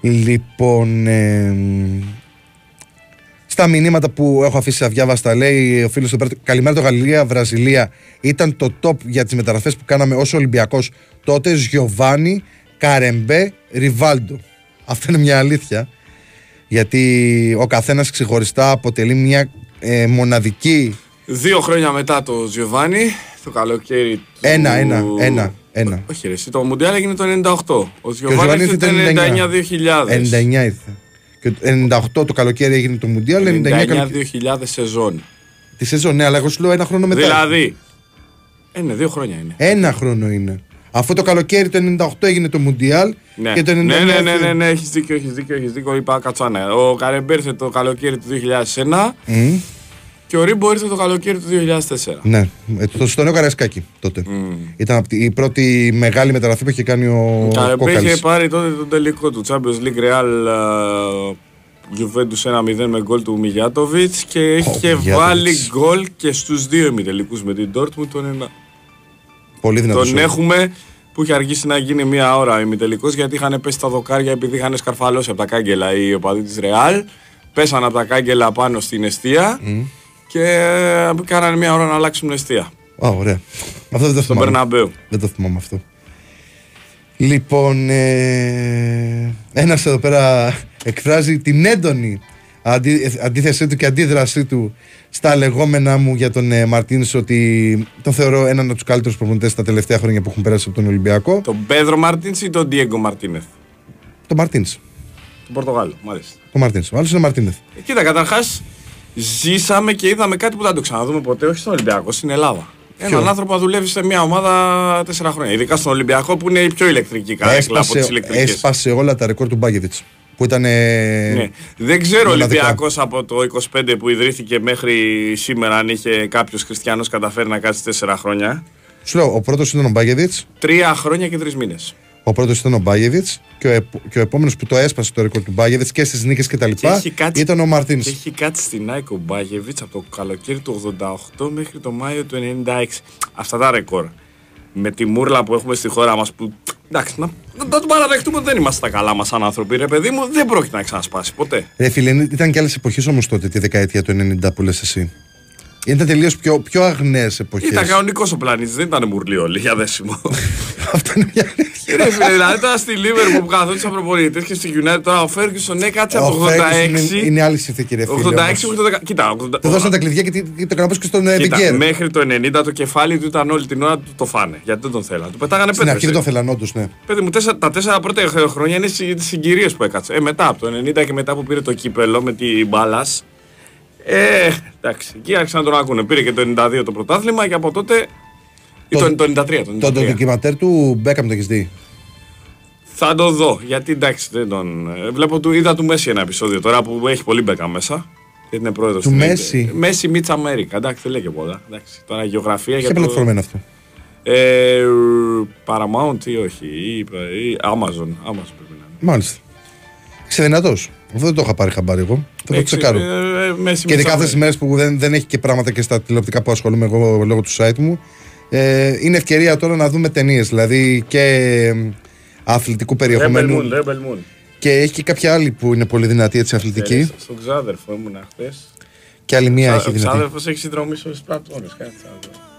Λοιπόν, ε, στα μηνύματα που έχω αφήσει αδιάβαστα, λέει ο φίλος του Πέρτο, καλημέρα το Γαλλία-Βραζιλία. Ήταν το top για τις μεταγραφές που κάναμε ως Ολυμπιακός τότε. Ζιοβάνι, Καρεμπέ, Ριβάλντο. Αυτό είναι μια αλήθεια. Γιατί ο καθένας ξεχωριστά αποτελεί μια ε, μοναδική. Δύο χρόνια μετά το Ζιοβάνι, το καλοκαίρι του. Ένα, ένα, ένα, ένα. Όχι, ρε, το Μουντιάλ έγινε το ενενήντα οκτώ. Ο Ζιοβάνι ήταν το ενενήντα εννιά δύο χιλιάδες. ενενήντα εννιά ήρθε. Και το ενενήντα οκτώ το καλοκαίρι έγινε το Μουντιάλ, ενενήντα εννιά δύο χιλιάδες σεζόν. Τη σεζόν, ναι, αλλά εγώ σου λέω ένα χρόνο μετά. Δηλαδή. Είναι, δύο χρόνια είναι. Ένα χρόνο είναι. Αφού το καλοκαίρι το ενενήντα οκτώ έγινε το Μουντιάλ ναι. και το ενενήντα εννιά. Ναι, ναι, ναι, ναι, ναι. Έχεις δίκιο, έχεις δίκιο, έχεις δίκιο. Είπα κατσάνα. Ο Καρεμπέρ ήρθε το καλοκαίρι του δύο χιλιάδες ένα. Mm. Και ο Ρίμπο ήρθε το καλοκαίρι του δύο χιλιάδες τέσσερα. Ναι, στο νέο Καραϊσκάκι τότε. Mm. Ήταν η πρώτη μεγάλη μεταγραφή που είχε κάνει ο Κόκκαλης. Είχε πάρει τότε τον τελικό του Champions League Real Juventus ένα μηδέν με γκολ του Μιγιάτοβιτς και είχε oh, βάλει γκολ και στους δύο ημιτελικούς με την Dortmund τον ένα. Πολύ δυνατό. Τον έχουμε που είχε αργήσει να γίνει μία ώρα ημιτελικός, γιατί είχαν πέσει τα δοκάρια επειδή είχαν σκαρφαλώσει από τα κάγκελα οι οπαδοί της Real. Πέσαν από τα κάγκελα πάνω στην εστία. Mm. Και κάνανε μια ώρα να αλλάξουν αιστεία. Α, ωραία. Αυτό δεν το θυμάμαι. Στον Περναμπέου. Δεν το θυμάμαι αυτό. Λοιπόν, ε, ένας εδώ πέρα εκφράζει την έντονη αντί, αντίθεσή του και αντίδρασή του στα λεγόμενά μου για τον ε, Μαρτίνς, ότι τον θεωρώ έναν από τους καλύτερους προπονητές τα τελευταία χρόνια που έχουν περάσει από τον Ολυμπιακό. Τον Πέδρο Μάρτινς ή τον Ντιέγκο Μαρτίνεθ? Τον Μαρτίνς. Τον Πορτογάλο, μου αρέσει. Τον Μαρτίνς. Ο άλλος είναι Μαρτίνεθ. Ε, κοίτα, καταρχάς. Ζήσαμε και είδαμε κάτι που δεν το ξαναδούμε ποτέ, όχι στον Ολυμπιακό, στην Ελλάδα. Έναν Ποιο? άνθρωπο που δουλεύει σε μια ομάδα τέσσερα χρόνια. Ειδικά στον Ολυμπιακό που είναι η πιο ηλεκτρική καρέκλα από τις ηλεκτρικές. Έσπασε όλα τα ρεκόρ του Μπάγεβιτς. Που ήταν. Ναι. Δεν ξέρω ο Ολυμπιακός από το είκοσι πέντε που ιδρύθηκε μέχρι σήμερα αν είχε κάποιος χριστιανός καταφέρει να κάτσει τέσσερα χρόνια. Σου λέω, ο πρώτος ήταν ο Μπάγεβιτς. Τρία χρόνια και τρεις μήνες. Ο πρώτος ήταν ο Μπάγεβιτς και ο, επ... ο επόμενος που το έσπασε το ρεκόρ του Μπάγεβιτς και στις νίκες κτλ. Κάτσει... ήταν ο Μαρτίνς. Και έχει κάτσει στην ΑΕΚ ο Μπάγεβιτς από το καλοκαίρι του ογδόντα οκτώ μέχρι το Μάιο του ενενήντα έξι. Αυτά τα ρεκόρ. Με τη μούρλα που έχουμε στη χώρα μας που. Εντάξει, να, να τον παραδεχτούμε ότι δεν είμαστε τα καλά μας σαν άνθρωποι, ρε παιδί μου, δεν πρόκειται να ξανασπάσει ποτέ. Ρε φίλε, ήταν και άλλες εποχές όμως τότε, τη δεκαετία του ενενήντα που λες εσύ. Ήταν τελείως πιο, πιο αγνές εποχές. Ήταν κανονικός ο πλανήτης, δεν ήταν μουρλιόλι για δέσιμο. Αυτό είναι μια αλήθεια. Ρε φίλε, δηλαδή ήταν στη Λίβερπουλ που καθόντουσαν προπονητές και στη United, τώρα ο Φέργιουσον έκατσε από ογδόντα έξι. Είναι, είναι άλλη συνθήκη, ρε φίλε. ογδόντα έξι, ογδόντα... Κοίτα, ογδόντα... Του δώσαν τα κλειδιά και το κρατούσε και στον Ντεγκέρ. Μέχρι το ενενήντα το κεφάλι του ήταν όλη την ώρα του το φάνε. Γιατί δεν τον θέλανε. Του πετάγανε πέντε. Στην αρχή δεν τον θέλανε, όντως, ναι. Παιδί μου, τέσσερα, τα τέσσερα πρώτα χρόνια είναι τις συγκυρίες που έκατσε. Ε, μετά από το ενενήντα και μετά που πήρε το κύπελο με την Μπάλας. Ε, εντάξει, εκεί άρχισαν να τον ακούνε. Πήρε και το ενενήντα δύο το πρωτάθλημα και από τότε. Το, ή το, το ενενήντα τρία. Το ντοκιμαντέρ του Μπέκαμ το έχεις δει? Θα το δω, γιατί εντάξει δεν τον. Βλέπω, του, είδα του Μέση ένα επεισόδιο τώρα που έχει πολύ Μπέκαμ μέσα. Γιατί είναι πρόεδρος του Μέση. Μέση Μίτσα Αμέρικα, εντάξει, δεν λέει και πολλά. Εντάξει, τώρα γεωγραφία. Ποια πλατφόρμα είναι αυτό? Ε, Paramount ή όχι, ή, ή Amazon. Amazon πρέπει να είναι. Μάλιστα. Ξεδυνατός. Αυτό δεν το είχα πάρει χαμπάρι εγώ. Θα το τσεκάρω. Ε, ε, μέση, και ειδικά αυτές τις μέρες που δεν, δεν έχει και πράγματα και στα τηλεοπτικά που ασχολούμαι εγώ λόγω του site μου. Ε, είναι ευκαιρία τώρα να δούμε ταινίες. Δηλαδή και αθλητικού περιεχομένου. Rebel Moon, Rebel Moon. Και έχει και κάποια άλλη που είναι πολύ δυνατή, έτσι, αθλητική. Θέλεις, στον ξάδερφο ήμουν χθες. Και άλλη μία έχει δυνατή. Ο ξάδερφος έχει συνδρομήσει όλες τις πλατφόρμες.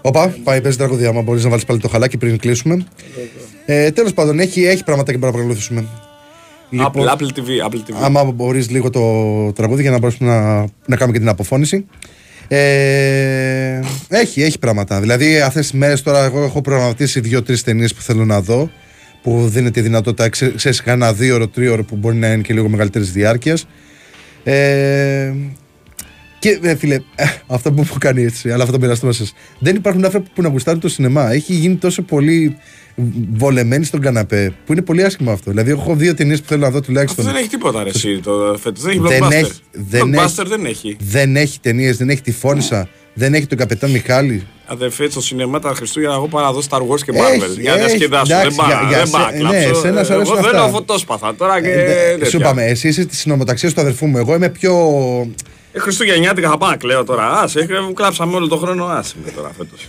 Οπα, πάει, παίζει τραγωδία. Μα μπορείς να βάλεις πάλι το χαλάκι πριν κλείσουμε. Ε, τέλος πάντων, έχει, έχει πράγματα και πρέπει να παρακολουθήσουμε. Λοιπόν, Apple, Apple τι βι, Apple τι βι. Άμα μπορείς λίγο το τραγούδι για να μπορέσουμε να, να κάνουμε και την αποφώνηση. Ε, έχει, έχει πράγματα. Δηλαδή αυτές τις μέρες τώρα εγώ έχω προγραμματίσει δύο-τρεις ταινίες που θέλω να δω, που δίνεται η δυνατότητα, ξέρεις, κανένα δύο ώρο, τρία ώρο που μπορεί να είναι και λίγο μεγαλύτερης διάρκειας. Ε, και ε, φίλε, αυτό που έχω κάνει έτσι, αλλά αυτό το μοιραστούμε σας. Δεν υπάρχουν άνθρωποι που να γουστάρουν το σινεμά. Έχει γίνει τόσο πολύ βολεμένη στον καναπέ, που είναι πολύ άσχημα αυτό. Δηλαδή, έχω δύο ταινίες που θέλω να δω τουλάχιστον. Αυτό δεν έχει τίποτα, ρε, εσύ, το φέτος. Δεν έχει blockbuster. Δεν έχει, δεν έχει. Δεν έχει ταινίες, δεν έχει τη Φόνισσα, δεν έχει τον Καπετάν Μιχάλη. Αδερφέ, στο σινεμά τα Χριστούγεννα εγώ παραδώ Star Wars και Marvel. Για να διασκεδάσω. Δεν πάω. Εγώ δεν έχω φωτόσπαθα τώρα και. Σου είπαμε, εσύ είσαι τη συνομοταξία του αδερφού μου. Εγώ είμαι πιο. Χριστούγεννιάτικα θα πάω, κλαίω τώρα. Α, κλάψαμε όλο τον χρόνο, άσε με τώρα φέτος.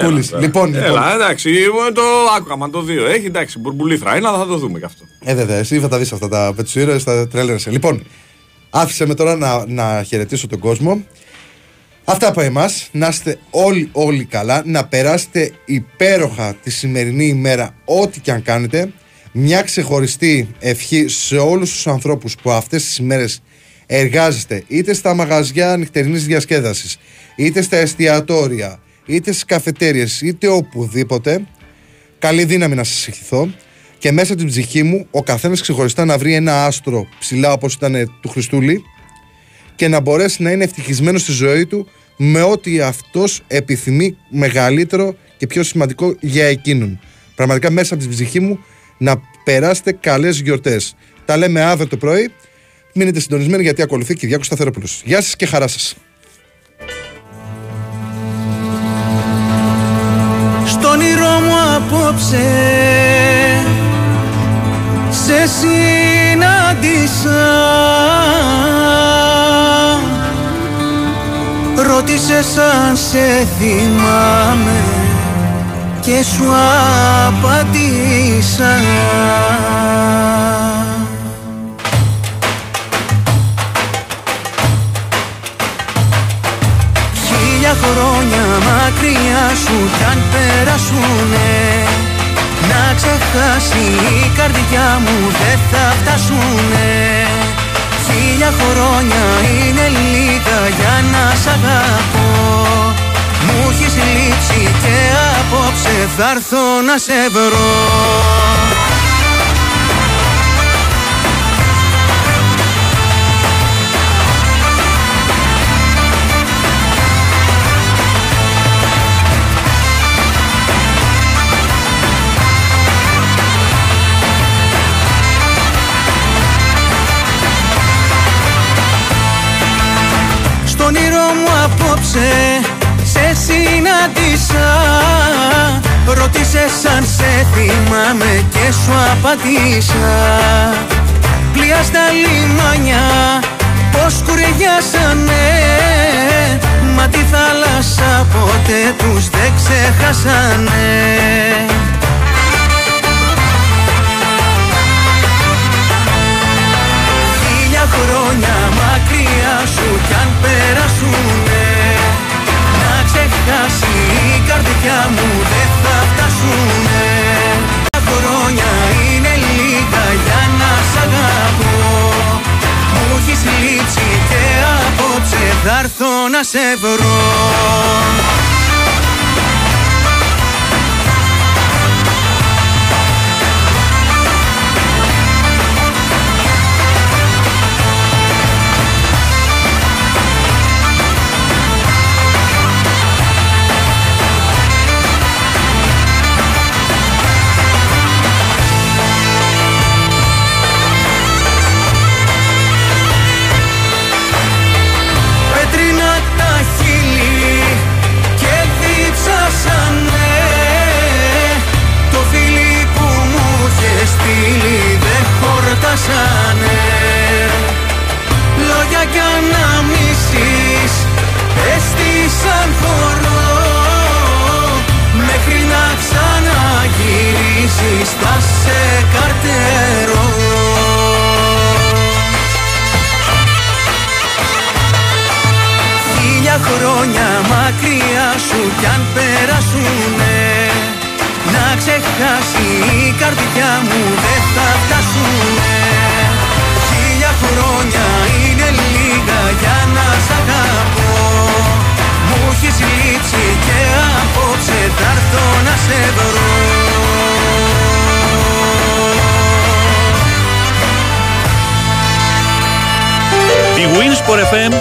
Έλα, λοιπόν, έλα, εντάξει, το άκουγα το δύο. Έχει, εντάξει, μπουρμπουλήθρα. Ένα θα το δούμε κι αυτό. Ε, βέβαια, εσύ θα δεις αυτά τα πετσουήρες, τα τρέλερεσαι. Λοιπόν, άφησε με τώρα να, να χαιρετήσω τον κόσμο. Αυτά από εμάς. Να είστε όλοι, όλοι καλά. Να περάσετε υπέροχα τη σημερινή ημέρα, ό,τι και αν κάνετε. Μια ξεχωριστή ευχή σε όλους τους ανθρώπους που αυτές τις ημέρες εργάζεστε, είτε στα μαγαζιά νυχτερινής διασκέδασης, είτε στα εστιατόρια, είτε στις καφετέριες, είτε οπουδήποτε. Καλή δύναμη να σας ευχηθώ. Και μέσα από την ψυχή μου, ο καθένας ξεχωριστά να βρει ένα άστρο ψηλά όπως ήταν του Χριστούλη και να μπορέσει να είναι ευτυχισμένος στη ζωή του με ό,τι αυτός επιθυμεί μεγαλύτερο και πιο σημαντικό για εκείνον. Πραγματικά μέσα από την ψυχή μου να περάσετε καλές γιορτές. Τα λέμε αύριο το πρωί. Μείνετε συντονισμένοι γιατί ακολουθεί Κυριάκος Σταθερόπουλος. Γεια σας και χαρά σας. Στον όνειρό μου απόψε σε συνάντησα. Ρώτησες αν σε θυμάμαι και σου απαντήσα. Χίλια χρόνια μακριά σου κι αν περάσουνε, να ξεχάσει η καρδιά μου δεν θα φτάσουνε. Χίλια χρόνια είναι λίγα για να σ' αγαπώ, μου έχεις λείψει και απόψε θα έρθω να σε βρω. Στον όνειρό μου απόψε σε συνάντησα. ρώτησες αν σε θυμάμαι και σου απαντήσα. Πλοία στα λιμάνια πως κουρεγιάσανε, μα τη θάλασσα ποτέ τους δεν ξεχάσανε. Χίλια χρόνια μακριά σου κι αν περάσουνε, να ξεχάσει η καρδιά μου δεν θα φτάσουνε. Χίλια χρόνια είναι λίγα για να σ' αγαπώ, μου έχεις λείψει και απόψε θα έρθω να σε βρω. Χορτάσανε λόγια κι αναμνήσεις, έστησαν χορό μέχρι να ξαναγυρίσεις, θα σε καρτερώ. Χίλια χρόνια μακριά σου κι αν περάσουνε, να ξεχάσει η καρδιά μου δεν θα φτάσουνε. Χίλια χρόνια είναι λίγα για να σ' αγαπώ, μου έχεις λείψει και απόψε θα έρθω να σε βρω. Η Wins for εφ εμ